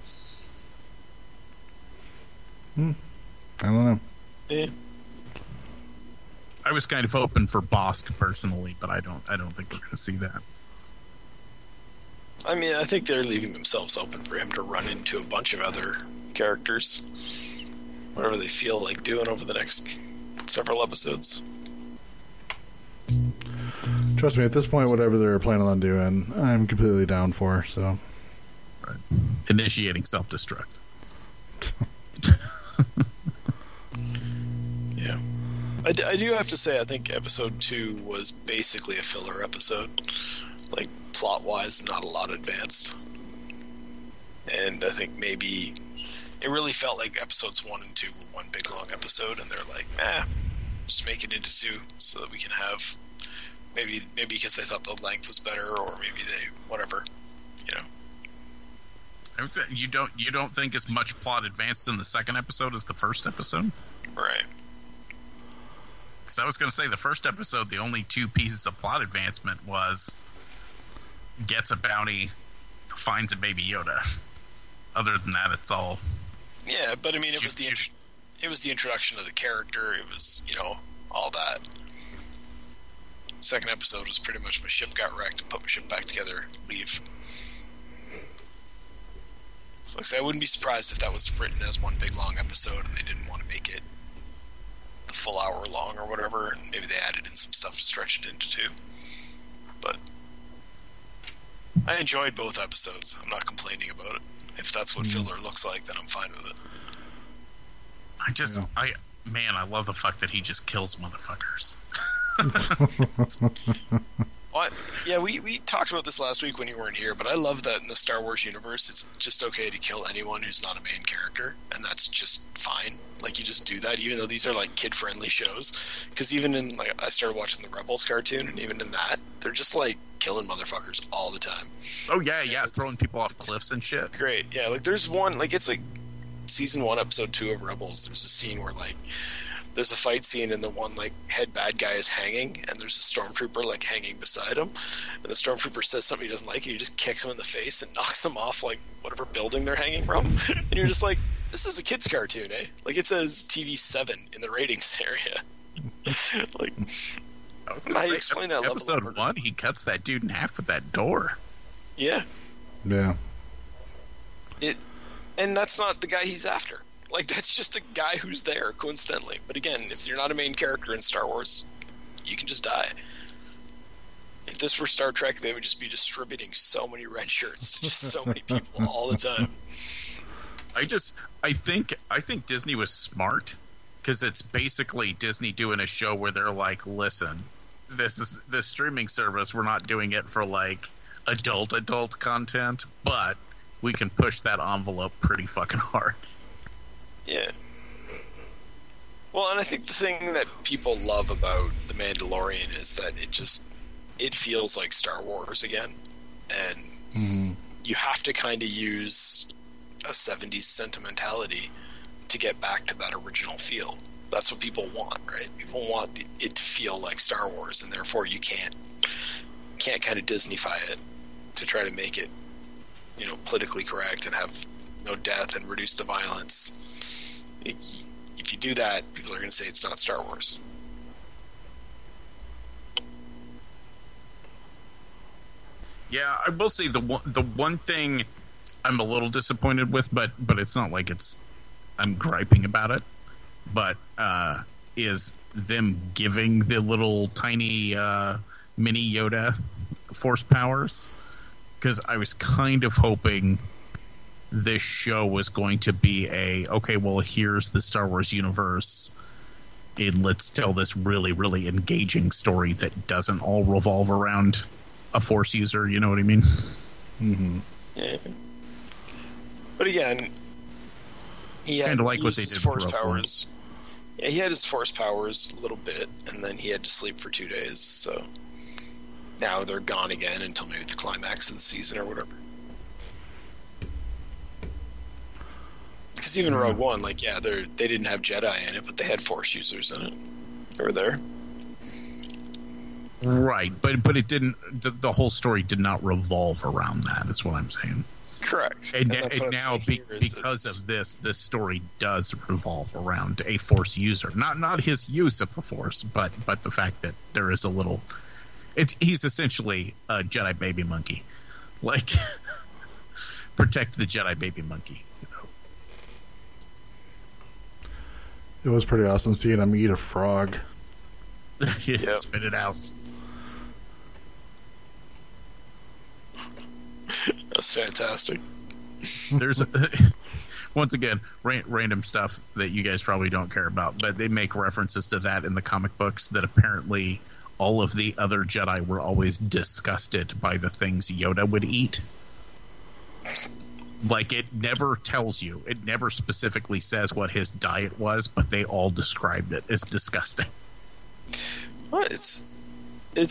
I don't know. Yeah. I was kind of hoping for Bosk personally, but I don't think we're going to see that. I mean, I think they're leaving themselves open for him to run into a bunch of other characters, whatever they feel like doing over the next several episodes. Trust me, at this point, whatever they're planning on doing, I'm completely down for, so... Right. Initiating self-destruct. Yeah. I do have to say, I think episode 2 was basically a filler episode. Like, plot-wise, not a lot advanced. And I think maybe... It really felt like episodes 1 and 2 were one big long episode, and they're like, just make it into 2 so that we can have... Maybe because they thought the length was better, or maybe whatever. Yeah. You don't think as much plot advanced in the second episode as the first episode? Right. Because I was going to say the first episode, the only two pieces of plot advancement was gets a bounty, finds a baby Yoda. Other than that, it's all... Yeah, but I mean, it was the introduction of the character. It was, all that. Second episode was pretty much my ship got wrecked, put my ship back together, leave. So like I said, I wouldn't be surprised if that was written as one big long episode and they didn't want to make it the full hour long or whatever, and maybe they added in some stuff to stretch it into two. But I enjoyed both episodes. I'm not complaining about it. If that's what filler looks like, then I'm fine with it. I love the fuck that he just kills motherfuckers. Well, yeah, we talked about this last week when you weren't here, but I love that in the Star Wars universe, it's just okay to kill anyone who's not a main character, and that's just fine. Like, you just do that, even though these are, like, kid-friendly shows. Because even in, like, I started watching the Rebels cartoon, and even in that, they're just, like, killing motherfuckers all the time. Oh, yeah, throwing people off cliffs and shit. Great, yeah, like, there's one, like, it's, like, Season 1, Episode 2 of Rebels, there's a scene where, like, there's a fight scene and the one, like, head bad guy is hanging and there's a stormtrooper, like, hanging beside him. And the stormtrooper says something he doesn't like and he just kicks him in the face and knocks him off, like, whatever building they're hanging from. And you're just like, this is a kid's cartoon, eh? Like, it says TV7 in the ratings area. Like, I explain that level of murder. Episode 1, he cuts that dude in half with that door. Yeah. Yeah. And that's not the guy he's after. Like, that's just a guy who's there, coincidentally. But again, if you're not a main character in Star Wars, you can just die. If this were Star Trek, they would just be distributing so many red shirts to just so many people all the time. I think Disney was smart, because it's basically Disney doing a show where they're like, listen, this is the streaming service. We're not doing it for, like, adult content, but we can push that envelope pretty fucking hard. Yeah. Well, and I think the thing that people love about The Mandalorian is that it feels like Star Wars again. And you have to kind of use a 70s sentimentality to get back to that original feel. That's what people want, right? People want it to feel like Star Wars, and therefore you can't kind of Disneyfy it to try to make it, politically correct and have no death and reduce the violence. If you do that, people are going to say it's not Star Wars. Yeah, I will say the one thing I'm a little disappointed with, but it's not like I'm griping about it, but is them giving the little tiny mini Yoda force powers, because I was kind of hoping this show was going to be here's the Star Wars universe, and let's tell this really, really engaging story that doesn't all revolve around a Force user, you know what I mean? Mm-hmm. Yeah. But again, he had his Force powers a little bit, and then he had to sleep for 2 days, so now they're gone again until maybe the climax of the season or whatever. Because even Rogue One, like, yeah, they didn't have Jedi in it, but they had Force users in it. They were there. Right, but it didn't... The whole story did not revolve around that, is what I'm saying. Correct. And now, because of this, this story does revolve around a Force user. Not his use of the Force, but the fact that there is a little... He's essentially a Jedi baby monkey. Like, protect the Jedi baby monkey. It was pretty awesome seeing him eat a frog. Yeah, yep. Spit it out. That's fantastic. There's once again random stuff that you guys probably don't care about, but they make references to that in the comic books. That apparently all of the other Jedi were always disgusted by the things Yoda would eat. Like, it never tells you. It never specifically says what his diet was, but they all described it as disgusting. Well, it's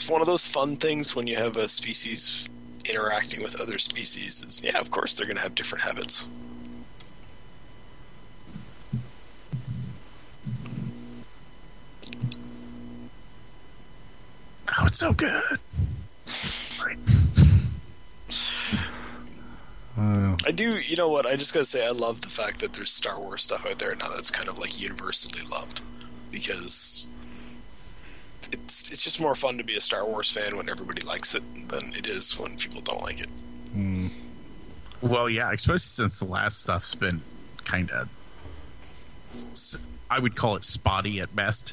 one of those fun things when you have a species interacting with other species is, yeah, of course they're going to have different habits. Oh, it's so good. Right. I do, you know what, I just gotta say I love the fact that there's Star Wars stuff out there now that's kind of like universally loved, because it's just more fun to be a Star Wars fan when everybody likes it than it is when people don't like it. Mm. Well, yeah, especially since the last stuff's been kind of, I would call it spotty at best.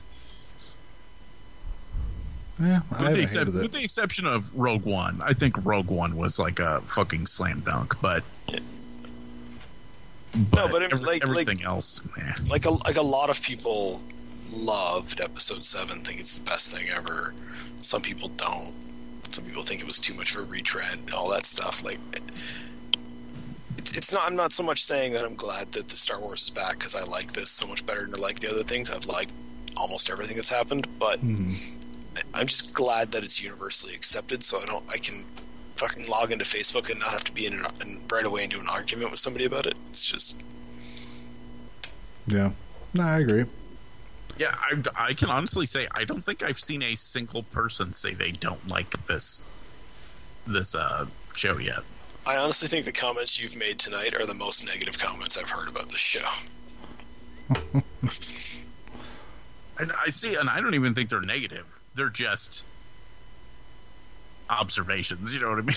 Yeah, with the exception of Rogue One. I think Rogue One was like a fucking slam dunk, but everything else, man. Like a lot of people loved Episode 7, think it's the best thing ever. Some people don't. Some people think it was too much of a retread and all that stuff. Like, it's not. I'm not so much saying that I'm glad that the Star Wars is back, because I like this so much better than I like the other things. I've liked almost everything that's happened, but. Mm-hmm. I'm just glad that it's universally accepted, so I can fucking log into Facebook and not have to be right away into an argument with somebody about it. It's just, yeah, no, I agree. Yeah, I can honestly say I don't think I've seen a single person say they don't like this show yet. I honestly think the comments you've made tonight are the most negative comments I've heard about this show. And I see, and I don't even think they're negative. They're just observations, you know what I mean?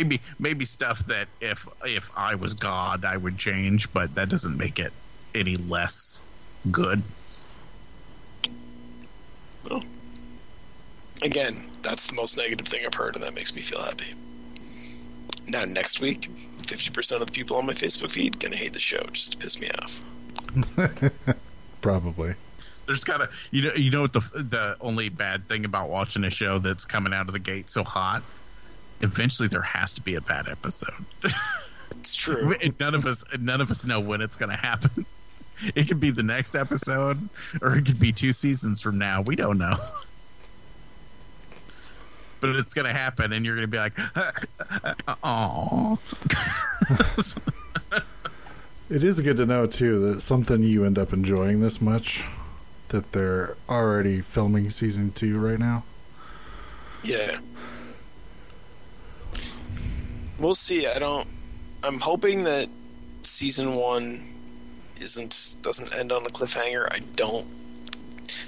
Like, maybe stuff that if I was God, I would change, but that doesn't make it any less good. Well, again, that's the most negative thing I've heard, and that makes me feel happy. Now, next week, 50% of the people on my Facebook feed gonna hate the show just to piss me off. Probably. There's gotta, you know what the only bad thing about watching a show that's coming out of the gate so hot? Eventually, there has to be a bad episode. It's true. None of us know when it's gonna happen. It could be the next episode, or it could be 2 seasons from now. We don't know. But it's gonna happen, and you're gonna be like, "Oh." It is good to know too that something you end up enjoying this much. That they're already filming season 2 right now. Yeah. We'll see. I'm hoping that season 1 doesn't end on a cliffhanger.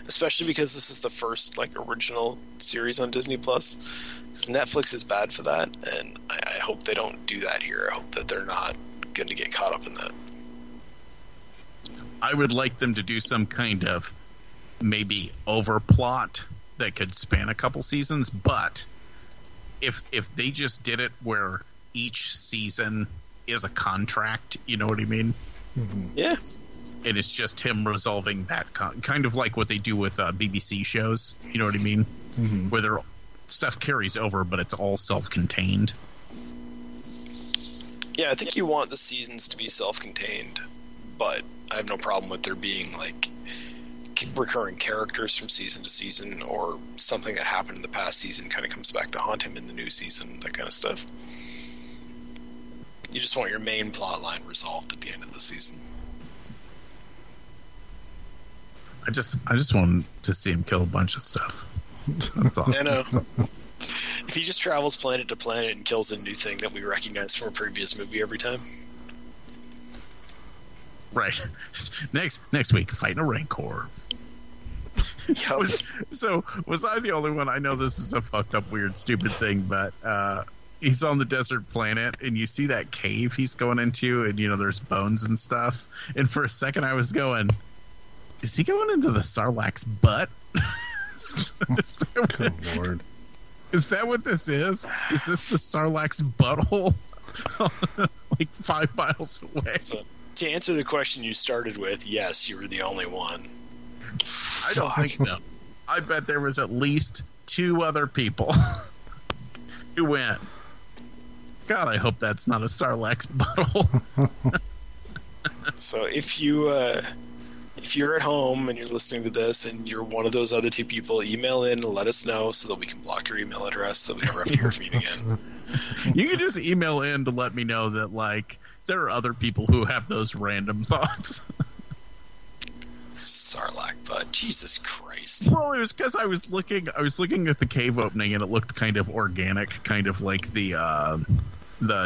Especially because this is the first original series on Disney Plus. Because Netflix is bad for that, and I hope they don't do that here. I hope that they're not going to get caught up in that. I would like them to do some kind of maybe overplot that could span a couple seasons, but if they just did it where each season is a contract, you know what I mean? Mm-hmm. Yeah. And it's just him resolving that kind of like what they do with BBC shows, you know what I mean? Mm-hmm. Where their stuff carries over, but it's all self-contained. Yeah, I think you want the seasons to be self-contained, but I have no problem with there being recurring characters from season to season, or something that happened in the past season kind of comes back to haunt him in the new season, that kind of stuff. You just want your main plot line resolved at the end of the season. I just want to see him kill a bunch of stuff. That's all. I know. If he just travels planet to planet and kills a new thing that we recognize from a previous movie every time. Right. Next week, fighting a rancor. Yep. Was I the only one? I know this is a fucked up, weird, stupid thing, but he's on the desert planet, and you see that cave he's going into, and there's bones and stuff. And for a second, I was going, is he going into the Sarlacc's butt? Good Lord. Is that what this is? Is this the Sarlacc's butthole? 5 miles away. To answer the question you started with, yes, you were the only one. I don't think so. I bet there was at least 2 other people who went, God, I hope that's not a Sarlacc's bottle. So if you if you're at home and you're listening to this and you're one of those other two people, email in and let us know so that we can block your email address so we never have to hear from you again. You can just email in to let me know that, like, there are other people who have those random thoughts. Sarlacc thought, Jesus Christ. Well, it was because I was looking at the cave opening and it looked kind of organic, kind of like the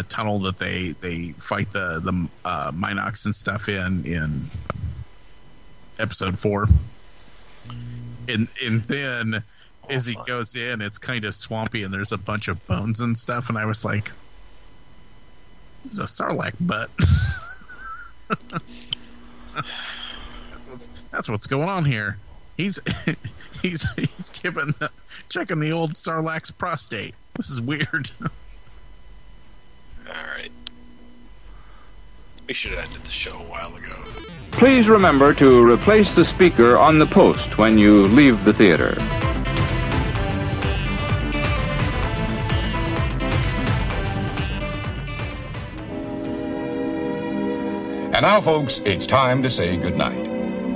tunnel that they fight the Minox and stuff in episode 4. And then as he goes in, it's kind of swampy and there's a bunch of bones and stuff, and I was like, this is a Sarlacc butt. That's what's going on here. He's checking the old Sarlacc's prostate. This is weird. Alright. We should have ended the show a while ago. Please remember to replace the speaker on the post when you leave the theater. And now, folks, it's time to say goodnight.